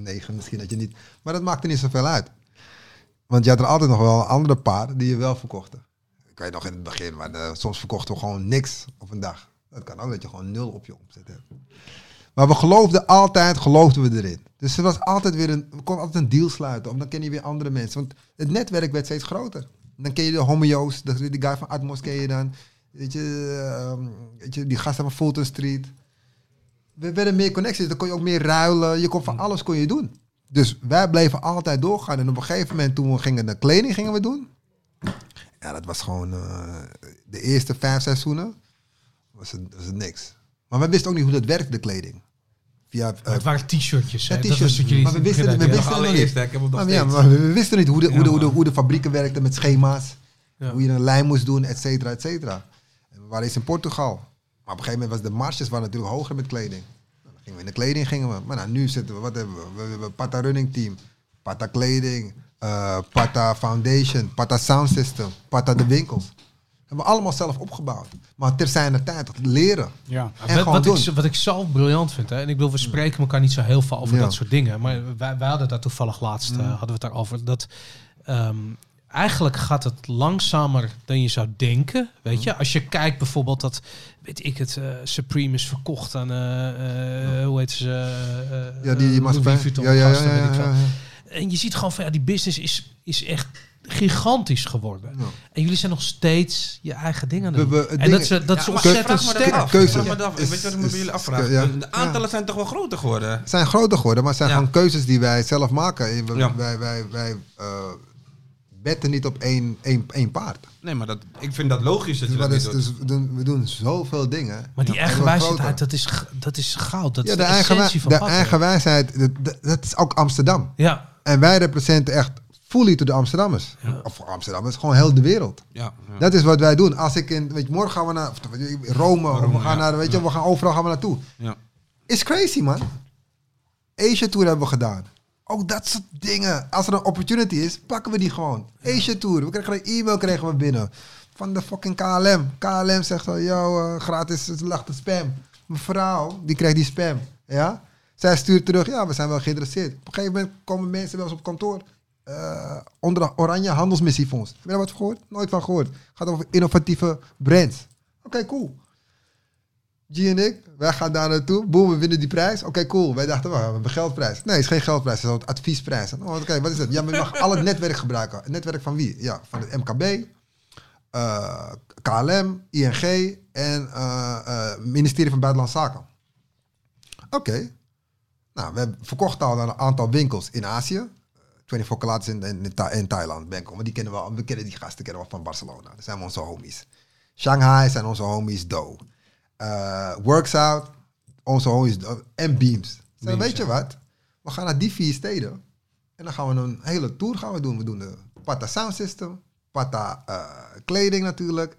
9 misschien dat je niet... Maar dat maakte niet zoveel uit. Want je had er altijd nog wel andere paarden die je wel verkochten. Ik weet nog in het begin, maar soms verkochten we gewoon niks op een dag. Dat kan ook dat je gewoon 0 op je omzet hebt. Maar we geloofden we erin. Dus er was altijd weer we konden altijd een deal sluiten. Dan ken je weer andere mensen. Want het netwerk werd steeds groter. Dan ken je de homo's, de guy van Atmos ken je dan. Weet je die gasten van Fulton Street. We werden meer connecties, dan kon je ook meer ruilen. Je kon van alles kon je doen. Dus wij bleven altijd doorgaan. En op een gegeven moment, toen we gingen de kleding gingen we doen. Ja, dat was gewoon de eerste 5 seizoenen. Was het niks. Maar we wisten ook niet hoe dat werkte, de kleding. Via, het waren t-shirtjes. Ja, t-shirtjes. Maar we wisten niet hoe de fabrieken werkten met schema's. Ja. Hoe je een lijn moest doen, et cetera, et cetera. En we waren eens in Portugal. Maar op een gegeven moment waren de marges natuurlijk hoger met kleding. In de kleding gingen we. Maar nou, nu zitten we, wat hebben we? We hebben Pata Running Team, Pata Kleding, Pata Foundation, Pata Sound System, Pata de Winkels. Dat hebben we allemaal zelf opgebouwd. Maar terzijde tijd, leren. Ja. En wat ik zo briljant vind, hè, en ik bedoel, we spreken elkaar niet zo heel veel over dat soort dingen, maar wij hadden daar toevallig laatst hadden we het daarover, dat eigenlijk gaat het langzamer dan je zou denken, weet je. Als je kijkt bijvoorbeeld dat, weet ik het, Supreme is verkocht aan, hoe heet ze? Die Vuitton. Ja. En je ziet gewoon van, die business is echt gigantisch geworden. Ja. En jullie zijn nog steeds je eigen dingen aan het doen. En dat is ontzettend sterk. Weet je wat ik me bij jullie afvraag? De aantallen zijn toch wel groter geworden? Zijn groter geworden, maar het zijn gewoon keuzes die wij zelf maken. Wij betten niet op één paard. Nee, maar ik vind dat logisch dat je dat niet doet. Dus we doen zoveel dingen. Maar die eigenwijsheid, dat is goud. Dat is de essentie van pakken. De eigenwijsheid, dat is ook Amsterdam. Ja. En wij representen echt fully to de Amsterdammers. Ja. Of Amsterdammers, gewoon heel de wereld. Ja. Dat is wat wij doen. Als ik in, weet je, morgen gaan we naar Rome we gaan naar, weet je, we gaan overal gaan we naartoe. Ja. Is crazy, man. Asia Tour hebben we gedaan. Ook dat soort dingen. Als er een opportunity is, pakken we die gewoon. Asia Tour. We kregen een e-mail kregen we binnen. Van de fucking KLM. KLM zegt al, yo, gratis lachte spam. Mevrouw, die krijgt die spam. Ja? Zij stuurt terug, ja, we zijn wel geïnteresseerd. Op een gegeven moment komen mensen wel eens op kantoor. Onder de Oranje Handelsmissiefonds. Heb je daar wat van gehoord? Nooit van gehoord. Het gaat over innovatieve brands. Oké, cool. G en ik, wij gaan daar naartoe. Boom, we winnen die prijs. Oké, cool. Wij dachten, we hebben een geldprijs. Nee, het is geen geldprijs. Het is een adviesprijs. Oh, oké, wat is dat? Ja, maar je mag al het netwerk gebruiken. Het netwerk van wie? Ja, van het MKB, KLM, ING en het ministerie van Buitenlandse Zaken. Oké. Nou, we verkochten al een aantal winkels in Azië. 24 Kalates in Thailand, Bangkok. Maar die kennen we al. We kennen die gasten kennen we van Barcelona. Dat zijn onze homies. Shanghai zijn onze homies Do. Works Out, onze homies en Beams. Dus weet je wat? We gaan naar die 4 steden. En dan gaan we een hele tour gaan we doen. We doen de Pata Sound System, Pata kleding natuurlijk,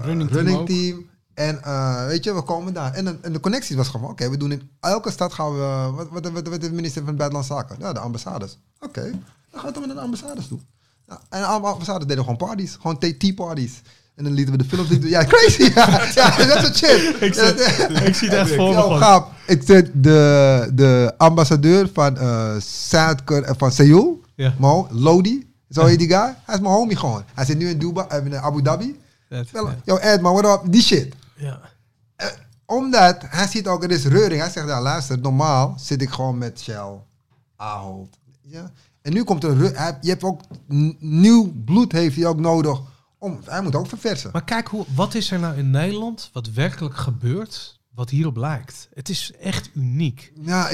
running team. En weet je, we komen daar. En de connectie was gewoon, oké, we doen in elke stad gaan we... Wat heeft de minister van Buitenlandse Zaken? Ja, de ambassades. Oké, dan gaan we dan naar de ambassades toe. Ja, en de ambassades deden gewoon parties. Gewoon tea parties. En dan lieten we de films doen. Ja, crazy. Ja, dat soort shit. Ik zie het echt voor me. Oh, gaaf. Ik zit de ambassadeur van Seoul. Yeah. Mo, Lodi. Zo heet die guy. Hij is mijn homie gewoon. Hij zit nu in Dubai, in Abu Dhabi. Yo, Ed, man, what up? Die shit. Yeah. Omdat, hij ziet ook, er is reuring. Hij zegt, ja, luister, normaal zit ik gewoon met Shell, Ahold. Ja? En nu komt er... Je hebt ook nieuw bloed heeft hij ook nodig... Hij moet ook verversen. Maar kijk, wat is er nou in Nederland wat werkelijk gebeurt, wat hierop lijkt? Het is echt uniek. Ja,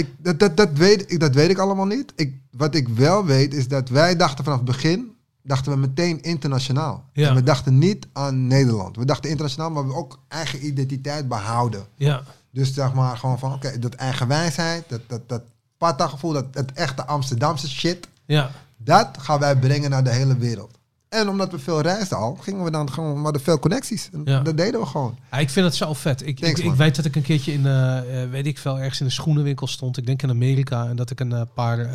dat weet ik allemaal niet. Wat ik wel weet is dat wij dachten vanaf het begin, dachten we meteen internationaal. Ja. En we dachten niet aan Nederland. We dachten internationaal, maar we ook eigen identiteit behouden. Ja. Dus zeg maar gewoon van, oké, dat eigenwijsheid, dat Pata-gevoel, dat echte Amsterdamse shit, ja. Dat gaan wij brengen naar de hele wereld. En omdat we veel reisden al, gingen we dan gewoon... Maar veel connecties. Ja. Dat deden we gewoon. Ja, ik vind het zo vet. Ik weet dat ik een keertje in... weet ik veel, ergens in de schoenenwinkel stond. Ik denk in Amerika. En dat ik een paar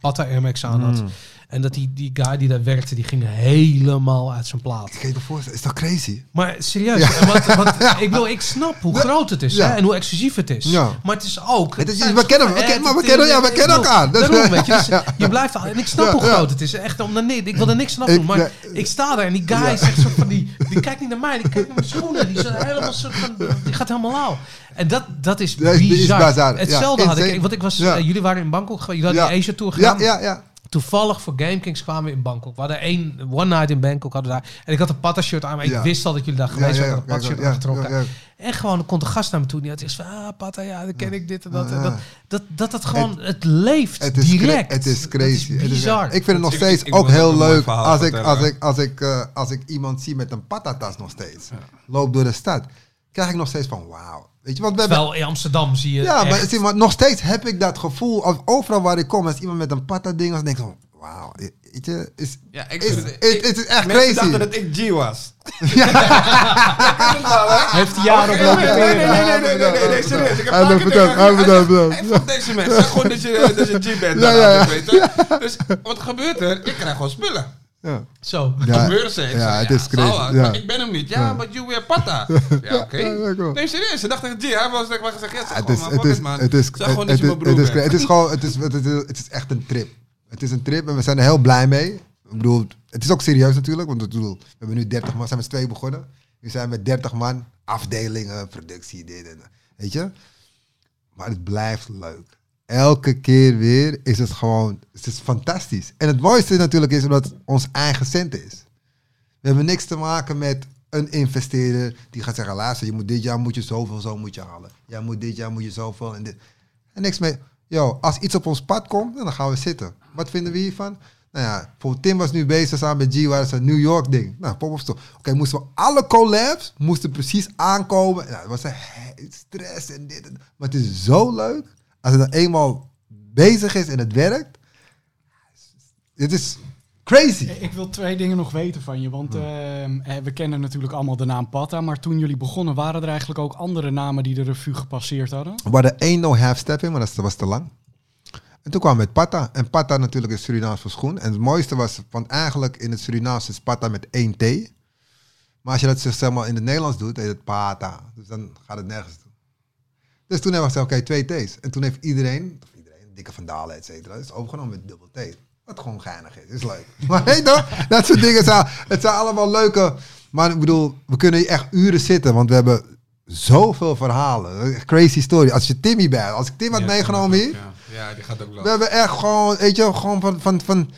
Pata Air Max aan had. En dat die guy die daar werkte... Die ging helemaal uit zijn plaat. Ik kan je het voorstellen. Is dat crazy? Maar serieus. Ja. Ik snap hoe groot het is. Ja. Hè, en hoe exclusief het is. Ja. Maar het is ook... We kennen elkaar. Daarom, weet je. Dus je blijft... En ik snap hoe groot het is. Echt, ik wil er niks aan doen. Maar... Ik sta daar en die guy zegt zo van die kijkt niet naar mij, die kijkt naar mijn schoenen, die is helemaal soort van, die gaat helemaal lauw. En dat is bizar. Hetzelfde had ik, want ik was, jullie waren in Bangkok, jullie hadden die Asia Tour gedaan. Ja. Toevallig voor Game Kings kwamen we in Bangkok. We hadden one night in Bangkok hadden daar. En ik had een Pata shirt aan, maar ik wist al dat jullie daar geweest waren. Een Pata shirt aangetrokken. En gewoon, dan komt de gast naar me toe. Die had iets van, Pata, dan ken ik dit en dat. En dat gewoon, het leeft het is direct. Het is crazy. Het is bizar. Ik vind het nog steeds ook heel leuk als ik iemand zie met een Pata-tas nog steeds. Ja. Loop door de stad. Krijg ik nog steeds van, wauw. Weet je, want terwijl in Amsterdam zie je maar nog steeds heb ik dat gevoel... Of overal waar ik kom, als iemand met een Pata-ding... Dan denk ik van, wauw, weet je... Het is echt crazy. Ik dacht dat ik G was. Ja. Heeft hij jaren op Nee, serieus. Ik heb bedankt. Deze mensen, gewoon dat je G bent. Ja. Dus wat gebeurt er? Ik krijg gewoon spullen. Ja. Zo. Ja. Gebeuren ze. Ja, het is crazy. Ja. Ik ben hem niet. Ja, maar you weer Pata. Ja, oké. Nee, serieus. Ze dachten, hij was gezegd, het is echt een trip. Het is een trip en we zijn er heel blij mee. Ik bedoel, het is ook serieus natuurlijk, want we hebben nu 30 man, zijn met 2 begonnen. Nu zijn we met 30 man, afdelingen, productie, dit en dat. Weet je? Maar het blijft leuk. Elke keer weer is het gewoon... Het is fantastisch. En het mooiste natuurlijk is omdat het ons eigen cent is. We hebben niks te maken met een investeerder... die gaat zeggen, luister, dit jaar moet je zoveel, zo moet je halen. Jij moet dit jaar moet je zoveel en dit. En niks mee. Yo, als iets op ons pad komt, dan gaan we zitten. Wat vinden we hiervan? Nou ja, bijvoorbeeld Tim was nu bezig samen met G... waar is een New York ding. Nou, pop-up store. Oké, moesten we alle collabs... moesten precies aankomen. Nou, het was een stress en dit en dat. Maar het is zo leuk... Als het dan eenmaal bezig is en het werkt, het is crazy. Ik wil 2 dingen nog weten van je, want we kennen natuurlijk allemaal de naam Pata, maar toen jullie begonnen waren er eigenlijk ook andere namen die de revue gepasseerd hadden? We hadden één No Half Step in, maar dat was te lang. En toen kwamen we met Pata. En Pata natuurlijk is Surinaams voor schoen. En het mooiste was, want eigenlijk in het Surinaams is Pata met 1 T. Maar als je dat zeg maar in het Nederlands doet, heet het Pata. Dus dan gaat het nergens. Dus toen hebben we gezegd, oké, 2 T's. En toen heeft iedereen Dikke Van Dalen, et cetera, is overgenomen met dubbel T. Wat gewoon geinig is leuk. Maar weet toch, dat soort dingen, het zijn allemaal leuke... Maar ik bedoel, we kunnen echt uren zitten, want we hebben zoveel verhalen. Crazy story. Als je Timmy bent. Als ik Tim had meegenomen hier. Ja, die gaat ook lang. We hebben echt gewoon, weet je, gewoon van weet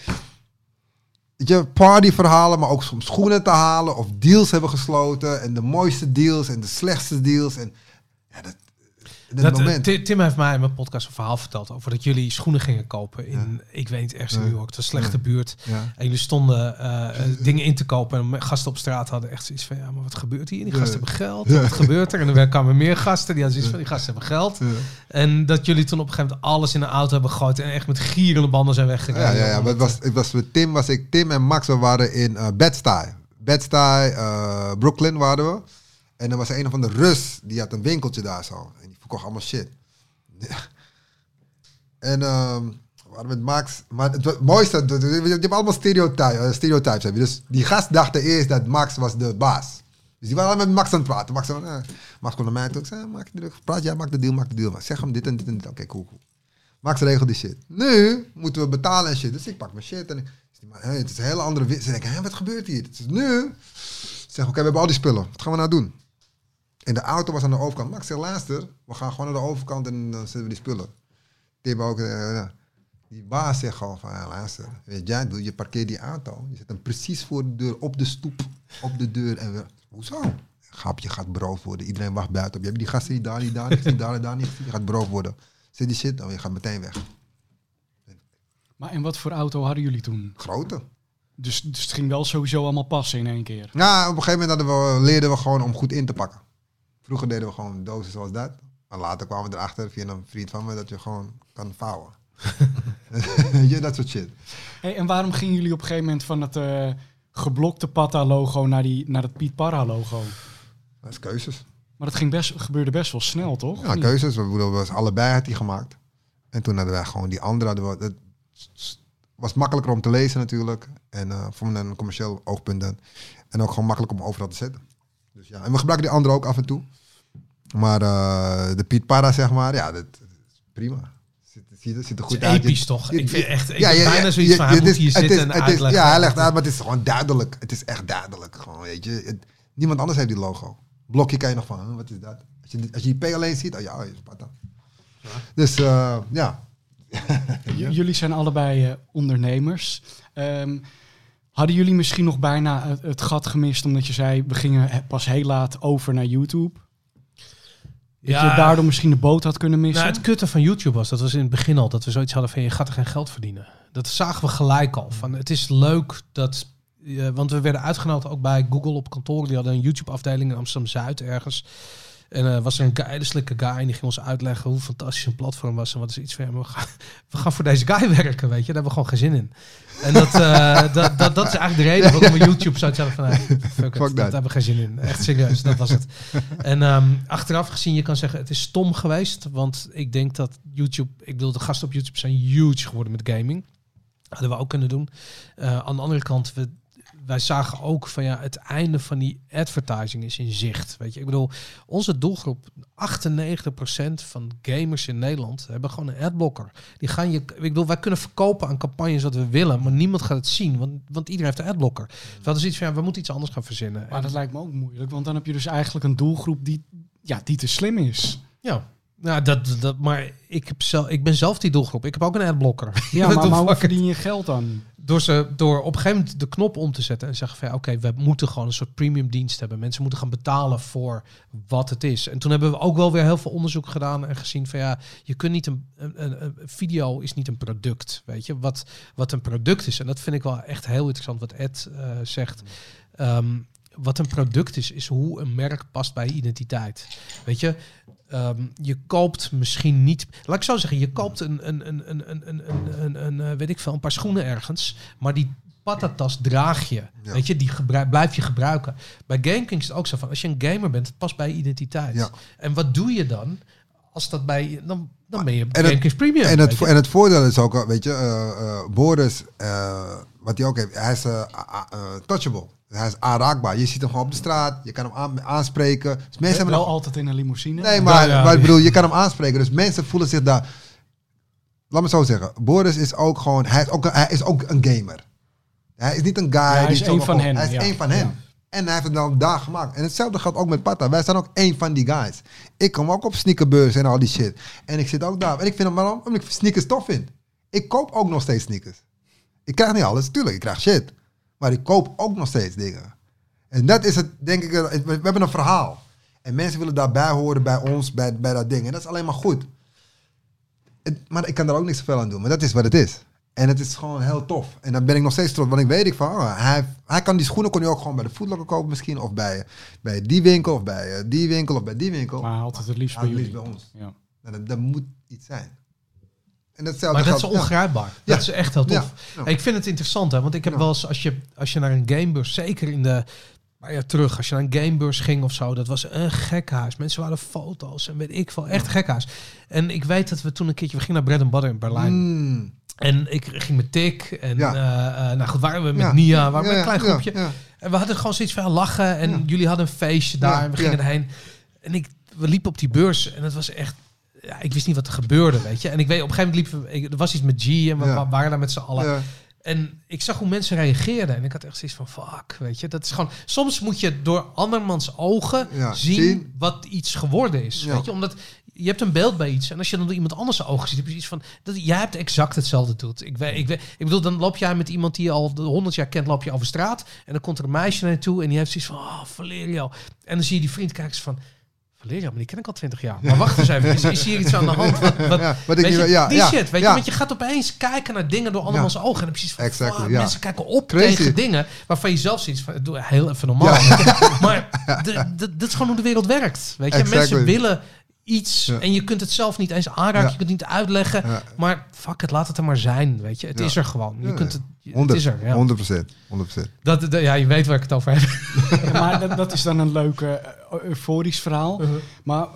je, partyverhalen, maar ook soms schoenen te halen of deals hebben gesloten. En de mooiste deals en de slechtste deals. En ja, dat moment. Tim heeft mij in mijn podcast een verhaal verteld over dat jullie schoenen gingen kopen in, ik weet niet, ergens in New York, de slechte buurt. Ja. En jullie stonden dingen in te kopen en gasten op straat hadden echt zoiets van, ja, maar wat gebeurt hier? Die gasten hebben geld. Ja. Wat gebeurt er? En dan kwamen meer gasten die hadden zoiets van, die gasten hebben geld. Ja. En dat jullie toen op een gegeven moment alles in een auto hebben gegooid en echt met gierende banden zijn weggegaan. Ja. Met Tim was ik. Tim en Max, we waren in Bed-Stuy, Brooklyn waren we. En dan was er een van de Rus, die had een winkeltje daar zo. En die verkocht allemaal shit. En we waren met Max. Maar het mooiste, je hebt allemaal stereotypes. Heb je. Dus die gast dacht eerst dat Max was de baas. Dus die waren allemaal met Max aan het praten. Max kwam naar mij toe. Ik zei, maak je druk. Praat jij, maak de deal. Maar zeg hem dit en dit en dit. Oké, cool. Max regelt die shit. Nu moeten we betalen en shit. Dus ik pak mijn shit. En het is een hele andere... Ze denken, wat gebeurt hier? Dus nu... Zeg, oké, we hebben al die spullen. Wat gaan we nou doen? En de auto was aan de overkant. Max zegt, luister, we gaan gewoon naar de overkant en dan zetten we die spullen. Tim ook. Die baas zegt gewoon van, luister, weet jij, je parkeert die auto. Je zet hem precies voor de deur, op de stoep, op de deur. En we, hoezo? Je gaat beroofd worden. Iedereen wacht buiten op je. Hebt die gasten die daar niet. Je gaat beroofd worden. Zet die shit, dan je gaat meteen weg. Maar en wat voor auto hadden jullie toen? Grote. Dus het ging wel sowieso allemaal passen in één keer? Nou, op een gegeven moment leerden we gewoon om goed in te pakken. Vroeger deden we gewoon dozen zoals dat. Maar later kwamen we erachter via een vriend van me dat je gewoon kan vouwen. Dat soort shit. Hey, en waarom gingen jullie op een gegeven moment van het geblokte Patta-logo naar het Piet Parra-logo? Dat is keuzes. Maar dat gebeurde best wel snel, toch? Ja, keuzes. We allebei had die gemaakt. En toen hadden wij gewoon die andere... was makkelijker om te lezen natuurlijk. En voor een commercieel oogpunt dan. En ook gewoon makkelijk om overal te zetten. Dus ja. En we gebruiken die andere ook af en toe. Maar de Piet Parra, zeg maar, ja, dat is prima. Ziet er goed uit. Episch toch? Ik vind echt, bijna zoiets van, hij moet hier zitten en uitleggen. Ja, hij legt uit, maar het is gewoon duidelijk. Het is echt duidelijk. Gewoon, weet je. Niemand anders heeft die logo. Blokje kan je nog van, wat is dat? Als je die P alleen ziet, oh ja, is Parra. Ja. Dus ja. Jullie zijn allebei ondernemers. Hadden jullie misschien nog bijna het gat gemist... omdat je zei, we gingen pas heel laat over naar YouTube? Ja. Dat je daardoor misschien de boot had kunnen missen? Nou, het kutte van YouTube was in het begin al... dat we zoiets hadden van, je gaat er geen geld verdienen. Dat zagen we gelijk al. Van, het is leuk dat... want we werden uitgenodigd ook bij Google op kantoor. Die hadden een YouTube-afdeling in Amsterdam-Zuid ergens... En was er een hele slikke guy en die ging ons uitleggen hoe fantastisch een platform was. En wat is iets van, ja, we gaan voor deze guy werken, weet je. Daar hebben we gewoon geen zin in. En dat is eigenlijk de reden waarom we YouTube zouden zeggen van, fuck it, daar hebben we geen zin in. Echt serieus, dat was het. En achteraf gezien, je kan zeggen, het is stom geweest. Want ik denk dat YouTube, ik bedoel, de gasten op YouTube zijn huge geworden met gaming. Hadden we ook kunnen doen. Aan de andere kant, wij zagen ook van ja, het einde van die advertising is in zicht. Weet je, ik bedoel, onze doelgroep, 98% van gamers in Nederland hebben gewoon een adblocker. Wij kunnen verkopen aan campagnes wat we willen, maar niemand gaat het zien, want iedereen heeft een adblocker. Dus dat is iets van ja, we moeten iets anders gaan verzinnen. Maar dat lijkt me ook moeilijk, want dan heb je dus eigenlijk een doelgroep die te slim is. Ja. Nou, maar ik ben zelf die doelgroep. Ik heb ook een adblocker. Ja, maar hoe verdien je geld dan? Door op een gegeven moment de knop om te zetten en zeggen van... oké, we moeten gewoon een soort premium dienst hebben. Mensen moeten gaan betalen voor wat het is. En toen hebben we ook wel weer heel veel onderzoek gedaan en gezien van... ja, je kunt niet video is niet een product, weet je. Wat een product is, en dat vind ik wel echt heel interessant wat Ed zegt... wat een product is hoe een merk past bij je identiteit. Weet je, je koopt misschien niet... Laat ik zo zeggen, je koopt een paar schoenen ergens... maar die Patta-tas draag je. Ja. Weet je, die blijf je gebruiken. Bij GameKings is het ook zo van... als je een gamer bent, het past bij je identiteit. Ja. En wat doe je dan... Als dat bij dan ben je GameKings Premium. En het voordeel is ook, weet je, Boris, wat hij ook heeft, hij is touchable. Hij is aanraakbaar. Je ziet hem gewoon op de straat, je kan hem aanspreken. Dus mensen hebben wel altijd in een limousine. Nee, maar ik bedoel, je kan hem aanspreken. Dus mensen voelen zich daar. Laat me zo zeggen, Boris is ook gewoon, hij is ook een gamer. Hij is niet een guy. Ja, hij is één van hen. En hij heeft het dan daar gemaakt. En hetzelfde gaat ook met Patta. Wij zijn ook één van die guys. Ik kom ook op sneakerbeurs en al die shit. En ik zit ook daar. En ik vind het waarom? Omdat ik sneakers tof vind. Ik koop ook nog steeds sneakers. Ik krijg niet alles, tuurlijk. Ik krijg shit. Maar ik koop ook nog steeds dingen. En dat is het, denk ik. We hebben een verhaal. En mensen willen daarbij horen bij ons, bij dat ding. En dat is alleen maar goed. Maar ik kan daar ook niks zoveel aan doen. Maar dat is wat het is. En het is gewoon heel tof. En dan ben ik nog steeds trots. Want ik weet hij kan die schoenen kon je ook gewoon bij de Foot Locker kopen misschien. Of bij die winkel. Of bij die winkel. Of bij die winkel. Maar hij had het liefst bij jullie. Bij ons. Ja. Nou, dat moet iets zijn. En maar dat is ongrijpbaar. Ja. Dat is echt heel tof. Ja. Ja. Ik vind het interessant. Hè, want ik heb wel eens, als je naar een gamebeurs, zeker in de... Maar ja, terug, als je naar een gamebeurs ging of zo, dat was een gekhuis. Mensen waren foto's en weet ik veel. Echt gekhuis. En ik weet dat we toen een keertje, we gingen naar Bread and Butter in Berlijn. Mm. En ik ging met Tik. En nou goed, waren we met Nia, waren we een klein groepje. Ja. En we hadden gewoon zoiets van lachen. En jullie hadden een feestje daar en we gingen erheen. En we liepen op die beurs en het was echt... Ja, ik wist niet wat er gebeurde, weet je. En ik weet, op een gegeven moment er was iets met G en we waren daar met z'n allen. Ja. En ik zag hoe mensen reageerden. En ik had echt zoiets van, fuck, weet je. Dat is gewoon... Soms moet je door andermans ogen zien wat iets geworden is. Ja. Weet je, omdat je hebt een beeld bij iets. En als je dan door iemand anders ogen ziet, heb je iets van... jij hebt exact hetzelfde doet. Ik bedoel, dan loop jij met iemand die je al 100 jaar kent, loop je over straat. En dan komt er een meisje naar je toe en die heeft zoiets van, oh, Valerio. En dan zie je die vriend kijken van... Valerio, maar die ken ik al 20 jaar. Maar wacht eens even, is hier iets aan de hand? Want je gaat opeens kijken naar dingen door andermans ogen. En dan precies van, mensen kijken op tegen dingen waarvan je zelf ziet van, doe heel even normaal. Ja. Maar dat is gewoon hoe de wereld werkt. Weet je? Mensen willen iets en je kunt het zelf niet eens aanraken, je kunt het niet uitleggen. Ja. Maar fuck het, laat het er maar zijn. Weet je? Het is er gewoon. Je kunt het... 100%. Ja, je weet waar ik het over heb. Ja, maar dat is dan een leuk euforisch verhaal. Maar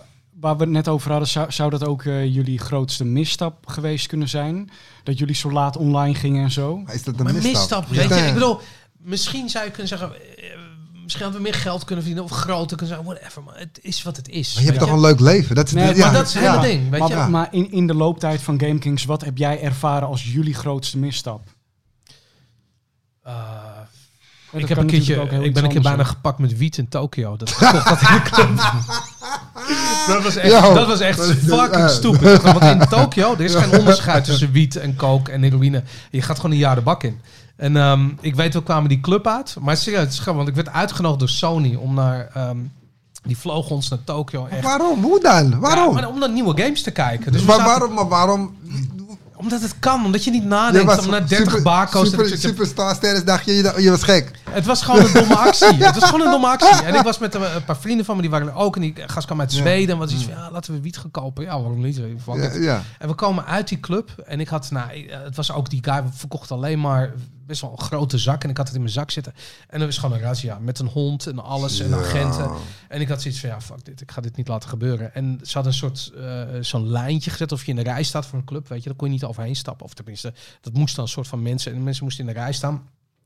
waar we het net over hadden, zou dat ook jullie grootste misstap geweest kunnen zijn? Dat jullie zo laat online gingen en zo? Maar is dat een misstap? Weet je, ik bedoel, misschien zou je kunnen zeggen... Misschien hadden we meer geld kunnen verdienen of groter kunnen zijn. Whatever, maar het is wat het is. Maar je hebt toch een leuk leven? Dat is maar dat is het hele ding. Weet je? Maar in de looptijd van GameKings, wat heb jij ervaren als jullie grootste misstap? Ik ben een keer bijna gepakt met wiet in Tokio. Dat was echt fucking stupid. Want in Tokio, er is geen onderscheid tussen wiet en coke en heroïne. Je gaat gewoon een jaar de bak in. En ik weet, we kwamen die club uit. Maar serieus, want ik werd uitgenodigd door Sony om naar... Die vloog ons naar Tokio. Waarom? Hoe dan? Waarom? Ja, om naar nieuwe games te kijken. Dus waarom? Omdat het kan, omdat je niet nadenkt om naar 30 barco's... Superstar-sterren dacht je was gek. Het was gewoon een domme actie. En ik was met een paar vrienden van me, die waren er ook. En die gast kwam uit Zweden. En was iets van, laten we wiet gaan kopen. Ja, waarom niet? En we komen uit die club. En ik had, het was ook die guy, we verkochten alleen maar... Best wel een grote zak. En ik had het in mijn zak zitten. En er was gewoon een razzia met een hond en alles en agenten. En ik had zoiets van, fuck dit. Ik ga dit niet laten gebeuren. En ze had een soort, zo'n lijntje gezet. Of je in de rij staat voor een club, weet je. Daar kon je niet overheen stappen. Of tenminste, dat moest dan een soort van mensen. En de mensen moesten in de rij staan.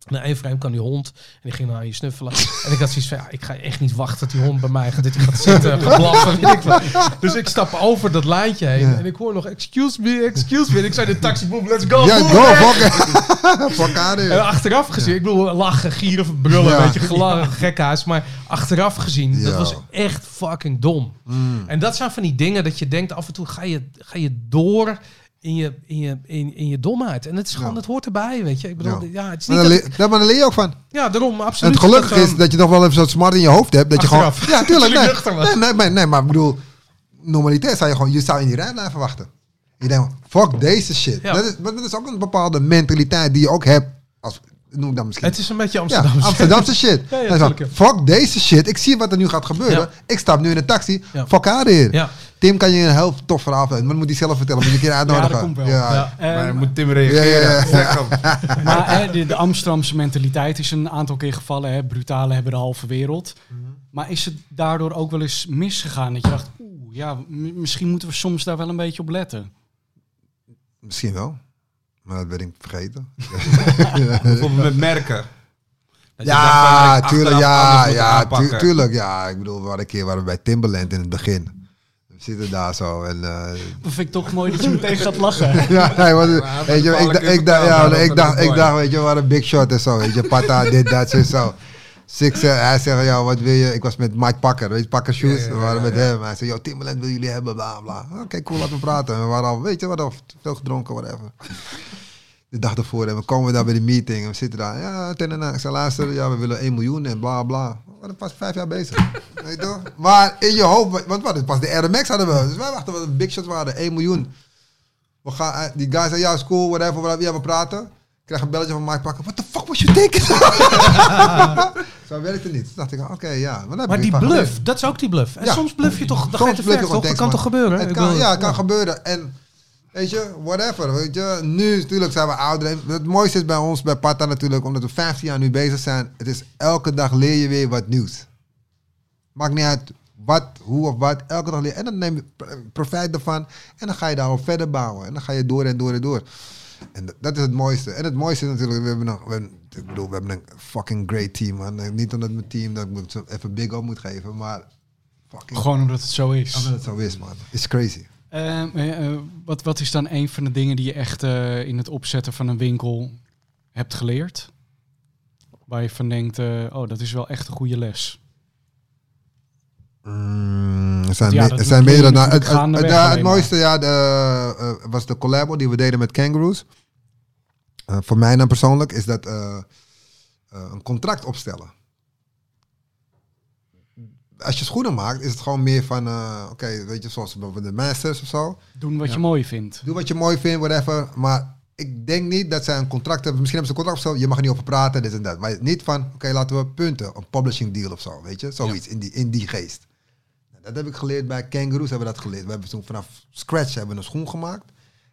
En één voor één kwam die hond. En die ging naar je snuffelen. En ik had zoiets van, ik ga echt niet wachten tot die hond bij mij gaat zitten. Geblaffen. Dus ik stap over dat lijntje heen. En ik hoor nog, excuse me. En ik zei de taxiboom, let's go. Ja, go, achteraf gezien, ik bedoel, lachen, gieren, brullen. Een beetje gekhuis. Maar achteraf gezien, dat was echt fucking dom. Mm. En dat zijn van die dingen dat je denkt, af en toe ga je door... In je domheid. En het is gewoon, dat hoort erbij, weet je. Ik bedoel, het is niet... Maar daar leer je ook van. Ja, daarom, absoluut. En het gelukkig dat is dat je nog wel even zo'n smart in je hoofd hebt. Dat achteraf. Je gewoon... Ja, tuurlijk. Nee, maar ik bedoel... Normaliter zou je gewoon... Je zou in die rij blijven wachten. Je denkt, fuck deze shit. Ja. Dat is ook een bepaalde mentaliteit die je ook hebt. Noem dat misschien. Het is een beetje Amsterdamse shit. Ja, van, fuck deze shit. Ik zie wat er nu gaat gebeuren. Ja. Ik stap nu in een taxi. Ja. Fuck haar hier. Ja. Tim kan je een heel tof verhaal vertellen. Maar moet hij zelf vertellen. Moet je een keer uitnodigen. Ja, dat komt wel. Ja. Maar moet Tim reageren. Ja. Maar de Amsterdamse mentaliteit is een aantal keer gevallen. Hè. Brutalen hebben de halve wereld. Mm-hmm. Maar is het daardoor ook wel eens misgegaan? Dat je dacht, misschien moeten we soms daar wel een beetje op letten. Misschien wel. Maar dat ben ik vergeten. Bijvoorbeeld met merken. Ja, tuurlijk. Ik bedoel, we een keer waren we bij Timberland in het begin. We zitten daar zo en... Dat vind ik toch mooi dat je meteen gaat lachen. Ik dacht, weet je, we waren een big shot en zo. Weet je, Patta, dit, dat, zo. Six, hij zegt, ja, wat wil je? Ik was met Mike Pakker, weet je, Pakker Shoes. We waren met hem. Hij zei, yo, Timbaland wil jullie hebben, bla bla. Oké, cool, laten we praten. We waren al, weet je, wat al veel gedronken, whatever. De dag ervoor, en we komen daar bij de meeting en we zitten daar. Ja, ik zei, luister, ja, we willen 1 miljoen en bla bla. We waren pas 5 jaar bezig. Weet je toch? Maar in je hoofd, want wat, pas de RMX hadden we. Dus wij wachten wat de big shots waren, 1 miljoen. We gaan, die guy zei, ja, school, whatever, whatever, ja, we praten. Ik krijg een belletje van Mike Pakker. What the fuck was je denken? Zo werkte niet. Toen dacht ik, oké, ja. Maar die bluff, dat is ook die bluff. En ja, soms bluff je toch, dat gaat te ver, toch? Dat kan toch gebeuren? Het kan gebeuren. En weet je, whatever, weet je. Nu natuurlijk zijn we ouder. Het mooiste is bij ons, bij Patta natuurlijk, omdat we 15 jaar nu bezig zijn. Het is elke dag leer je weer wat nieuws. Maakt niet uit wat, hoe of wat. Elke dag leer je. En dan neem je profijt ervan. En dan ga je daarop verder bouwen. En dan ga je door en door en door. En dat is het mooiste. En het mooiste is natuurlijk, we hebben een fucking great team, man. Niet omdat mijn team dat ik even big op moet geven, maar fucking gewoon omdat het zo is. Omdat het zo is, man. It's crazy. Wat is dan een van de dingen die je echt in het opzetten van een winkel hebt geleerd? Waar je van denkt, oh, dat is wel echt een goede les. Het mooiste was de collabo die we deden met Kangaroos. Voor mij dan persoonlijk is dat een contract opstellen. Als je schoenen maakt, is het gewoon meer van, oké, weet je, zoals de Masters of zo. Doen wat je mooi vindt. Doe wat je mooi vindt, whatever. Maar ik denk niet dat zij een contract hebben. Misschien hebben ze een contract opgesteld, je mag er niet over praten, dit en dat. Maar niet van, oké, laten we punten, een publishing deal of zo, weet je. Zoiets in die geest. Dat heb ik geleerd bij Kangaroos, hebben we dat geleerd. We hebben toen vanaf scratch een schoen gemaakt.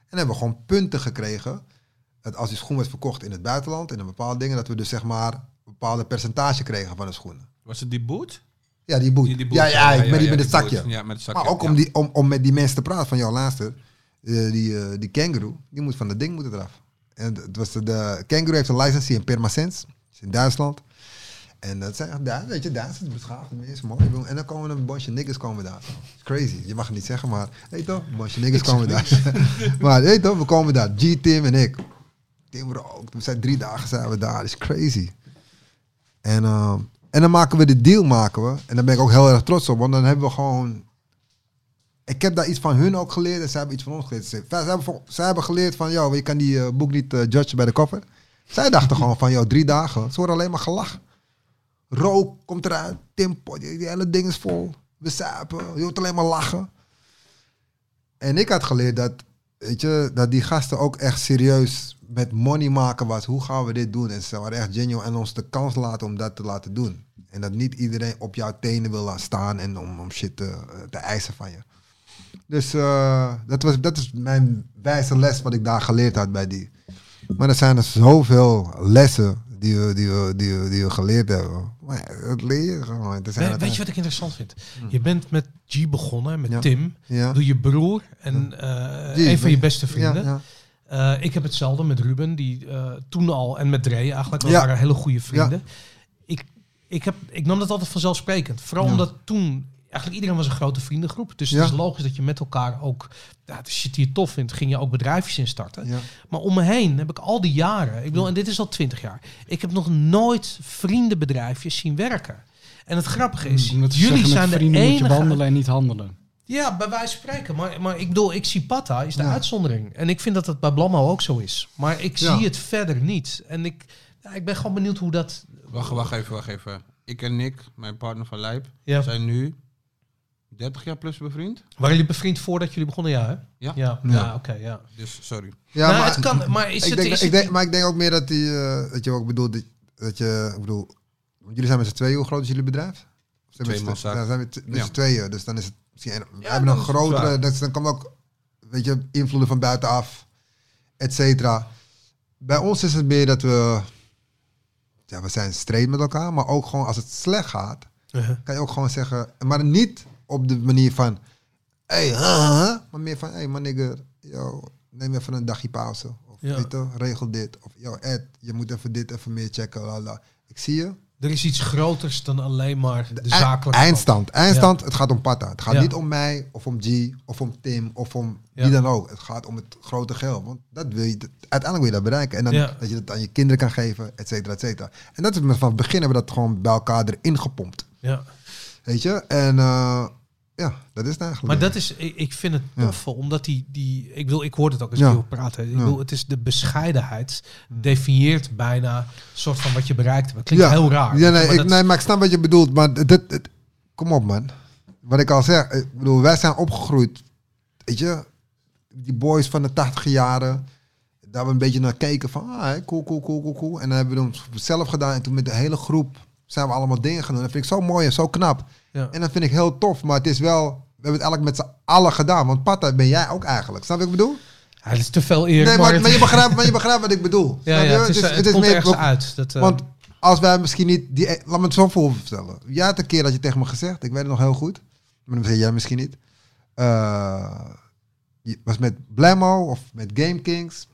En hebben we gewoon punten gekregen. Dat als die schoen werd verkocht in het buitenland, in een bepaalde dingen, dat we dus zeg maar een bepaalde percentage kregen van de schoenen. Was het die boot? Ja, die boot. Met het zakje. Ja, met het zakje. Maar ook om met die mensen te praten van, jou luister, die Kangaroo, die moet van dat ding moeten eraf. En het was de Kangaroo heeft een licentie in Pirmasens, in Duitsland. En dat zijn, weet je, daar is het beschaafd, is mooi. En dan komen een bondje niggers komen daar. Crazy, je mag het niet zeggen, maar hey toch, een bondje niggers komen daar. Maar hey toch, we komen daar, G, Tim en ik. Tim rook, we zijn 3 dagen zijn we daar, is crazy. En dan maken we de deal, en daar ben ik ook heel erg trots op, want dan hebben we gewoon... Ik heb daar iets van hun ook geleerd en zij hebben iets van ons geleerd. Zij hebben geleerd van, joh, je kan die boek niet judgen bij de cover. Zij dachten gewoon van, joh, 3 dagen, ze worden alleen maar gelach. Rook komt eruit, Timpo, die hele ding is vol. We zuipen, je hoort alleen maar lachen. En ik had geleerd dat, weet je, dat die gasten ook echt serieus met money maken was. Hoe gaan we dit doen? En ze waren echt genuine en ons de kans laten om dat te laten doen. En dat niet iedereen op jouw tenen wil laten staan en om shit te eisen van je. Dus dat is mijn wijze les wat ik daar geleerd had bij die. Maar er zijn er zoveel lessen die we geleerd hebben. Maar het leren gewoon. Weet je wat ik interessant vind? Je bent met G begonnen, met Tim. Ja. Door je broer en een van je beste vrienden. Ja, ja. Ik heb hetzelfde met Ruben, die toen al, en met Dre eigenlijk, waren hele goede vrienden. Ja. Ik nam dat altijd vanzelfsprekend. Vooral omdat toen... Eigenlijk iedereen was een grote vriendengroep. Dus het is logisch dat je met elkaar ook... als je het hier tof vindt, ging je ook bedrijfjes instarten. Ja. Maar om me heen heb ik al die jaren... Ik bedoel, en dit is al 20 jaar. Ik heb nog nooit vriendenbedrijfjes zien werken. En het grappige is... jullie zijn de enige... Moet je wandelen en niet handelen. Ja, bij wijze van spreken. Maar ik bedoel, ik zie Patta is de uitzondering. En ik vind dat bij Blammo ook zo is. Maar ik zie het verder niet. En ik ben gewoon benieuwd hoe dat... Wacht even. Ik en Nick, mijn partner van Lijp, zijn nu... 30 jaar plus bevriend. Waren jullie bevriend voordat jullie begonnen, hè? Ja, oké. Dus, sorry. Ja, nou, maar het kan... Maar ik denk ook meer dat die... dat je ook bedoelt... jullie zijn met z'n tweeën. Hoe groot is jullie bedrijf? Zijn we met z'n tweeën. Dus dan is het... we hebben een grotere... Dan kan ook... Weet je, invloeden van buitenaf. Et cetera. Bij ons is het meer dat we... Ja, we zijn streed met elkaar. Maar ook gewoon als het slecht gaat... Kan je ook gewoon zeggen... Maar niet... op de manier van, maar meer van, hey, man, nigger, yo, neem even een dagje pauze. Of regel dit. Of, yo, Ed, je moet even dit, even meer checken. Lala. Ik zie je. Er is iets groters dan alleen maar de zakelijke eindstand. Eindstand, ja. Het gaat om Patta. Het gaat niet om mij, of om G, of om Tim, of om wie dan ook. Het gaat om het grote geld. Want dat wil je, uiteindelijk wil je dat bereiken. En dan dat je dat aan je kinderen kan geven, et cetera, et cetera. En dat is vanaf het begin hebben we dat gewoon bij elkaar erin gepompt. Ja. Weet je? En dat is het eigenlijk. Maar dat is, ik vind het tof, omdat ik hoorde het ook als ik wil praten. Het is de bescheidenheid definieert bijna soort van wat je bereikt hebt. Klinkt heel raar. Ja, maar ik snap wat je bedoelt, maar kom op, man. Wat ik al zeg, ik bedoel, wij zijn opgegroeid, weet je, die boys van de 80 jaren, daar we een beetje naar keken van, cool. En dan hebben we het zelf gedaan en toen met de hele groep zijn we allemaal dingen gaan doen. Dat vind ik zo mooi en zo knap. Ja. En dat vind ik heel tof, maar het is wel... We hebben het eigenlijk met z'n allen gedaan. Want Patta, ben jij ook eigenlijk. Snap je wat ik bedoel? Ja, dat is te veel eer. Nee, maar je begrijpt wat ik bedoel. Ja, ja, het komt ergens uit. Want als wij misschien niet... Laat me het zo voor vertellen. Jij had een keer dat je tegen me gezegd. Ik weet het nog heel goed. Maar dan zeg jij misschien niet. Je was met Blammo of met Game Kings.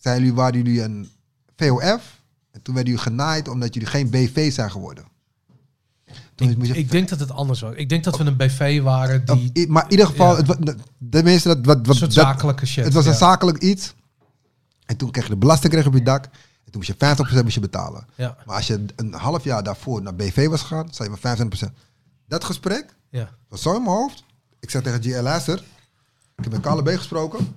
Zijn jullie, waren jullie een VOF? En toen werden jullie genaaid omdat jullie geen BV zijn geworden. Ik denk dat het anders was. Ik denk dat we een BV waren die... Maar in ieder geval... zakelijke shit. Het was een zakelijk iets. En toen kreeg je de belasting op je dak. En toen moest je 50% betalen. Ja. Maar als je een half jaar daarvoor naar BV was gegaan... zei je maar 25%. Dat gesprek was zo in mijn hoofd. Ik zei tegen GL, luister... Ik heb met Carla B gesproken.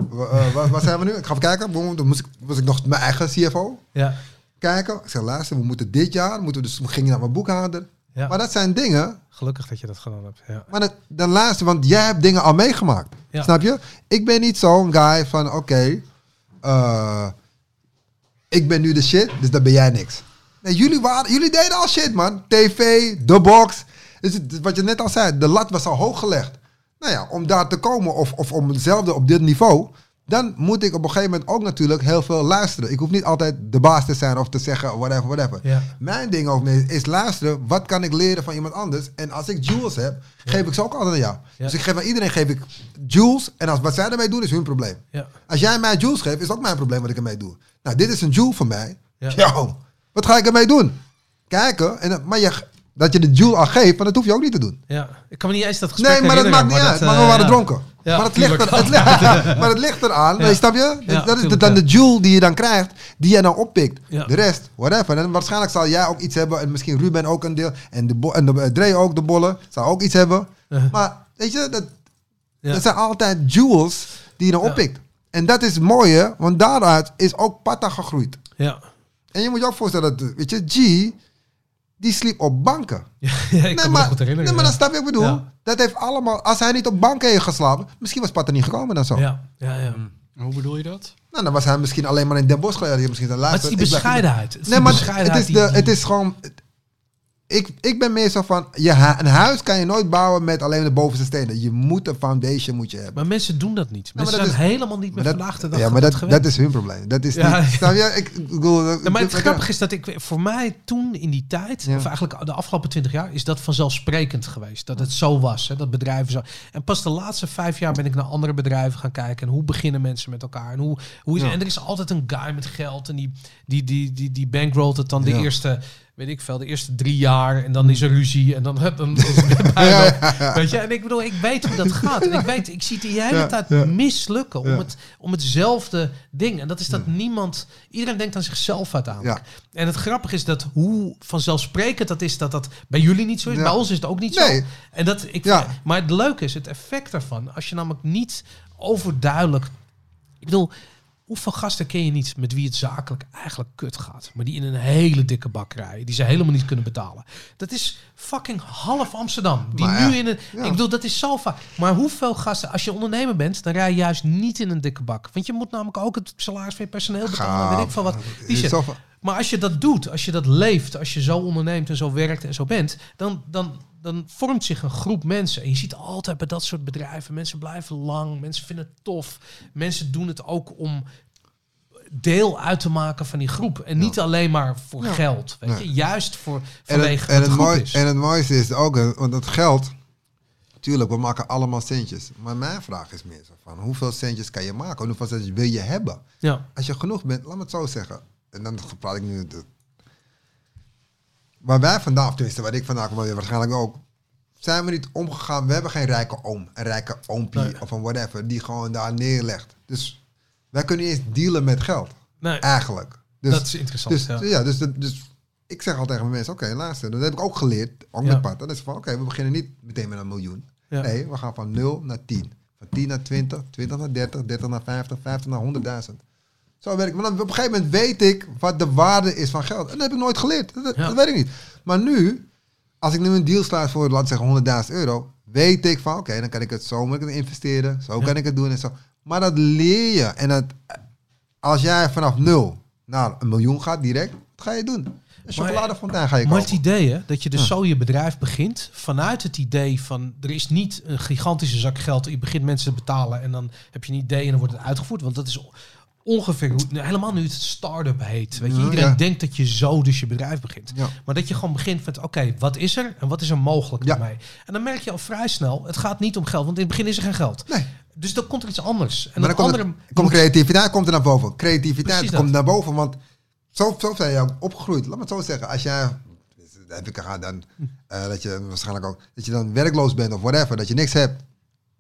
Waar zijn we nu? Ik ga even kijken. Toen was ik nog mijn eigen CFO. Ja. Kijken. Ik zei, luister, we moeten dit jaar... dus ging je naar mijn boekhouder... Ja. Maar dat zijn dingen... Gelukkig dat je dat gedaan hebt. Ja. Maar dan laatste, want jij hebt dingen al meegemaakt. Ja. Snap je? Ik ben niet zo'n guy van, ik ben nu de shit, dus dan ben jij niks. Nee, jullie deden al shit, man. TV, de box. Dus wat je net al zei, de lat was al hoog gelegd. Nou ja, om daar te komen of om hetzelfde op dit niveau... dan moet ik op een gegeven moment ook natuurlijk heel veel luisteren. Ik hoef niet altijd de baas te zijn of te zeggen whatever. Ja. Mijn ding over me is luisteren. Wat kan ik leren van iemand anders? En als ik jewels heb, geef ik ze ook altijd aan jou. Ja. Dus ik geef aan iedereen jewels. En wat zij ermee doen, is hun probleem. Ja. Als jij mij jewels geeft, is het ook mijn probleem wat ik ermee doe. Nou, dit is een jewel voor mij. Ja. Yo, wat ga ik ermee doen? Kijken. Dat je de jewel al geeft, maar dat hoef je ook niet te doen. Ja. Ik kan me niet eens dat gesprek herinneren. Nee, maar dat maakt niet uit. Maar we waren dronken. Ja, maar het ligt eraan, snap je? Ja, dat is dan de jewel die je dan krijgt, die jij dan oppikt. Ja. De rest, whatever. En waarschijnlijk zal jij ook iets hebben, en misschien Ruben ook een deel, en Dre ook, de bollen, zal ook iets hebben. Maar weet je, dat zijn altijd jewels die je dan oppikt. En dat is het mooie, want daaruit is ook Patta gegroeid. Ja. En je moet je ook voorstellen, dat, weet je, G... die sliep op banken. Ja, maar dat snap je, ik bedoel. Ja. Dat heeft allemaal... Als hij niet op banken heeft geslapen... Misschien was Patta niet gekomen dan zo. Ja. Hoe bedoel je dat? Nou, dan was hij misschien alleen maar in Den Bosch. Maar het is die bescheidenheid. Het is gewoon... Ik ben meer zo van... een huis kan je nooit bouwen met alleen de bovenste stenen. Je moet een foundation hebben. Maar mensen doen dat niet. Mensen zijn helemaal niet meer vandaag de dag. Ja, maar dat is hun probleem. Dat is niet... Maar het grappige is dat ik... Voor mij toen in die tijd... Of eigenlijk de afgelopen 20 jaar... is dat vanzelfsprekend geweest. Dat het zo was. Hè, dat bedrijven zo... En pas de laatste 5 jaar ben ik naar andere bedrijven gaan kijken. En hoe beginnen mensen met elkaar? En, en er is altijd een guy met geld. En die bankrollt het dan de eerste... weet ik veel, de eerste 3 jaar en dan is er ruzie en dan is het weet je, en ik bedoel, ik weet hoe dat gaat en ik zie het de hele tijd mislukken om hetzelfde ding en dat is dat niemand, iedereen denkt aan zichzelf uiteindelijk en het grappige is dat hoe vanzelfsprekend dat is dat bij jullie niet zo is, bij ons is het ook niet zo en dat maar het leuke is het effect daarvan, als je namelijk niet overduidelijk, ik bedoel, hoeveel gasten ken je niet met wie het zakelijk eigenlijk kut gaat? Maar die in een hele dikke bak rijden. Die ze helemaal niet kunnen betalen. Dat is fucking half Amsterdam. Die nu in een... Ja. Ik bedoel, dat is zo vaak. Maar hoeveel gasten... Als je ondernemer bent, dan rij je juist niet in een dikke bak. Want je moet namelijk ook het salaris van je personeel betalen. Weet ik veel wat. Die shit. Maar als je dat doet, als je dat leeft, als je zo onderneemt en zo werkt en zo bent, dan vormt zich een groep mensen. En je ziet altijd bij dat soort bedrijven, mensen blijven lang, mensen vinden het tof. Mensen doen het ook om deel uit te maken van die groep. En niet alleen maar voor geld. Weet je? Juist vanwege het goed is. En het mooiste is ook, want dat geld, natuurlijk, we maken allemaal centjes. Maar mijn vraag is meer zo van, hoeveel centjes kan je maken? Hoeveel centjes wil je hebben? Ja. Als je genoeg bent, laat me het zo zeggen. En dan praat ik nu... Maar wij vandaag, tenminste, wat ik vandaag wil, waarschijnlijk ook, zijn we niet omgegaan. We hebben geen rijke oom, een rijke oompie nee. of een whatever, die gewoon daar neerlegt. Dus wij kunnen niet eens dealen met geld. Nee. Eigenlijk. Dus, dat is interessant. Dus, ja. Ja, dus ik zeg altijd tegen mensen, oké, luister, dat heb ik ook geleerd, ook met pad. Dat is van, oké, we beginnen niet meteen met 1 miljoen. Ja. Nee, we gaan van 0 naar 10. Van 10 naar 20, 20 naar 30, 30 naar 50, 50 naar 100.000. Zo werkt het. Maar dan, op een gegeven moment weet ik wat de waarde is van geld. En dat heb ik nooit geleerd. Dat weet ik niet. Maar nu, als ik nu een deal sluit voor, laten we zeggen, €100.000, weet ik van, oké, dan kan ik het zo makkelijk investeren. Zo kan ik het doen en zo. Maar dat leer je. En dat, als jij vanaf 0 naar 1 miljoen gaat direct, wat ga je doen? Een chocoladefontein ga je kopen. Maar het idee, hè, dat je dus zo je bedrijf begint, vanuit het idee van, er is niet een gigantische zak geld, je begint mensen te betalen en dan heb je een idee en dan wordt het uitgevoerd. Want dat is ongeveer helemaal nu het start-up heet. Weet je, iedereen denkt dat je zo dus je bedrijf begint. Ja. Maar dat je gewoon begint met, oké, wat is er en wat is er mogelijk daarmee? En dan merk je al vrij snel, het gaat niet om geld, want in het begin is er geen geld. Nee. Dus dan komt er iets anders. En maar dan komt creativiteit komt er naar boven. Creativiteit komt naar boven, want zo zijn je opgegroeid. Laat me het zo zeggen. Als jij, dat heb ik gehad, dan dat je waarschijnlijk ook, dat je dan werkloos bent of whatever, dat je niks hebt.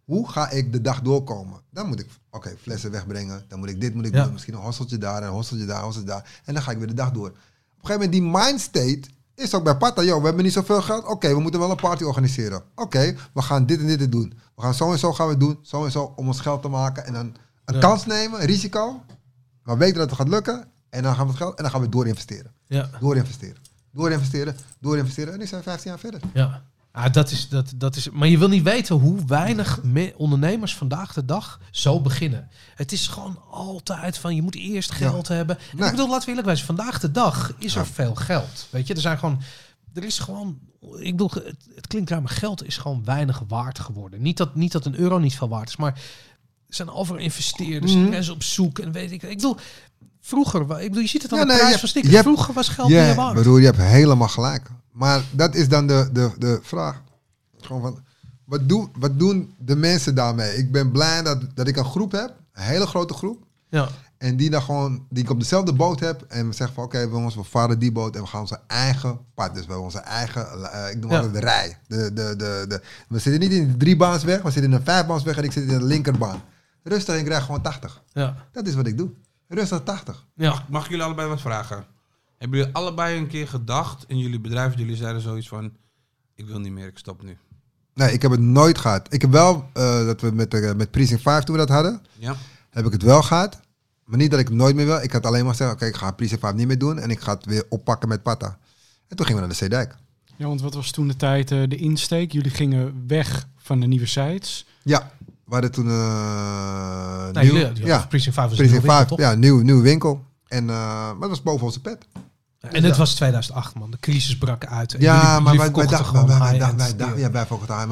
Hoe ga ik de dag doorkomen? Dan moet ik, oké, flessen wegbrengen. Dan moet ik dit, doen. Misschien een hosteltje daar, een hosteltje daar, en dan ga ik weer de dag door. Op een gegeven moment, die mindstate is ook bij Patta. We hebben niet zoveel geld. Oké, we moeten wel een party organiseren. Oké, we gaan dit en dit doen. We gaan zo en zo gaan we doen. Zo en zo om ons geld te maken. En dan een kans nemen, risico. Maar weten dat het gaat lukken. En dan gaan we het geld en dan gaan we doorinvesteren. Ja. Doorinvesteren. En nu zijn we 15 jaar verder. Ja. Ah, dat is, maar je wil niet weten hoe weinig ondernemers vandaag de dag zo beginnen. Het is gewoon altijd van, je moet eerst geld hebben. En ik bedoel, laten we eerlijk zijn, vandaag de dag is er veel geld. Weet je, ik bedoel, het klinkt raar, maar geld is gewoon weinig waard geworden. Niet dat een euro niet veel waard is, maar zijn over investeerders, mensen op zoek en weet ik. Ik bedoel, je ziet het aan de prijs van stickers. Vroeger was geld meer waard. Ik bedoel, je hebt helemaal gelijk. Maar dat is dan de vraag. Gewoon van, wat doen de mensen daarmee? Ik ben blij dat ik een groep heb. Een hele grote groep. Ja. En die ik op dezelfde boot heb. En we zeggen van, we varen die boot. En we gaan onze eigen pad. Dus we hebben onze eigen, ik noem het de rij. We zitten niet in de 3-baansweg. We zitten in een 5-baansweg. En ik zit in de linkerbaan. Rustig, ik krijg gewoon 80. Ja. Dat is wat ik doe. Rustig 80. Ja. Mag ik jullie allebei wat vragen? Hebben jullie allebei een keer gedacht in jullie bedrijf? Jullie zeiden zoiets van, ik wil niet meer, ik stop nu. Nee, ik heb het nooit gehad. Ik heb wel, dat we met Precinct 5 toen we dat hadden, heb ik het wel gehad. Maar niet dat ik het nooit meer wil. Ik had alleen maar gezegd, oké, ik ga Precinct 5 niet meer doen. En ik ga het weer oppakken met Patta. En toen gingen we naar de Zeedijk. Ja, want wat was toen de tijd de insteek? Jullie gingen weg van de nieuwe sites. Ja, we hadden toen Precinct 5 was Precinct een 5, winkel, toch? Ja, nieuw winkel. En, maar dat was boven onze pet. En het was 2008, man. De crisis brak uit. En maar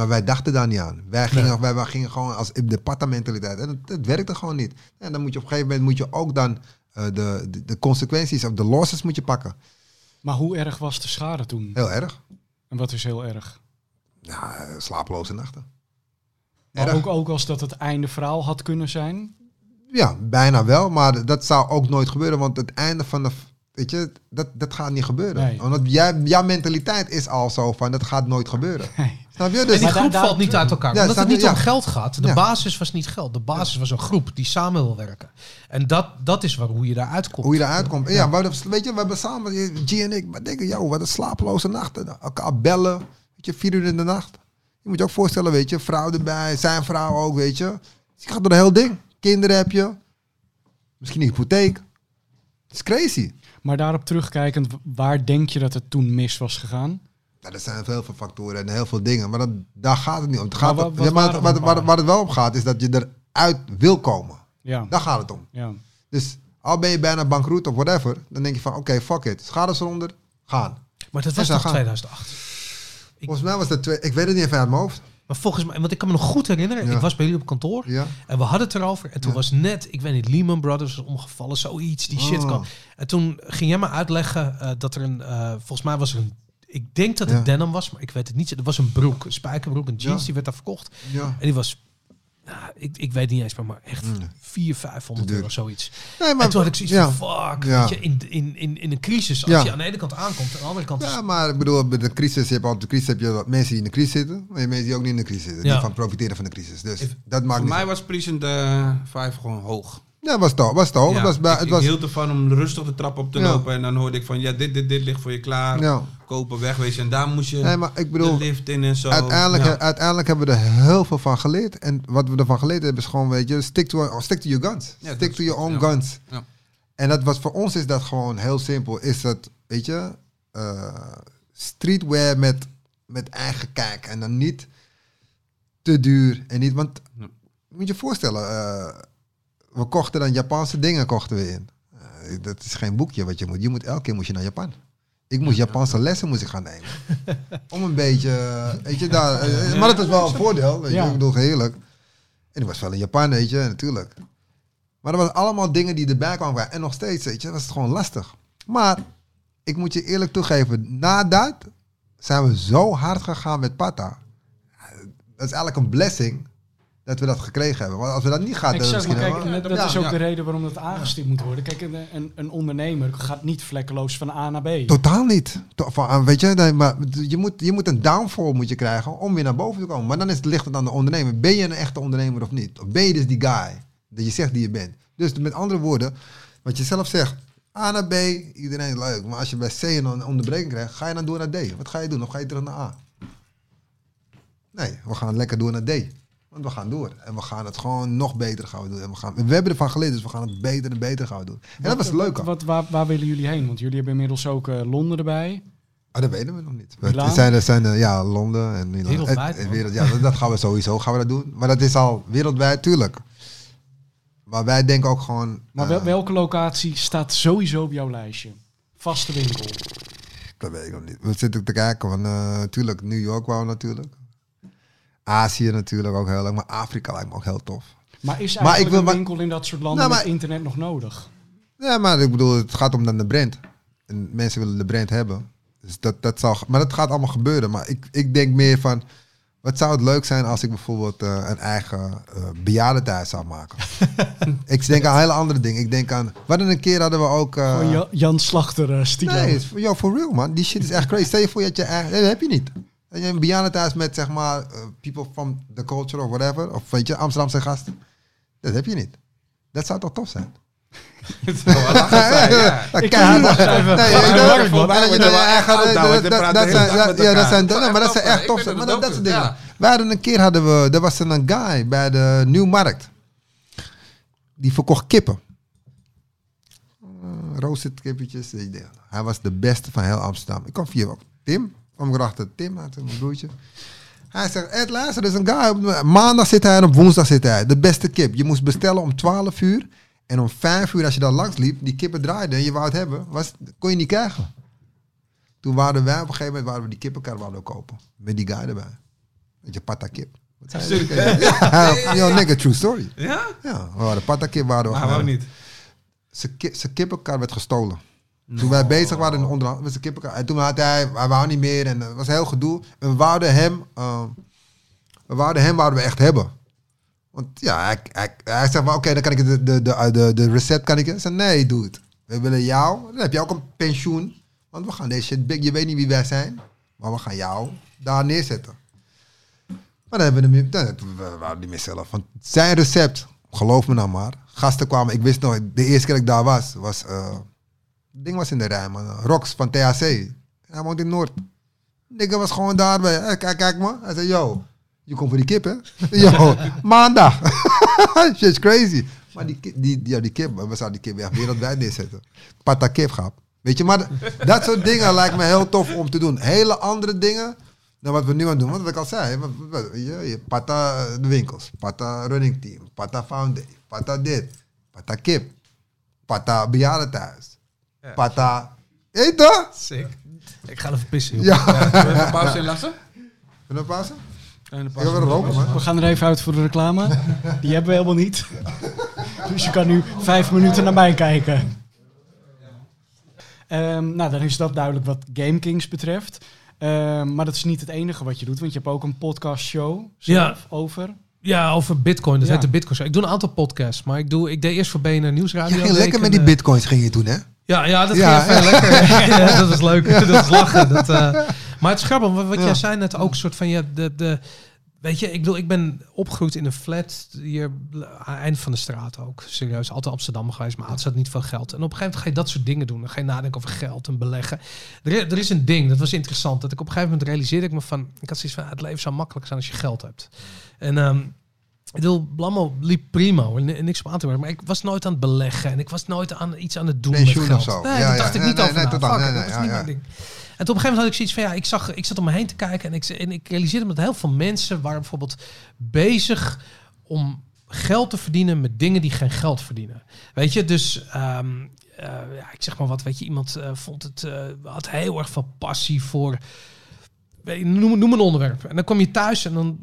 wij dachten daar niet aan. Wij gingen gewoon als de Patta-mentaliteit. En het werkte gewoon niet. En dan moet je op een gegeven moment ook dan de consequenties of de losses moet je pakken. Maar hoe erg was de schade toen? Heel erg. En wat is heel erg? Ja, slapeloze nachten. Maar ook als dat het einde verhaal had kunnen zijn? Ja, bijna wel. Maar dat zou ook nooit gebeuren. Want het einde van de... Weet je, dat gaat niet gebeuren. Nee. Omdat jouw mentaliteit is al zo van, dat gaat nooit gebeuren. Nee. Snap je? Dus en die groep valt niet uit elkaar. Omdat het niet om geld gaat. De basis was niet geld. De basis was een groep die samen wil werken. En dat is hoe je daaruit komt. Hoe je daaruit komt. Ja, weet je, we hebben samen, G en ik, we denken, wat een slapeloze nachten. Elkaar bellen, weet je, 4 uur in de nacht. Je moet je ook voorstellen, weet je, vrouw erbij, zijn vrouw ook, weet je. Dus je gaat door een heel ding. Kinderen heb je. Misschien een hypotheek. Het is crazy. Maar daarop terugkijkend, waar denk je dat het toen mis was gegaan? Ja, er zijn heel veel factoren en heel veel dingen, maar daar gaat het niet om. Waar het wel om gaat, is dat je eruit wil komen. Ja. Daar gaat het om. Ja. Dus al ben je bijna bankroet of whatever, dan denk je van oké, fuck it. Schade eronder, gaan. Maar dat was toch 2008? Volgens mij was dat ik weet het niet even uit mijn hoofd. Maar volgens mij, want ik kan me nog goed herinneren, ik was bij jullie op kantoor en we hadden het erover. En toen was net, ik weet niet, Lehman Brothers was omgevallen, zoiets, die shit kwam. En toen ging jij me uitleggen dat er een, volgens mij was er een, ik denk dat het denim was, maar ik weet het niet. Er was een broek, een spijkerbroek, een jeans, die werd daar verkocht. En die was Nou, ik weet niet eens, maar echt 400-500 euro, zoiets. Nee, maar, en toen had ik zoiets van, fuck, weet je, in een crisis, als je aan de ene kant aankomt, aan de andere kant... Ja, maar ik bedoel, bij de crisis, heb je wat mensen die in de crisis zitten, maar je mensen die ook niet in de crisis zitten, die van profiteren van de crisis. Dus dat maakt voor mij was Priesend 5 gewoon hoog. Ja, was het al. Ja, ik hield ervan om rustig de trap op te lopen en dan hoorde ik van, ja, dit ligt voor je klaar. Ja. Kopen, wegwezen en daar moest je de lift in en zo. Uiteindelijk hebben we er heel veel van geleerd. En wat we ervan geleerd hebben is gewoon, weet je, stick to your guns. Ja, stick to your own guns. Ja. En dat was voor ons is dat gewoon heel simpel. Is dat, weet je, streetwear met eigen kijk en dan niet te duur en niet, want moet je voorstellen... we kochten dan Japanse dingen in. Dat is geen boekje wat je moet. Elke keer moest je naar Japan. Ik moest Japanse lessen moest ik gaan nemen. Om een beetje... Weet je, daar, maar dat is wel een voordeel. Weet je, ik bedoel, heerlijk. En ik was wel in Japan, weet je, natuurlijk. Maar er waren allemaal dingen die erbij kwamen. En nog steeds, weet je, was het gewoon lastig. Maar ik moet je eerlijk toegeven. Na dat zijn we zo hard gegaan met Pata. Dat is eigenlijk een blessing... dat we dat gekregen hebben. Want als we dat niet gaan... Dat is ook de reden waarom dat aangestipt moet worden. Kijk, een ondernemer gaat niet vlekkeloos van A naar B. Totaal niet. Weet je, nee, maar je moet een downfall moet je krijgen om weer naar boven te komen. Maar dan ligt het aan de ondernemer. Ben je een echte ondernemer of niet? Of ben je dus die guy dat je zegt die je bent? Dus met andere woorden, wat je zelf zegt, A naar B, iedereen leuk. Maar als je bij C een onderbreking krijgt, ga je dan door naar D. Wat ga je doen? Of ga je terug naar A? Nee, we gaan lekker door naar D. Want we gaan door. En we gaan het gewoon nog beter gaan doen. En we hebben ervan geleerd, dus we gaan het beter en beter gaan doen. En dat was leuk. Waar willen jullie heen? Want jullie hebben inmiddels ook Londen erbij. Ah, dat weten we nog niet. We zijn Londen en Milaan. Wereldwijd. Dat gaan we sowieso doen. Maar dat is al wereldwijd, tuurlijk. Maar wij denken ook gewoon... Maar welke locatie staat sowieso op jouw lijstje? Vaste winkel. Dat weet ik nog niet. We zitten te kijken, want natuurlijk New York wou natuurlijk. Azië natuurlijk ook heel leuk, maar Afrika lijkt me ook heel tof. Maar is eigenlijk een winkel in dat soort landen met internet nog nodig? Ja, maar ik bedoel, het gaat om dan de brand. En mensen willen de brand hebben. Dus dat zal, maar dat gaat allemaal gebeuren. Maar ik denk meer van, wat zou het leuk zijn als ik bijvoorbeeld een eigen bejaardentehuis zou maken? Ik denk aan hele andere dingen. Ik denk aan, wat een keer hadden we ook... Jan Slachter stilo. Nee, for real man. Die shit is echt crazy. Stel je voor dat je eigen... Dat heb je niet. En je een bejaardentehuis met, zeg maar, people from the culture of whatever. Of weet je, Amsterdamse gasten. Dat heb je niet. Dat zou toch tof zijn? Het zou wel lachen zijn, Ik kan je nog even. Maar dat zijn echt tof zijn. Maar dat soort dingen. Wij hadden een keer, er was een guy bij de Nieuwmarkt. Die verkocht kippen. Roosted-kippetjes. Hij was de beste van heel Amsterdam. Ik kwam via Tim. Om erachter Tim uit mijn broertje. Hij zegt, Ed, luister, er is een guy. Maandag zit hij en op woensdag zit hij. De beste kip. Je moest bestellen om 12 uur. En om 5 uur, als je daar langs liep, die kippen draaiden en je wou het hebben, kon je niet krijgen. Toen waren wij op een gegeven moment, die kippenkar wilden kopen. Met die guy erbij. Weet je, patakip. Ja, nigga, true story. Ja? Ja, we waren patakip. Maar waarom niet? Zijn kippenkar werd gestolen. No. Toen wij bezig waren in de onderhandel met zijn kippenkar. En toen had hij wou niet meer en het was heel gedoe. En we wouden hem echt hebben. Want ja, hij zegt maar oké, dan kan ik de recept kan ik. Ik zei nee dude, we willen jou. Dan heb je ook een pensioen. Want we gaan deze shit big, je weet niet wie wij zijn. Maar we gaan jou daar neerzetten. Maar dan hebben we waren niet meer zelf. Want zijn recept, geloof me nou maar. Gasten kwamen, ik wist nog, de eerste keer dat ik daar was... Het ding was in de rij, man. Rox van THC. Hij woont in Noord. Dikke was gewoon daarbij. Kijk man. Hij zei, yo, je komt voor die kip, hè? Yo, maandag. Shit's crazy. Maar die kip, we zouden die kip echt wereldwijd neerzetten. Pata kip gaat. Weet je, maar dat soort dingen lijkt me heel tof om te doen. Hele andere dingen dan wat we nu aan doen. Want wat ik al zei, Pata de winkels. Pata running team. Pata foundation. Pata dit. Pata kip. Pata bejaardentehuis. Pata. Eet toch? Sick. Ik ga even pissen. Ja. Zullen we een pauze inlassen? Kunnen we pauze? We gaan er even uit voor de reclame. Die hebben we helemaal niet. Dus je kan nu 5 minuten naar mij kijken. Nou, dan is dat duidelijk wat Game Kings betreft. Maar dat is niet het enige wat je doet. Want je hebt ook een podcastshow over. Ja, over bitcoin. Dat heet de bitcoin. Ik doe een aantal podcasts, maar ik deed eerst voor BNR Nieuwsradio. Je ging lekker met die bitcoins ging je doen, hè? Ja, dat ging even lekker. Ja, dat is leuk. Ja. Dat is lachen. Maar het is grappig, wat jij zei net ook, soort van... Weet je, ik ben opgegroeid in een flat hier aan het eind van de straat ook. Serieus, altijd Amsterdam geweest, maar het zat niet veel geld. En op een gegeven moment ga je dat soort dingen doen. Dan ga je nadenken over geld en beleggen. Er is een ding, dat was interessant. Dat ik op een gegeven moment realiseerde ik me van... Ik had zoiets van, het leven zou makkelijk zijn als je geld hebt. En... Ik bedoel, Blammo liep prima, niks op aan te werken. Maar ik was nooit aan het beleggen en ik was nooit aan iets aan het doen met geld. Zo. Nee, ja, dat dacht ik niet over na. Dat was niet mijn ding. En op een gegeven moment had ik zoiets van, ik zat om me heen te kijken... en ik realiseerde me dat heel veel mensen waren bijvoorbeeld bezig om geld te verdienen... met dingen die geen geld verdienen. Weet je, dus... ik zeg maar wat, weet je, iemand had heel erg veel passie voor... Noem een onderwerp. En dan kom je thuis en dan...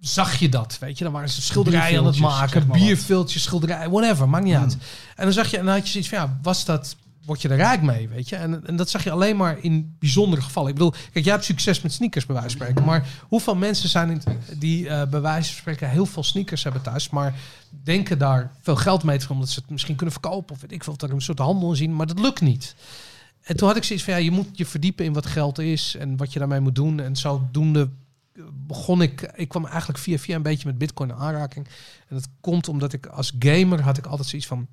zag je dat, weet je? Dan waren ze schilderijen aan het maken, zeg maar bierviltjes, schilderijen, whatever, maakt niet uit. En dan zag je, en dan had je zoiets van, word je er rijk mee, weet je? En dat zag je alleen maar in bijzondere gevallen. Ik bedoel, kijk, jij hebt succes met sneakers, bij wijze van spreken. Maar hoeveel mensen zijn die bij wijze van spreken heel veel sneakers hebben thuis, maar denken daar veel geld mee te doen, omdat ze het misschien kunnen verkopen, of weet ik veel, dat er een soort handel in zien, maar dat lukt niet. En toen had ik zoiets van, je moet je verdiepen in wat geld is, en wat je daarmee moet doen, en zodoende... Ik kwam eigenlijk via een beetje met bitcoin in aanraking. En dat komt omdat ik als gamer had ik altijd zoiets van...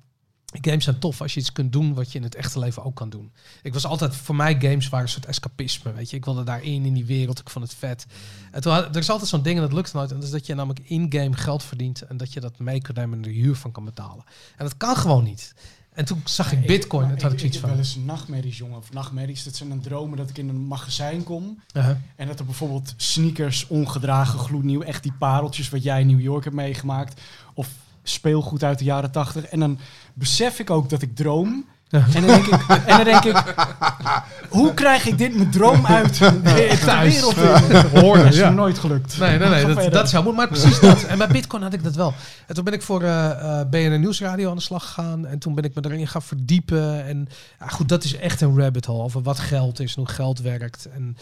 Games zijn tof als je iets kunt doen wat je in het echte leven ook kan doen. Ik was altijd, voor mij games waren een soort escapisme, weet je. Ik wilde daarin, in die wereld, ik vond het vet. En toen er is altijd zo'n ding en dat lukt nooit. En dat is dat je namelijk in-game geld verdient en dat je dat mee kunt nemen en er huur van kan betalen. En dat kan gewoon niet. En toen zag ik bitcoin en toen had ik zoiets van... Ik heb wel eens nachtmerries, jongen. Of nachtmerries, dat zijn dan dromen dat ik in een magazijn kom. Uh-huh. En dat er bijvoorbeeld sneakers, ongedragen, gloednieuw... echt die pareltjes wat jij in New York hebt meegemaakt. Of speelgoed uit de jaren 80. En dan besef ik ook dat ik droom... En dan denk ik, hoe krijg ik dit, mijn droom uit de wereld in? Hoor, dat is me nooit gelukt. Nee, dat is heel moeilijk. Maar precies dat. En bij Bitcoin had ik dat wel. En toen ben ik voor BNR Nieuwsradio aan de slag gegaan. En toen ben ik me erin gaan verdiepen. En goed, dat is echt een rabbit hole. Over wat geld is en hoe geld werkt. En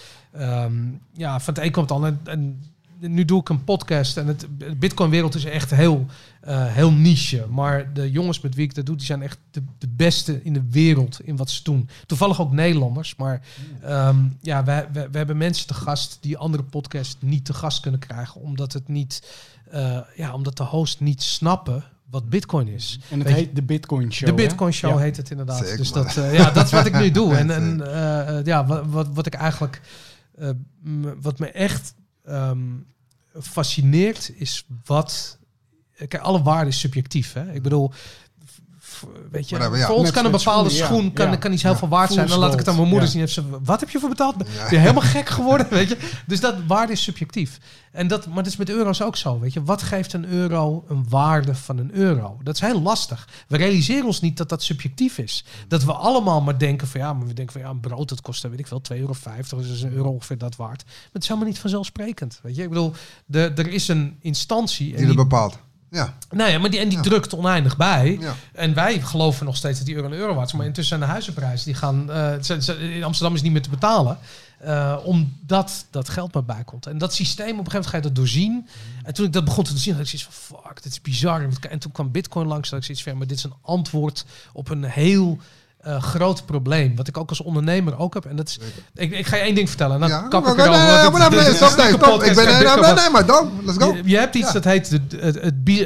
van het een komt het ander. En nu doe ik een podcast. En de Bitcoin-wereld is echt heel niche. Maar de jongens met wie ik dat doe, die zijn echt de beste in de wereld in wat ze doen. Toevallig ook Nederlanders. Maar we hebben mensen te gast die andere podcasts niet te gast kunnen krijgen. Omdat het niet, omdat de host niet snappen wat Bitcoin is. En het heet de Bitcoin Show. De Bitcoin Show heet het inderdaad. Zeker, dus dat is wat ik nu doe. Wat me echt... fascineert is wat... Kijk, alle waarde is subjectief. Hè? Ik bedoel, weet je, voor ons kan een bepaalde schoen kan iets heel veel waard zijn. Dan laat ik het aan mijn moeder zien. Wat heb je voor betaald? Ben je helemaal gek geworden? Weet je? Dus dat waarde is subjectief. En dat, maar dat is met euro's ook zo. Weet je? Wat geeft een euro een waarde van een euro? Dat is heel lastig. We realiseren ons niet dat dat subjectief is. Dat we allemaal maar denken van een brood dat kost, weet ik veel, €2,50. Dus is een euro ongeveer dat waard. Maar het is helemaal niet vanzelfsprekend. Weet je? Ik bedoel, er is een instantie die dat bepaalt. Ja. Nee, maar die drukt oneindig bij. Ja. En wij geloven nog steeds dat die euro een euro waard is. Maar intussen zijn de huizenprijzen die gaan... in Amsterdam is niet meer te betalen. Omdat dat geld maar bij komt. En dat systeem, op een gegeven moment ga je dat doorzien. En toen ik dat begon te doorzien, had ik zoiets van... Fuck, dit is bizar. En toen kwam Bitcoin langs, dat ik zoiets van... Maar dit is een antwoord op een heel... groot probleem, wat ik ook als ondernemer ook heb. En dat is, ik ga je één ding vertellen. Dan kap ik erover. Let's go. Je hebt iets dat heet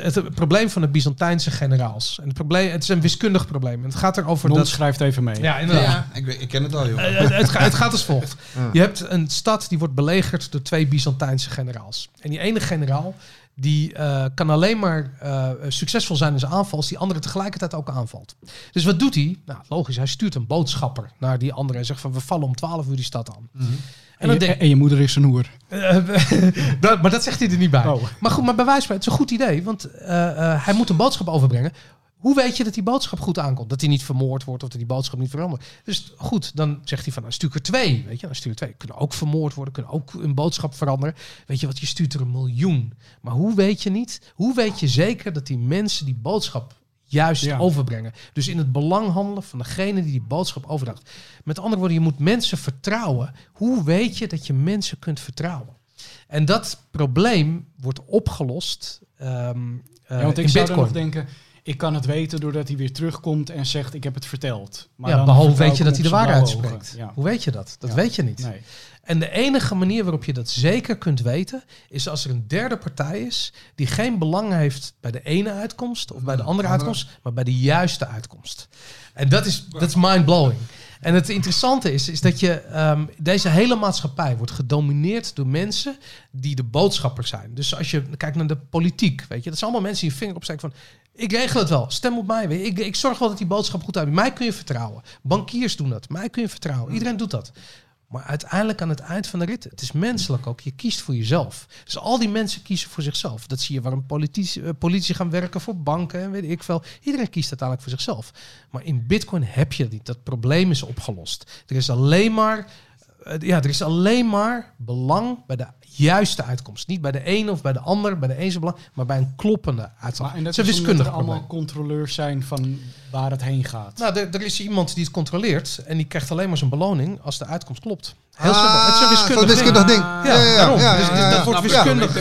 het probleem van de Byzantijnse generaals. En het is een wiskundig probleem. En het gaat erover dat... schrijft even mee. Ja, inderdaad. Ja, ik ken het al, joh. Het gaat als volgt. Je hebt een stad die wordt belegerd door 2 Byzantijnse generaals. En die ene generaal die kan alleen maar succesvol zijn in zijn aanval als die andere tegelijkertijd ook aanvalt. Dus wat doet hij? Nou, logisch, hij stuurt een boodschapper naar die andere en zegt van we vallen om 12:00 die stad aan. Mm-hmm. En je moeder is een hoer. Maar dat zegt hij er niet bij. Oh. Maar goed, maar bij wijze van het is een goed idee, want hij moet een boodschap overbrengen. Hoe weet je dat die boodschap goed aankomt? Dat hij niet vermoord wordt of dat die boodschap niet verandert. Dus goed, dan zegt hij van, nou, stuur er 2. Weet je, dan stuur er 2. Kunnen ook vermoord worden, kunnen ook een boodschap veranderen. Weet je wat, je stuurt er 1 miljoen. Maar hoe weet je niet? Hoe weet je zeker dat die mensen die boodschap juist overbrengen? Dus in het belang handelen van degene die boodschap overdraagt. Met andere woorden, je moet mensen vertrouwen. Hoe weet je dat je mensen kunt vertrouwen? En dat probleem wordt opgelost ja, want ik zou dan nog denken, ik kan het weten doordat hij weer terugkomt en zegt ik heb het verteld. Maar ja, dan behalve weet je dat hij de waarheid spreekt. Ja. Hoe weet je dat? Dat weet je niet. Nee. En de enige manier waarop je dat zeker kunt weten is als er een derde partij is die geen belang heeft bij de ene uitkomst of bij de andere uitkomst, maar bij de juiste uitkomst. En dat is mind-blowing. En het interessante is dat je deze hele maatschappij wordt gedomineerd door mensen die de boodschapper zijn. Dus als je kijkt naar de politiek, weet je, dat zijn allemaal mensen die hun vinger opsteken van ik regel het wel, stem op mij. Ik zorg wel dat die boodschap goed uitkomt. Mij kun je vertrouwen. Bankiers doen dat. Mij kun je vertrouwen. Iedereen doet dat. Maar uiteindelijk aan het eind van de rit, het is menselijk ook, je kiest voor jezelf. Dus al die mensen kiezen voor zichzelf. Dat zie je waarom politici gaan werken voor banken en weet ik veel. Iedereen kiest uiteindelijk voor zichzelf. Maar in Bitcoin heb je dat niet. Dat probleem is opgelost. Er is alleen maar belang bij de juiste uitkomst. Niet bij de een of bij de ander, bij de een is belang, maar bij een kloppende uitslag. Maar, en dat is omdat er allemaal controleurs zijn van waar het heen gaat. Nou, er is iemand die het controleert en die krijgt alleen maar zijn beloning als de uitkomst klopt. Heel simpel. Het is een wiskundig ding. Ja, dat wordt wiskundig.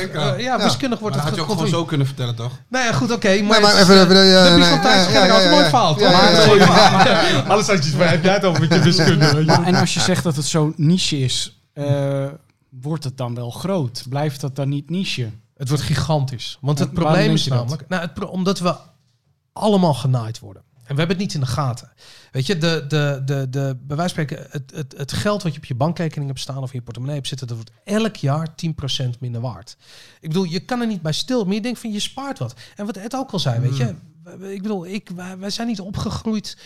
Wiskundig wordt het gecontroleerd. Dat had je ook gewoon zo kunnen vertellen, toch? Nou ja, goed, oké. Maar even... De Byzantijnse Gerrit had nooit verhaald. Alles had je heb jij het over met je wiskunde. En als je zegt dat het zo niche is, wordt het dan wel groot? Blijft dat dan niet niche? Het wordt gigantisch. Want het probleem is namelijk... omdat we allemaal genaaid worden. En we hebben het niet in de gaten. Weet je, bij wijze van spreken, het geld wat je op je bankrekening hebt staan of in je portemonnee hebt zitten, dat wordt elk jaar 10% minder waard. Ik bedoel, je kan er niet bij stil, maar je denkt van je spaart wat. En wat Ed ook al zei, weet je, ik bedoel, wij zijn niet opgegroeid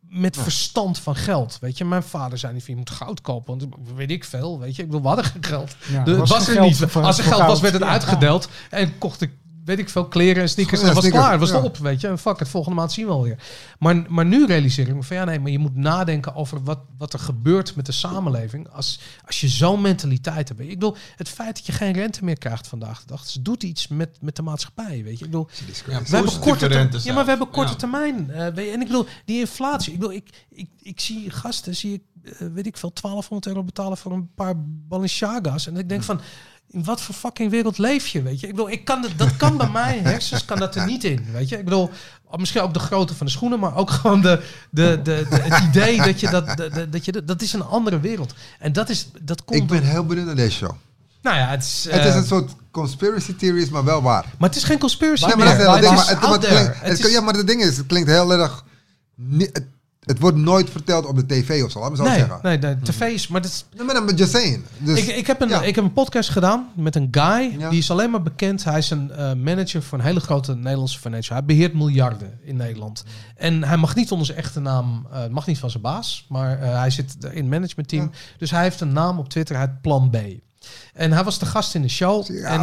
met verstand van geld, weet je. Mijn vader zei niet van, je moet goud kopen, want weet ik veel, weet je. Ik bedoel, we hadden geen geld. Ja, was er niet. Als er geld was, werd het uitgedeeld en kocht ik weet ik veel, kleren en sneakers. En dat was klaar, was erop, weet je. En fuck het, volgende maand zien we alweer. Maar nu realiseer ik me van, maar je moet nadenken over wat er gebeurt met de samenleving als je zo'n mentaliteit hebt. Ik bedoel, het feit dat je geen rente meer krijgt vandaag de dag, dus doet iets met de maatschappij, weet je. Ik bedoel, we hebben korte termijn. En ik bedoel, die inflatie. Ik bedoel, ik zie gasten, weet ik veel, €1200 betalen voor een paar Balenciaga's. En ik denk van, in wat voor fucking wereld leef je, weet je? Ik bedoel, dat kan bij mij, hersens kan dat er niet in, weet je? Ik bedoel, misschien ook de grootte van de schoenen, maar ook gewoon het idee dat je dat is een andere wereld. En dat komt. Ik ben heel benieuwd naar deze show. Nou ja, het is een soort conspiracy theories, maar wel waar. Maar het is geen conspiracy. Maar het ding is, het klinkt heel erg. Het wordt nooit verteld op de tv of zo, laat me zo zeggen. Nee, tv is... Maar I'm just saying. Dus, ik heb een podcast gedaan met een guy. Ja. Die is alleen maar bekend. Hij is een manager van een hele grote Nederlandse financial. Hij beheert miljarden in Nederland. En hij mag niet onder zijn echte naam... mag niet van zijn baas. Maar hij zit in het managementteam. Ja. Dus hij heeft een naam op Twitter. Hij heet Plan B. En hij was de gast in de show. Ja, en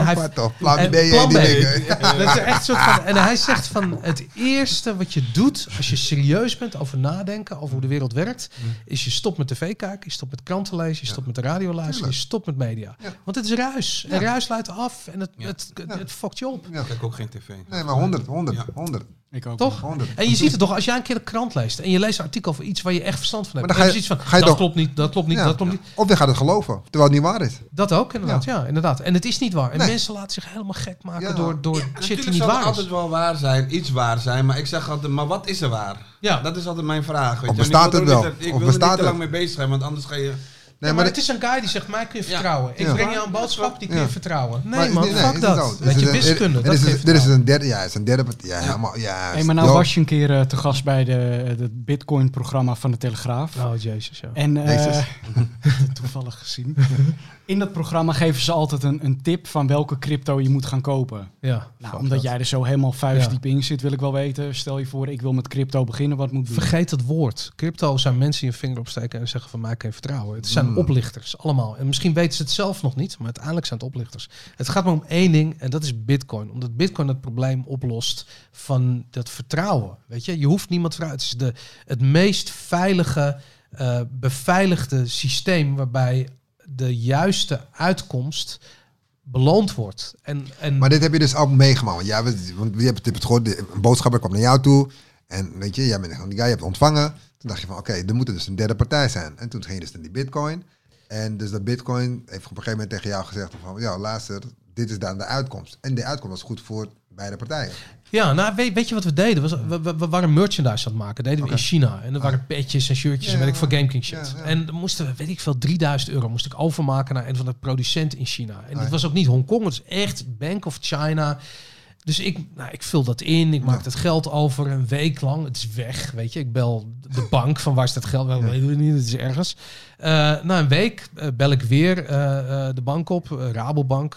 hij zegt van, het eerste wat je doet als je serieus bent over nadenken over hoe de wereld werkt, is je stopt met tv kijken, je stopt met kranten lezen, je stopt met de radio luisteren, je stopt met media. Ja. Want het is ruis. En ruis leidt af en het fokt je op. Ja, ik heb ook geen tv. Nee, maar 100. Ik ook. Toch? 100. En je ziet het toch, als jij een keer de krant leest en je leest een artikel over iets waar je echt verstand van hebt. Maar dan dat klopt niet. Of je gaat het geloven, terwijl het niet waar is. Dat ook, inderdaad. Ja, inderdaad. En het is niet waar. En mensen laten zich helemaal gek maken door shit die niet waar is. Het zal altijd wel waar zijn, iets waar zijn. Maar ik zeg altijd, maar wat is er waar? Ja. Dat is altijd mijn vraag. Weet of bestaat het wel? Ik wil er niet te lang mee bezig zijn, want anders ga je... Nee, maar het is een guy die zegt, mij kun je vertrouwen. Ik breng jou een boodschap, die kun je vertrouwen. Nee, man, fuck dat. Weet je, wiskunde, dat geeft vertrouwen. Is een derde partij. Maar nou was je een keer te gast bij het Bitcoin-programma van de Telegraaf. Oh, jezus, ja. En toevallig gezien. In dat programma geven ze altijd een tip van welke crypto je moet gaan kopen. Ja, nou, omdat jij er zo helemaal vuistdiep in zit, wil ik wel weten. Stel je voor, ik wil met crypto beginnen, wat moet ik doen? Vergeet het woord. Crypto zijn mensen die hun vinger opsteken en zeggen van, mij kun je vertrouwen. Het zijn oplichters, allemaal. En misschien weten ze het zelf nog niet, maar uiteindelijk zijn het oplichters. Het gaat maar om één ding en dat is Bitcoin. Omdat Bitcoin het probleem oplost van dat vertrouwen. Weet je, je hoeft niemand vooruit. Het is het meest veilige, beveiligde systeem waarbij de juiste uitkomst beloond wordt. Maar dit heb je dus al meegemaakt. Ja, want je hebt het gehoord, een boodschapper kwam naar jou toe. En weet je, jij bent die guy, je hebt ontvangen. Toen dacht je van, oké, er moet dus een derde partij zijn. En toen ging je dus naar die Bitcoin. En dus dat Bitcoin heeft op een gegeven moment tegen jou gezegd van, ja, luister, dit is dan de uitkomst. En die uitkomst was goed voor beide partijen. Ja, nou weet je wat we deden? We waren merchandise aan het maken. Deden we in China. En er waren petjes en shirtjes en weet ik voor GameKing shit. Ja, ja. En dan moesten we, weet ik veel, €3000 moest ik overmaken naar een van de producenten in China. En dat was ook niet Hongkong, het is echt Bank of China. Dus ik vul dat in, ik maak dat geld over een week lang. Het is weg, weet je. Ik bel de bank van waar is dat geld? Wel, weet ik niet, het is ergens. Na een week bel ik weer de bank op, Rabobank.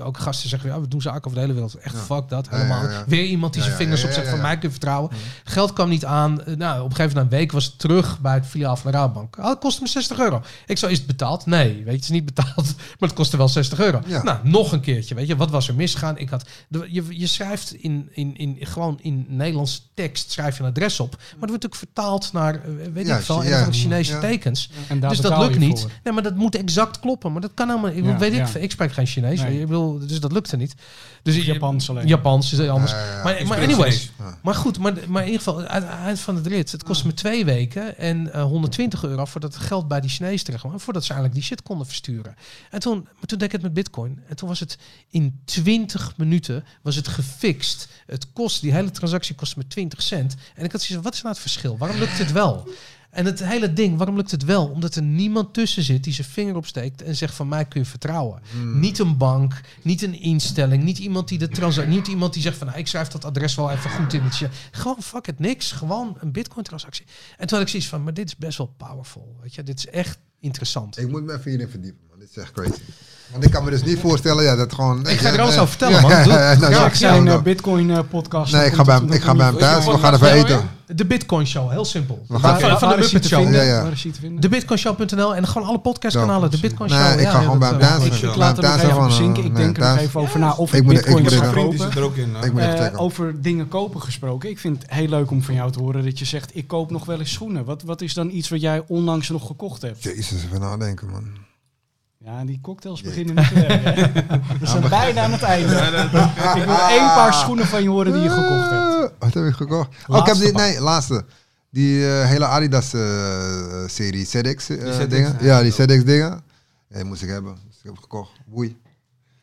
Ook gasten zeggen, ja, we doen zaken over de hele wereld. Echt fuck dat, helemaal. Ja, ja, ja. Weer iemand die zijn vingers opzet van mij kun je vertrouwen. Ja. Geld kwam niet aan. Op een gegeven moment een week was het terug bij het filiaal van de Rabobank. Ah, het kostte me €60. Ik zou, is het betaald? Nee, weet je, het is niet betaald. Maar het kostte wel €60. Ja. Nog een keertje, weet je. Wat was er misgaan? Je schrijft in Nederlandse tekst schrijf je een adres op, maar dat wordt natuurlijk vertaald naar van de Chinese tekens. En dus dat lukt niet. Voor. Nee, maar dat moet exact kloppen. Maar dat kan helemaal. Ik spreek geen Chinees. Nee. Ik bedoel, dus dat lukte niet. Dus Japans alleen. Japans is anders. Maar anyways. Ja. Maar goed. Maar in ieder geval uit van de rit. Het kostte me 2 weken en €120 voordat het geld bij die Chinees terecht kwam. Voordat ze eigenlijk die shit konden versturen. En toen deed ik het met Bitcoin. En toen was het in 20 minuten was het gefixt. Die hele transactie kostte me 20 cent. En ik had zoiets, wat is nou het verschil? Waarom lukt het wel? En het hele ding, waarom lukt het wel? Omdat er niemand tussen zit die zijn vinger opsteekt en zegt van mij kun je vertrouwen. Niet een bank, niet een instelling, niet iemand die de transactie, niet iemand die zegt van nou, ik schrijf dat adres wel even goed in het shit. Gewoon fuck het, niks. Gewoon een Bitcoin transactie. En toen had ik zoiets van, maar dit is best wel powerful. Weet je, dit is echt interessant. Ik moet me even hierin verdiepen, man. Dit is echt crazy. Want ik kan me dus niet voorstellen dat gewoon... Ik ga er alles over vertellen, man. Ik zijn Bitcoin-podcast. Nee, ik ga bij hem thuis. We gaan even eten. De Bitcoin Show, heel simpel. Van de Muppet Show. De bitcoinshow.nl en gewoon alle podcastkanalen. De Bitcoin Show. Nee, ik ga gewoon bij hem thuis. Ik laat hem nog even bezinken. Ik denk er nog even over na of ik bitcoins ga kopen. Over dingen kopen gesproken. Ik vind het heel leuk om van jou te horen dat je zegt ik koop nog wel eens schoenen. Wat is dan iets wat jij onlangs nog gekocht hebt? Jezus, even nadenken, man. Ja, die cocktails beginnen niet te werken. We zijn bijna aan het einde. Ik wil 1 paar schoenen van je horen die je gekocht hebt. Wat heb ik gekocht? Laatste. Die hele Adidas-serie, ZX-dingen. Ja, die ZX-dingen. Die moest ik hebben. Dus ik heb gekocht. Boei.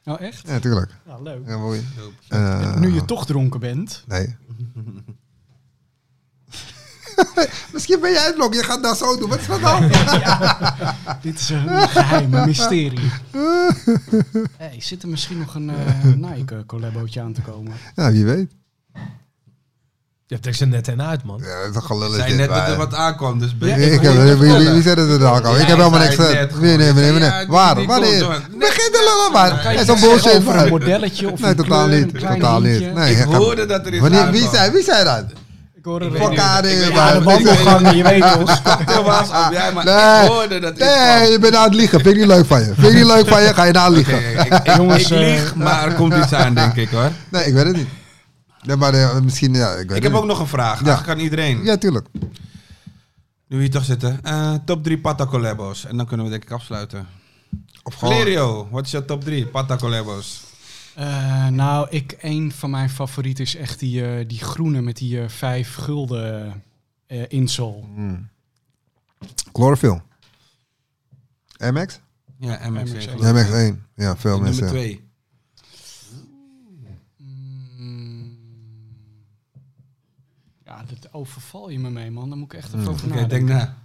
Oh, echt? Ja, natuurlijk. Nou, leuk. Ja, boei. Nu je toch dronken bent. Nee. Misschien ben jij het blok, je gaat daar zo doen. Wat is dat dan? Dit is een geheime mysterie. Zit er misschien nog een Nike-collabootje aan te komen? Ja, wie weet. Je hebt er net en uit, man. Ja, dat gelul is dit. Zijn net dat er wat aankwam, dus... Wie zei dat er aankwam? Ik heb helemaal niks... Nee. Waar? Wanneer? Begin te lullen, man. Het is een bullshit. Over een modelletje of een kleur, Totaal niet. Ik hoorde dat er iets aankwam. Wie zei dat? Ik hoorde de wandelgangen, je weet ons. Ik hoorde dat. Nee, je bent aan het liegen. Vind ik niet leuk van je. Ga je nou liegen. Jongens, ik lieg, maar er komt iets aan, denk ik hoor. Nee, ik weet het niet. Nee, maar misschien, ja, ik heb ook nog een vraag. Ja. Dat kan iedereen. Ja, tuurlijk. Nu we hier toch zitten. Top 3 Patta Collabos. En dan kunnen we denk ik afsluiten. Valerio, wat is jouw top 3 Patta Collabos? Een van mijn favorieten is echt die groene met die 5 gulden insole. Chlorophyll. MX? Ja, MX1. MX1. Ja, veel en mensen. Nummer 2. Ja, dat overval je me mee, man. Dan moet ik echt even over nadenken. Denk na.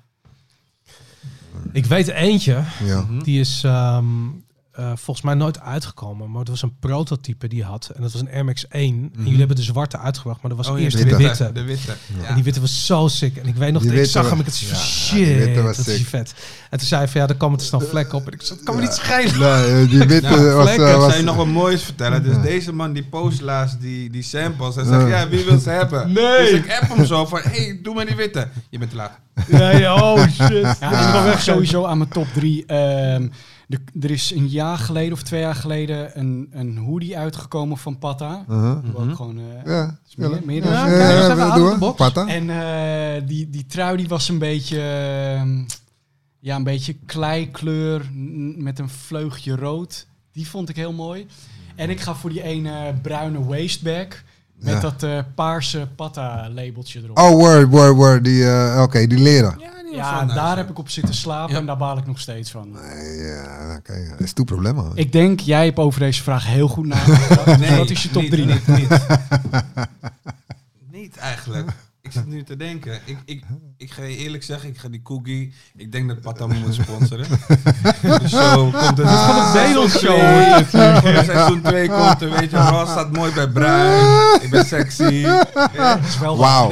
Ik weet eentje. Ja. Die is... volgens mij nooit uitgekomen, maar het was een prototype die had. En dat was een Air Max 1. En jullie hebben de zwarte uitgebracht, maar dat was eerst de witte. De witte. Ja. En die witte was zo sick. En ik weet nog, dat is vet. En toen zei hij van, ja, daar kwam er snel vlek op. En ik zei, dat kan me niet schelen. Nee, die witte was... Zou je nog wat moois vertellen? Dus deze man, die post laatst die samples. Hij zegt, ja, wie wil ze hebben? Nee. Dus ik app hem zo van, hey, doe maar die witte. Je bent te laat. Ja, oh shit. Ja, ik was echt sowieso aan mijn top 3... Er is een jaar geleden of 2 jaar geleden een hoodie uitgekomen van Patta. Gewoon meer dan Patta. En die trui die was een beetje, kleikleur met een vleugje rood. Die vond ik heel mooi. En ik ga voor die ene bruine waistbag. Met dat paarse Patta labeltje erop. Oh, word. Die leren. Ja. Ja, en daar heb ik op zitten slapen en daar baal ik nog steeds van. Nee, ja, oké. Dat is het probleem. Ik denk, jij hebt over deze vraag heel goed nagedacht. Nee, dat is je top 3. Niet eigenlijk. Ik zit nu te denken. Ik ga je eerlijk zeggen, ik ga die cookie... Ik denk dat Patam moet sponsoren. Dus zo komt het. Van het Bedelshow. Seizoen 2 komt er. Weet je, Ross staat mooi bij bruin. Ik ben sexy. Wauw.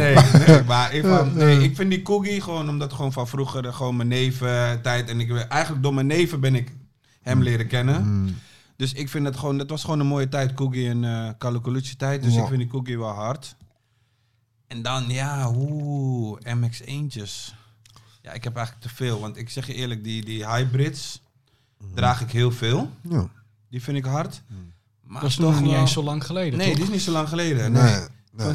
Nee, ik vind die cookie gewoon... Omdat gewoon van vroeger gewoon mijn neven tijd... En eigenlijk door mijn neven ben ik hem leren kennen. Dus ik vind dat gewoon... Dat was gewoon een mooie tijd. Cookie en Kalukulucci tijd. Dus ik vind die cookie wel hard. En dan, ja, MX-1'tjes. Ja, ik heb eigenlijk te veel. Want ik zeg je eerlijk, die hybrids draag ik heel veel. Ja. Die vind ik hard. Maar dat is nog niet eens zo lang geleden, nee, toch? Die is niet zo lang geleden. Nee.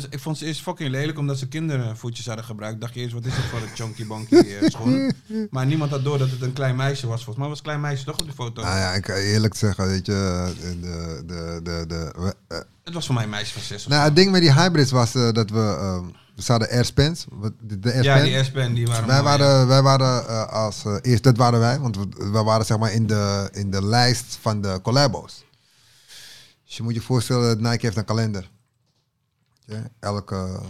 Ik vond ze eerst fucking lelijk, omdat ze kindervoetjes hadden gebruikt. Dacht je eerst, wat is dat voor een chonky-bonky schoen? Maar niemand had door dat het een klein meisje was. Volgens mij was het een klein meisje toch op die foto? Nou ja, ik kan eerlijk zeggen, weet je... Het was voor mij een meisje van 6. Nou, het ding met die hybrids was dat we zaten Airspans. Die Airspan, die waren wij waren als eerst, dat waren wij, want we waren zeg maar in de lijst van de collabos. Dus je moet je voorstellen, Nike heeft een kalender. Ja, elke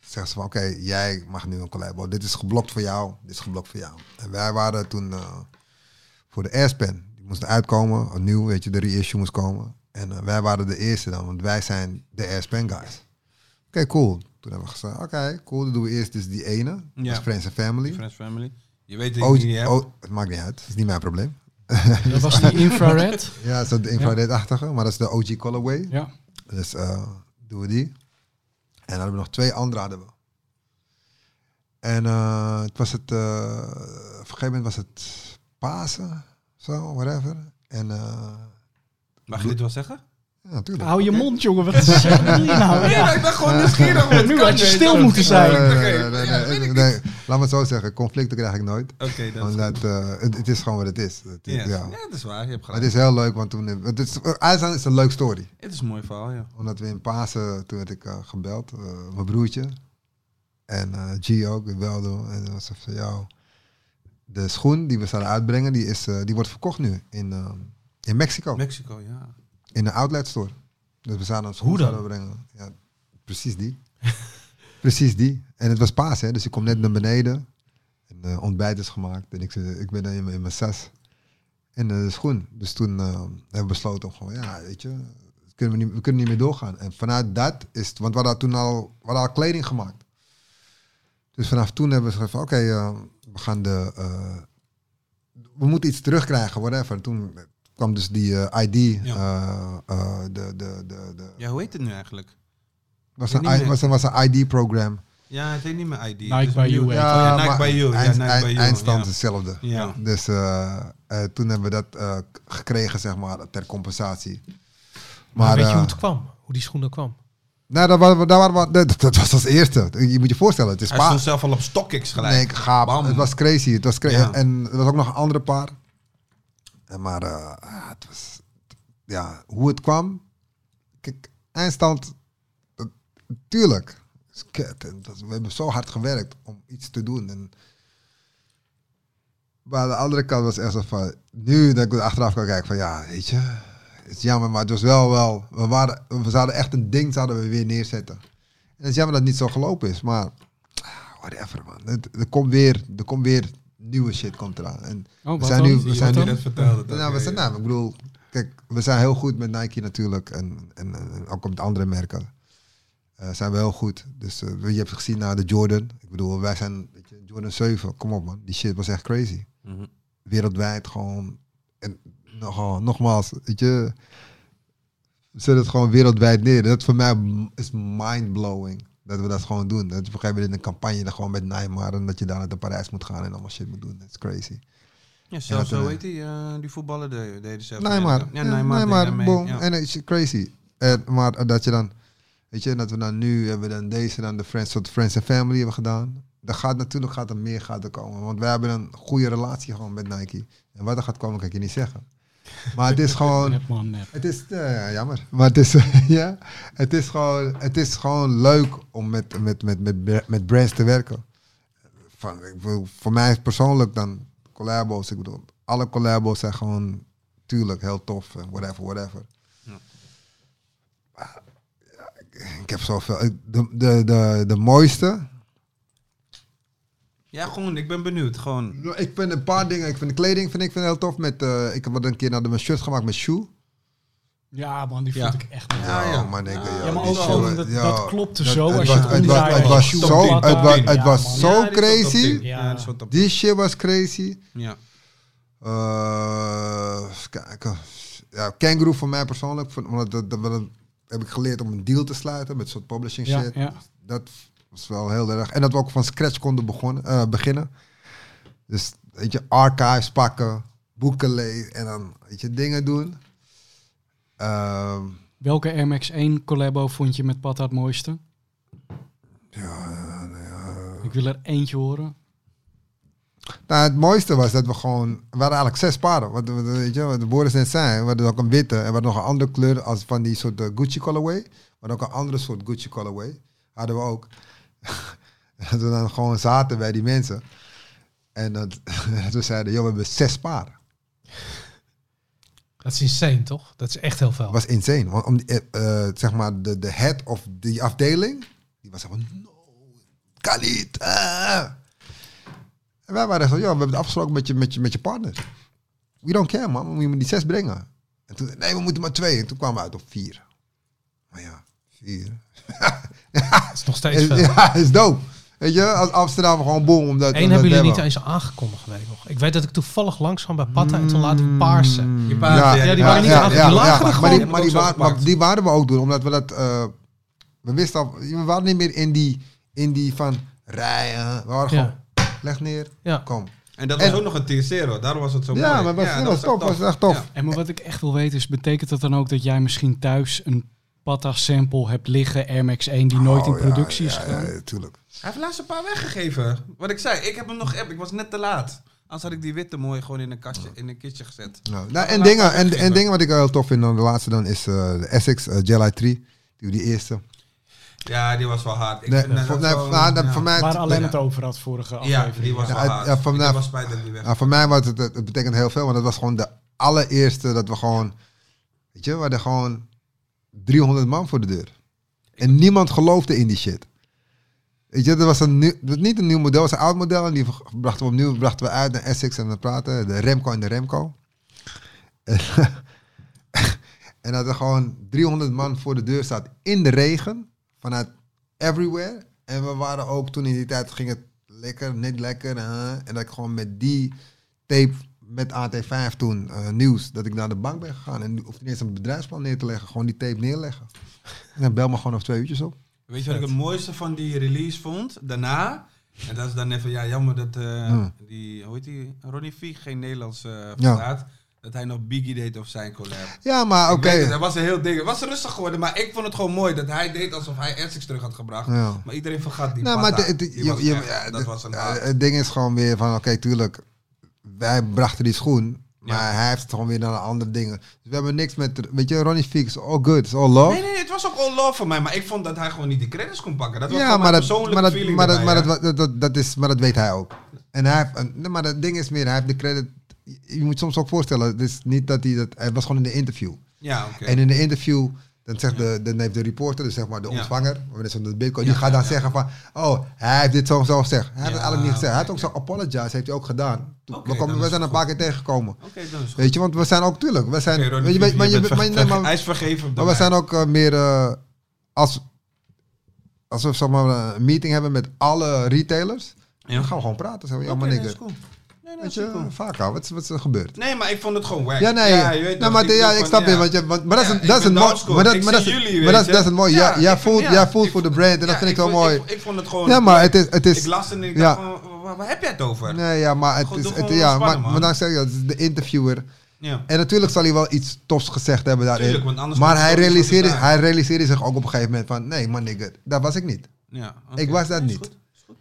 zegt ze van, oké, jij mag nu een collabo. Dit is geblokt voor jou, dit is geblokt voor jou. En wij waren toen voor de Airspan. Die moesten uitkomen, opnieuw, weet je, de reissue moest komen. En wij waren de eerste dan, want wij zijn de Airspan guys. Oké, cool. Toen hebben we gezegd, cool, dan doen we eerst dus die ene. Ja. Dat is Friends and Family. Friends and Family. Je weet dat ik die niet heb. Het maakt niet uit, dat is niet mijn probleem. Dat was die infrared. Ja, dat is de infrared-achtige, maar dat is de OG colorway. Ja. Dus doen we die. En dan hadden we nog 2 andere hadden we. En het was het, op een gegeven moment was het Pasen, zo, whatever. En... mag je dit wel zeggen? Ja, natuurlijk. Hou je mond, jongen. Wat is er nou? Ja, ik ben gewoon nieuwsgierig. Nu had je stil moeten zijn. Nee. Laat me het zo zeggen. Conflicten krijg ik nooit. Oké, dat want het is gewoon wat het is. Ja, dat is waar. Je hebt gelijk. Het is heel leuk, want toen... IJsland is een leuke story. Het is een mooi verhaal, ja. Omdat we in Pasen... Toen werd ik gebeld. Mijn broertje. En G ook. Ik belde. En dan was het van jou. De schoen die we zouden uitbrengen, die wordt verkocht nu in Mexico. Mexico, ja. In een outlet store. Dus we zouden ons goed brengen. Ja, precies die. En het was Paas, hè. Dus ik kom net naar beneden. En ontbijt is gemaakt. En ik ben dan in mijn sas. En de schoen. Dus toen hebben we besloten om gewoon, ja, weet je. We kunnen niet meer doorgaan. En vanuit dat is het, want we hadden toen al kleding gemaakt. Dus vanaf toen hebben we gezegd van, oké, we gaan we moeten iets terugkrijgen, whatever. Toen... kwam dus die ID, Ja, hoe heet het nu eigenlijk? Was een ID-program. Ja, het heet niet meer ID. Nike by You. Ja, Nike by You. Eindstand hetzelfde. Ja. Dus toen hebben we dat gekregen, zeg maar, ter compensatie. Maar weet je hoe het kwam? Hoe die schoenen kwam? Nou, dat was als eerste. Je moet je voorstellen, het is Hij stond zelf al op StockX gelijk. Nee, gaap. Het was crazy. Ja. En er was ook nog een andere paar. Maar het was, ja, hoe het kwam, kijk, eindstand, natuurlijk, we hebben zo hard gewerkt om iets te doen. En, maar aan de andere kant was echt zo van, nu dat ik achteraf kan kijken van, ja, weet je, het is jammer, maar het was wel, we zouden echt een ding, zouden we weer neerzetten. En het is jammer dat het niet zo gelopen is, maar whatever man, er komt weer. Nieuwe shit komt eraan. En ik bedoel, kijk, we zijn heel goed met Nike natuurlijk en ook met andere merken. Zijn we heel goed. Dus je hebt gezien naar de Jordan. Ik bedoel, wij zijn Jordan 7. Kom op man, die shit was echt crazy. Mm-hmm. Wereldwijd gewoon en nogmaals, weet je, we zetten het gewoon wereldwijd neer. Dat voor mij is mindblowing. Dat we dat gewoon doen. Dat we hebben in een campagne dan gewoon met Neymar en dat je daar naar Parijs moet gaan en allemaal shit moet doen. Dat is crazy. Ja, zelfs zo heet die voetballer deden zelf. Neymar, boom. Ja. En het is crazy. Maar dat je dan, weet je, dat we dan nu hebben dan deze, dan de Friends and Family hebben gedaan. Dat gaat natuurlijk, er meer gaat komen. Want wij hebben een goede relatie gewoon met Nike. En wat er gaat komen, kan ik je niet zeggen. Maar het is gewoon... Het is jammer. Maar het is, ja, het is gewoon leuk om met brands te werken. van, ik bedoel, voor mij persoonlijk dan collabos. Ik bedoel, alle collabos zijn gewoon tuurlijk heel tof en whatever. Ja. Maar, ja, ik heb zoveel. De mooiste. Ja, gewoon, ik ben benieuwd. Gewoon. Ik vind een paar dingen. Ik vind de kleding vind ik heel tof. Ik heb wat een keer een shirt gemaakt met Shoe. Ja, man, die vond ik echt mooi. Ja, man, dat klopte zo. Als je het was zo crazy. Die shit was crazy. Ja. Kijken. Ja, Kangaroo voor mij persoonlijk. Want dat heb ik geleerd om een deal te sluiten met soort publishing shit. Ja. Dat was wel heel erg. En dat we ook van scratch konden beginnen. Dus, weet je, archives pakken, boeken lezen en dan, weet je, dingen doen. Welke Air Max 1 collabo vond je met Patta het mooiste? Ja. Ik wil er eentje horen. Nou, het mooiste was dat we waren eigenlijk 6 paren. Weet je, wat de woorden net zijn. We hadden ook een witte en we hadden nog een andere kleur als van die soort Gucci colorway. Maar ook een andere soort Gucci colorway hadden we ook. Dat we dan gewoon zaten bij die mensen. En dat we zeiden, joh, we hebben 6 paren. Dat is insane, toch? Dat is echt heel veel. Dat was insane. Want zeg maar de head of die afdeling, die was gewoon, no, Khalid. En wij waren zo, we hebben het afgesproken met je partner. We don't care, man. We moeten die 6 brengen. En toen, nee, we moeten maar 2. En toen kwamen we uit op 4. Maar ja, 4. Dat is nog steeds veel. Ja, is dope. Weet je, als Amsterdam gewoon boom. Eén hebben jullie niet eens aangekondigd, weet ik nog. Ik weet dat ik toevallig langs kwam bij Patta en toen laat ik paarsen. Die waren niet aangekondigd. Die lagen er gewoon. Maar die waren we ook doen, omdat we dat... we wisten al, we waren niet meer in die van rijden. We waren gewoon, leg neer, kom. En dat was ook nog een TC, hoor. Daarom was het zo mooi. Ja, maar dat was echt tof. En maar wat ik echt wil weten is, betekent dat dan ook dat jij misschien thuis een Patta sample hebt liggen, Air Max 1, die nooit in productie is gegaan? Ja, tuurlijk. Hij heeft laatst een paar weggegeven. Wat ik zei, ik heb hem nog app. Ik was net te laat. Anders had ik die witte mooi gewoon in een kastje, in een kitje gezet. Nou, en dingen wat ik heel tof vind, dan de laatste dan is de Essex Jelly 3. Die eerste. Ja, die was wel hard. Waar alleen het over had vorige aflevering. Ja, die was wel hard. Die was bij de weg. Voor mij was het betekent heel veel, want het was gewoon de allereerste dat we gewoon, weet je, we hadden gewoon 300 man voor de deur. En niemand geloofde in die shit. Weet je, dat was niet een nieuw model, het was een oud model. En die brachten we uit naar Essex en we praten. De Remco en de Remco. En dat er gewoon 300 man voor de deur staat in de regen. Vanuit everywhere. En we waren ook, toen in die tijd ging het lekker, niet lekker. En dat ik gewoon met die tape, met AT5 toen, nieuws, dat ik naar de bank ben gegaan. En hoefde niet eens een bedrijfsplan neer te leggen, gewoon die tape neerleggen. En dan bel me gewoon 2 uurtjes op. Weet je wat ik het mooiste van die release vond? Daarna, en dat is dan even, jammer dat die, hoe heet die, Ronnie Fieg, geen Nederlands verlaat, dat hij nog Biggie deed of zijn collab. Ja, maar oké. Dat was een heel ding. Het was rustig geworden, maar ik vond het gewoon mooi dat hij deed alsof hij Essex terug had gebracht. Ja. Maar iedereen vergat die Patta. Dat was een haat. Het ding is gewoon weer van, oké, tuurlijk, wij brachten die schoen. Maar hij heeft gewoon weer naar andere dingen. Dus we hebben niks met... Weet je, Ronnie Fieg is all good, is all love. Nee, het was ook all love voor mij. Maar ik vond dat hij gewoon niet die credits kon pakken. Dat was gewoon mijn persoonlijke feeling. Maar dat weet hij ook. En hij heeft, maar het ding is meer, hij heeft de credit... Je moet soms ook voorstellen, het is niet dat hij dat... Hij was gewoon in de interview. Ja, oké. En in de interview, dan zegt de reporter, dus zeg maar de ontvanger, die gaat dan zeggen van... Oh, hij heeft dit zo gezegd. Hij heeft het eigenlijk niet gezegd. Hij heeft ook zo apologize, heeft hij ook gedaan. We zijn een paar keer tegengekomen. Oké, dan is goed. Weet je, want we zijn ook, tuurlijk. We zijn, hij is vergeven. Maar we zijn ook meer... Als we zomaar een meeting hebben met alle retailers... Ja. Dan gaan we gewoon praten. Zeg maar, dat is cool. Nee, weet je, vaak al, wat is er gebeurd? Nee, maar ik vond het gewoon wack. Ja, nee. Ja, je weet maar ik snap je. Maar dat is een mooi... Dat is een mooi... Jij voelt voor de brand en dat vind ik wel mooi. Ik vond het gewoon... Ja, maar het is... Ik las en ik dacht van, waar heb jij het over? Nee, ja, maar het is... Ja, maar dan zeg je, het is de interviewer. Ja. En natuurlijk zal hij wel iets tofs gezegd hebben daarin. Maar hij realiseerde zich ook op een gegeven moment van... Nee, maar nigga, dat was ik niet. Ik was dat niet.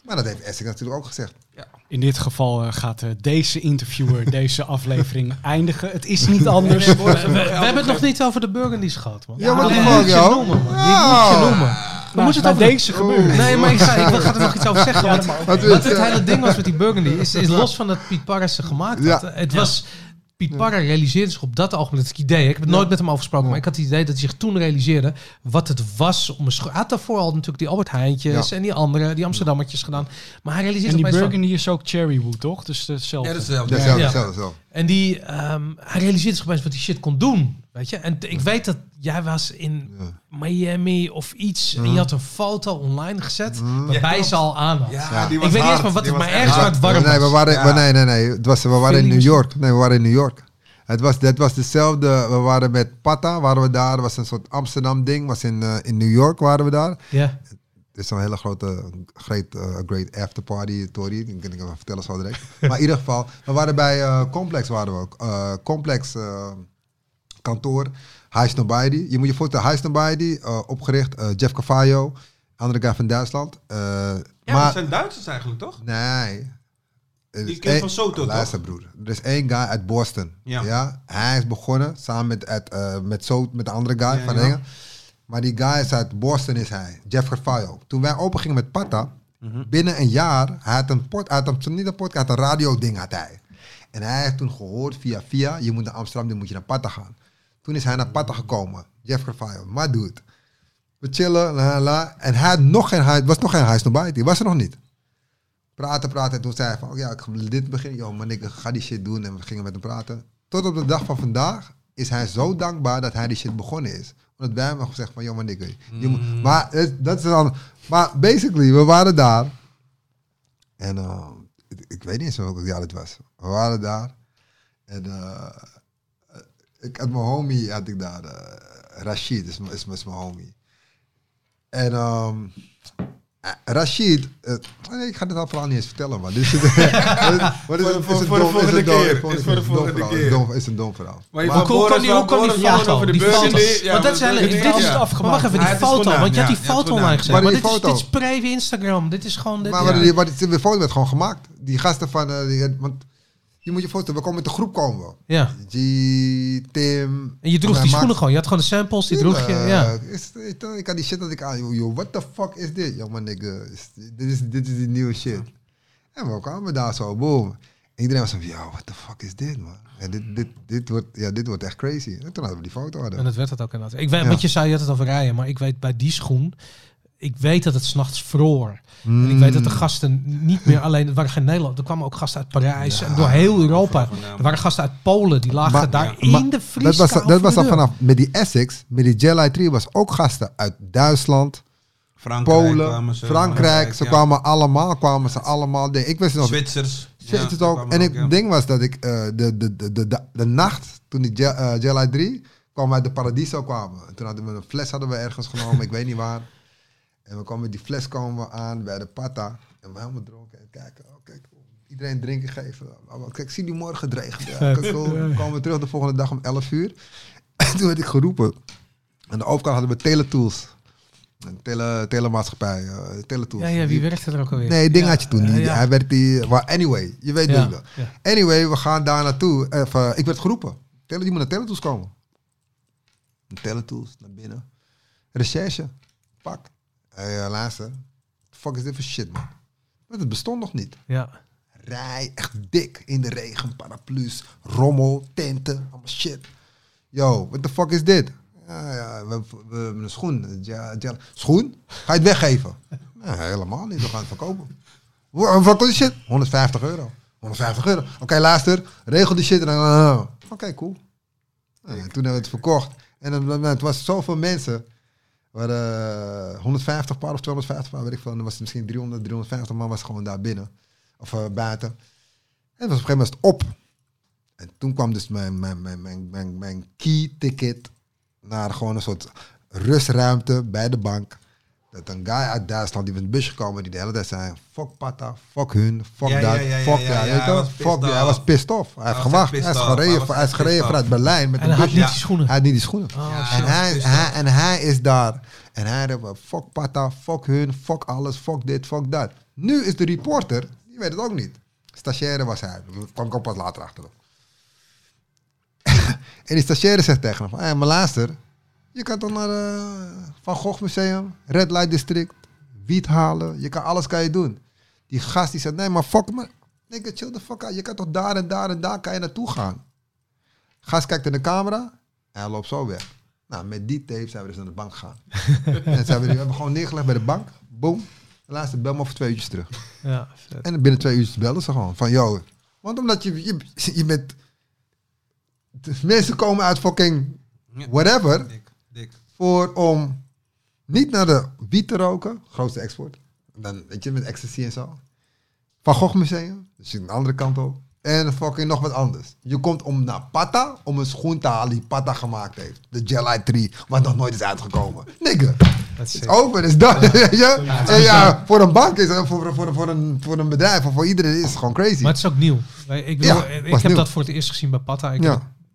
Maar dat heeft Essex natuurlijk ook gezegd. Ja. In dit geval gaat deze interviewer deze aflevering eindigen. Het is niet anders. We hebben het nog niet over de Burgundies gehad, man. Ja, maar die moet je noemen. Maar moest het over deze gebeuren? Nee, maar ik ga er nog iets over zeggen. Ja, wat het hele ding was met die Burgundy, is los van dat Piet Parra's ze gemaakt had. Het was... Piet Parra realiseerde zich op dat ogenblik, het idee, ik heb het nooit met hem over gesproken, maar ik had het idee dat hij zich toen realiseerde wat het was om een school. Hij had daarvoor al natuurlijk die Albert Heijntjes en die andere, die Amsterdammetjes gedaan. Maar hij realiseerde zich. En die Burgundy is ook cherrywood, toch? Dus hetzelfde. Ja, hetzelfde. En hij realiseerde zich opeens wat die shit kon doen. Weet je? En ik weet dat jij was in Miami of iets en je had een foto online gezet waarbij ze al aan had. Ja, die was ik weet niet eens maar wat die het maar ergens hard warm was. We waren in New York. Nee, we waren in New York. Het was hetzelfde. We waren met Pata, waren we daar. Was een soort Amsterdam ding. Was in New York waren we daar. Yeah. Het is een hele grote great afterparty, Tori. Dat kan ik wel vertellen zo direct. Maar in ieder geval, we waren bij Complex waren we ook. Complex... kantoor, High Snobby. Je moet je voorstellen, High Snobby, opgericht, Jeff Cavallo, andere guy van Duitsland. Maar dat zijn Duitsers eigenlijk, toch? Nee. Die kent van Soto, luister, toch? Broer. Er is één guy uit Boston. Ja. Ja? Hij is begonnen, samen met Soto, met de andere guy van Engeland. Maar die guy is uit Boston, is hij. Jeff Cavallo. Toen wij open gingen met Pata, binnen een jaar, hij had een podcast, een radio-ding had hij. En hij heeft toen gehoord via, je moet naar Amsterdam, dan moet je naar Pata gaan. Toen is hij naar Pata gekomen. Jeff Carvalho, maar dude. We chillen, en hij had was nog geen High Snobby. Die was er nog niet. Praten. En toen zei hij van, ik ga dit beginnen. Yo, man, ik ga die shit doen. En we gingen met hem praten. Tot op de dag van vandaag is hij zo dankbaar dat hij die shit begonnen is. Omdat wij hem hebben gezegd van, yo, man, ik. Maar basically, we waren daar. En ik weet niet eens welk jaar het was. We waren daar. En... ik had mijn homie, daar. Rashid is mijn homie. En Rashid... ik ga dit al vooral niet eens vertellen, man. Voor de volgende keer. Is een dom verhaal. Maar hoe kwam die foto over de Burgundy? Want dat is het afgemaakt. Mag even die foto, want je had die foto online gezet. Maar dit is privé Instagram. Dit is gewoon... Maar de foto werd gewoon gemaakt. Die gasten van... Je moet je voorstellen, we komen met de groep komen we. Ja. G, Tim... En je droeg die schoenen gewoon. Je had gewoon de samples, die droeg je. Ja. Ik had die shit dat ik aan... Yo, what the fuck is dit? Yo, man, nigga. Dit is die nieuwe shit. En we kwamen daar zo, boom. En iedereen was van, yo, what the fuck is dit, man? En dit wordt echt crazy. En toen hadden we die foto. En dat werd het ook inderdaad. Ik weet, want je zei, je had het over rijden. Maar ik weet, bij die schoen... Ik weet dat het 's nachts vroor. En ik weet dat de gasten niet meer alleen... Er waren geen Nederland. Er kwamen ook gasten uit Parijs en door heel Europa. Er waren gasten uit Polen. Die lagen daar in de vrieskou. Dat was al vanaf... Met die Essex, met die Jelly Tree was ook gasten uit Duitsland... Polen, Frankrijk. Ze kwamen allemaal. Ik wist nog, Zwitsers ook. En het ding was dat ik... de nacht toen die Jelly Tree kwam uit de Paradiso kwamen. Toen hadden we een fles ergens genomen. Ik weet niet waar. En we kwamen met die fles aan bij de Pata. En we helemaal dronken en kijken. Oh, kijk, iedereen drinken geven. Oh, kijk, zie die morgen dreigen. Ja, we kwamen terug de volgende dag om 11 uur. En toen werd ik geroepen. Aan de overkant hadden we Teletools. Een telemaatschappij. Teletools. Ja, wie werkte er ook alweer? Nee, ding had je toen niet. Hij werd die... Maar anyway, je weet het wel. Ja. Anyway, we gaan daar naartoe. Ik werd geroepen. Die moet naar Teletools komen. Teletools, naar binnen. Recherche. Pak. Hey, luister. Fuck is dit voor shit, man? Want het bestond nog niet. Ja. Rij, echt dik in de regen, paraplu's, rommel, tenten, allemaal shit. Yo, what the fuck is dit? Ja, we hebben een schoen. Schoen? Ga je het weggeven? Nee, helemaal niet. We gaan het verkopen. Wat kost die shit? €150. Oké, luister. Regel die shit. Oké, cool. Ja, toen hebben we het verkocht. En het was zoveel mensen... We hadden 150 paar of 250 paar, weet ik veel. Dan was het misschien 300, 350 man was gewoon daar binnen. Of buiten. En het was op een gegeven moment op. En toen kwam dus mijn key ticket naar gewoon een soort rustruimte bij de bank. Dat een guy uit Duitsland, die met een busje kwam, die de hele tijd zei, fuck Pata, fuck hun, fuck dat. Hij was pissed off. Hij heeft gewacht. Hij is gereden vanuit Berlijn met een busje. Hij had niet die schoenen. En hij is daar. En hij had fuck Pata, fuck hun, fuck alles, fuck dit, fuck dat. Nu is de reporter, die weet het ook niet. Stagiaire was hij. Daar kwam ik ook pas later achter. En die stagiaire zegt tegen hem, maar luister, Je kan dan naar Van Gogh Museum, Red Light District, wiet halen. Je kan alles kan je doen. Die gast die zegt, nee, maar fuck me. Nee, chill the fuck out. Je kan toch daar en daar en daar kan je naartoe gaan. Gast kijkt in de camera en hij loopt zo weg. Nou, met die tape zijn we dus naar de bank gegaan. En we hebben gewoon neergelegd bij de bank. Boom. De laatste bel me over 2 uurtjes terug. Ja, vet. En binnen 2 uurtjes belden ze gewoon. Van, yo. Want omdat je bent... Mensen komen uit fucking whatever. Dik. Voor om niet naar de wiet te roken. Grootste export. Dan, weet je, met ecstasy en zo. Van Gogh Museum. Dus aan de andere kant op. En fucking nog wat anders. Je komt om naar Pata om een schoen te halen die Pata gemaakt heeft. De Jelly 3, wat nog nooit is uitgekomen. Nigga. Het is open, is dat. Ja, voor een bank is voor een bedrijf of voor iedereen is het gewoon crazy. Maar het is ook nieuw. Ik heb dat voor het eerst gezien bij Pata.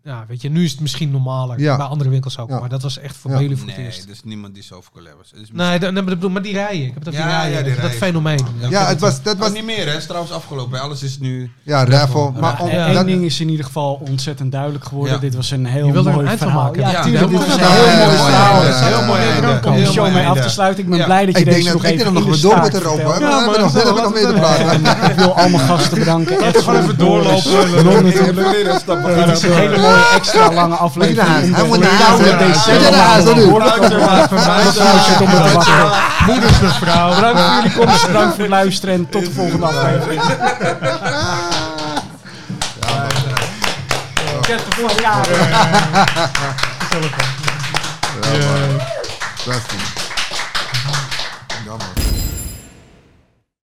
Ja, weet je, nu is het misschien normaler. Ja. Bij andere winkels ook. Ja. Maar dat was echt voor jullie voor het eerst. Nee, dus niemand die zoveel collabs. Misschien... Nee, maar die rijen. Ik heb dat die rijen. Dat fenomeen. Ja, dat was niet meer. Het is trouwens afgelopen. Alles is nu... Ja, raffle. Maar één ding is in ieder geval ontzettend duidelijk geworden. Ja. Dit was een heel mooi verhaal. Ja, tuurlijk. Dit was een heel mooi verhaal. Heel mooi. Om de show mee af te sluiten. Ik ben blij dat je deze nog even in de staart vertelt. Ik denk dat we nog door moeten roken. Ik wil allemaal gasten bedanken. Gewoon even doorlopen. Dit is een hele mooie... extra lange aflevering. Hij moet naar huis. Moeders en vrouwen. Bedankt voor jullie komst. Bedankt voor het luisteren. En tot de volgende aflevering. Tot de volgende jaar.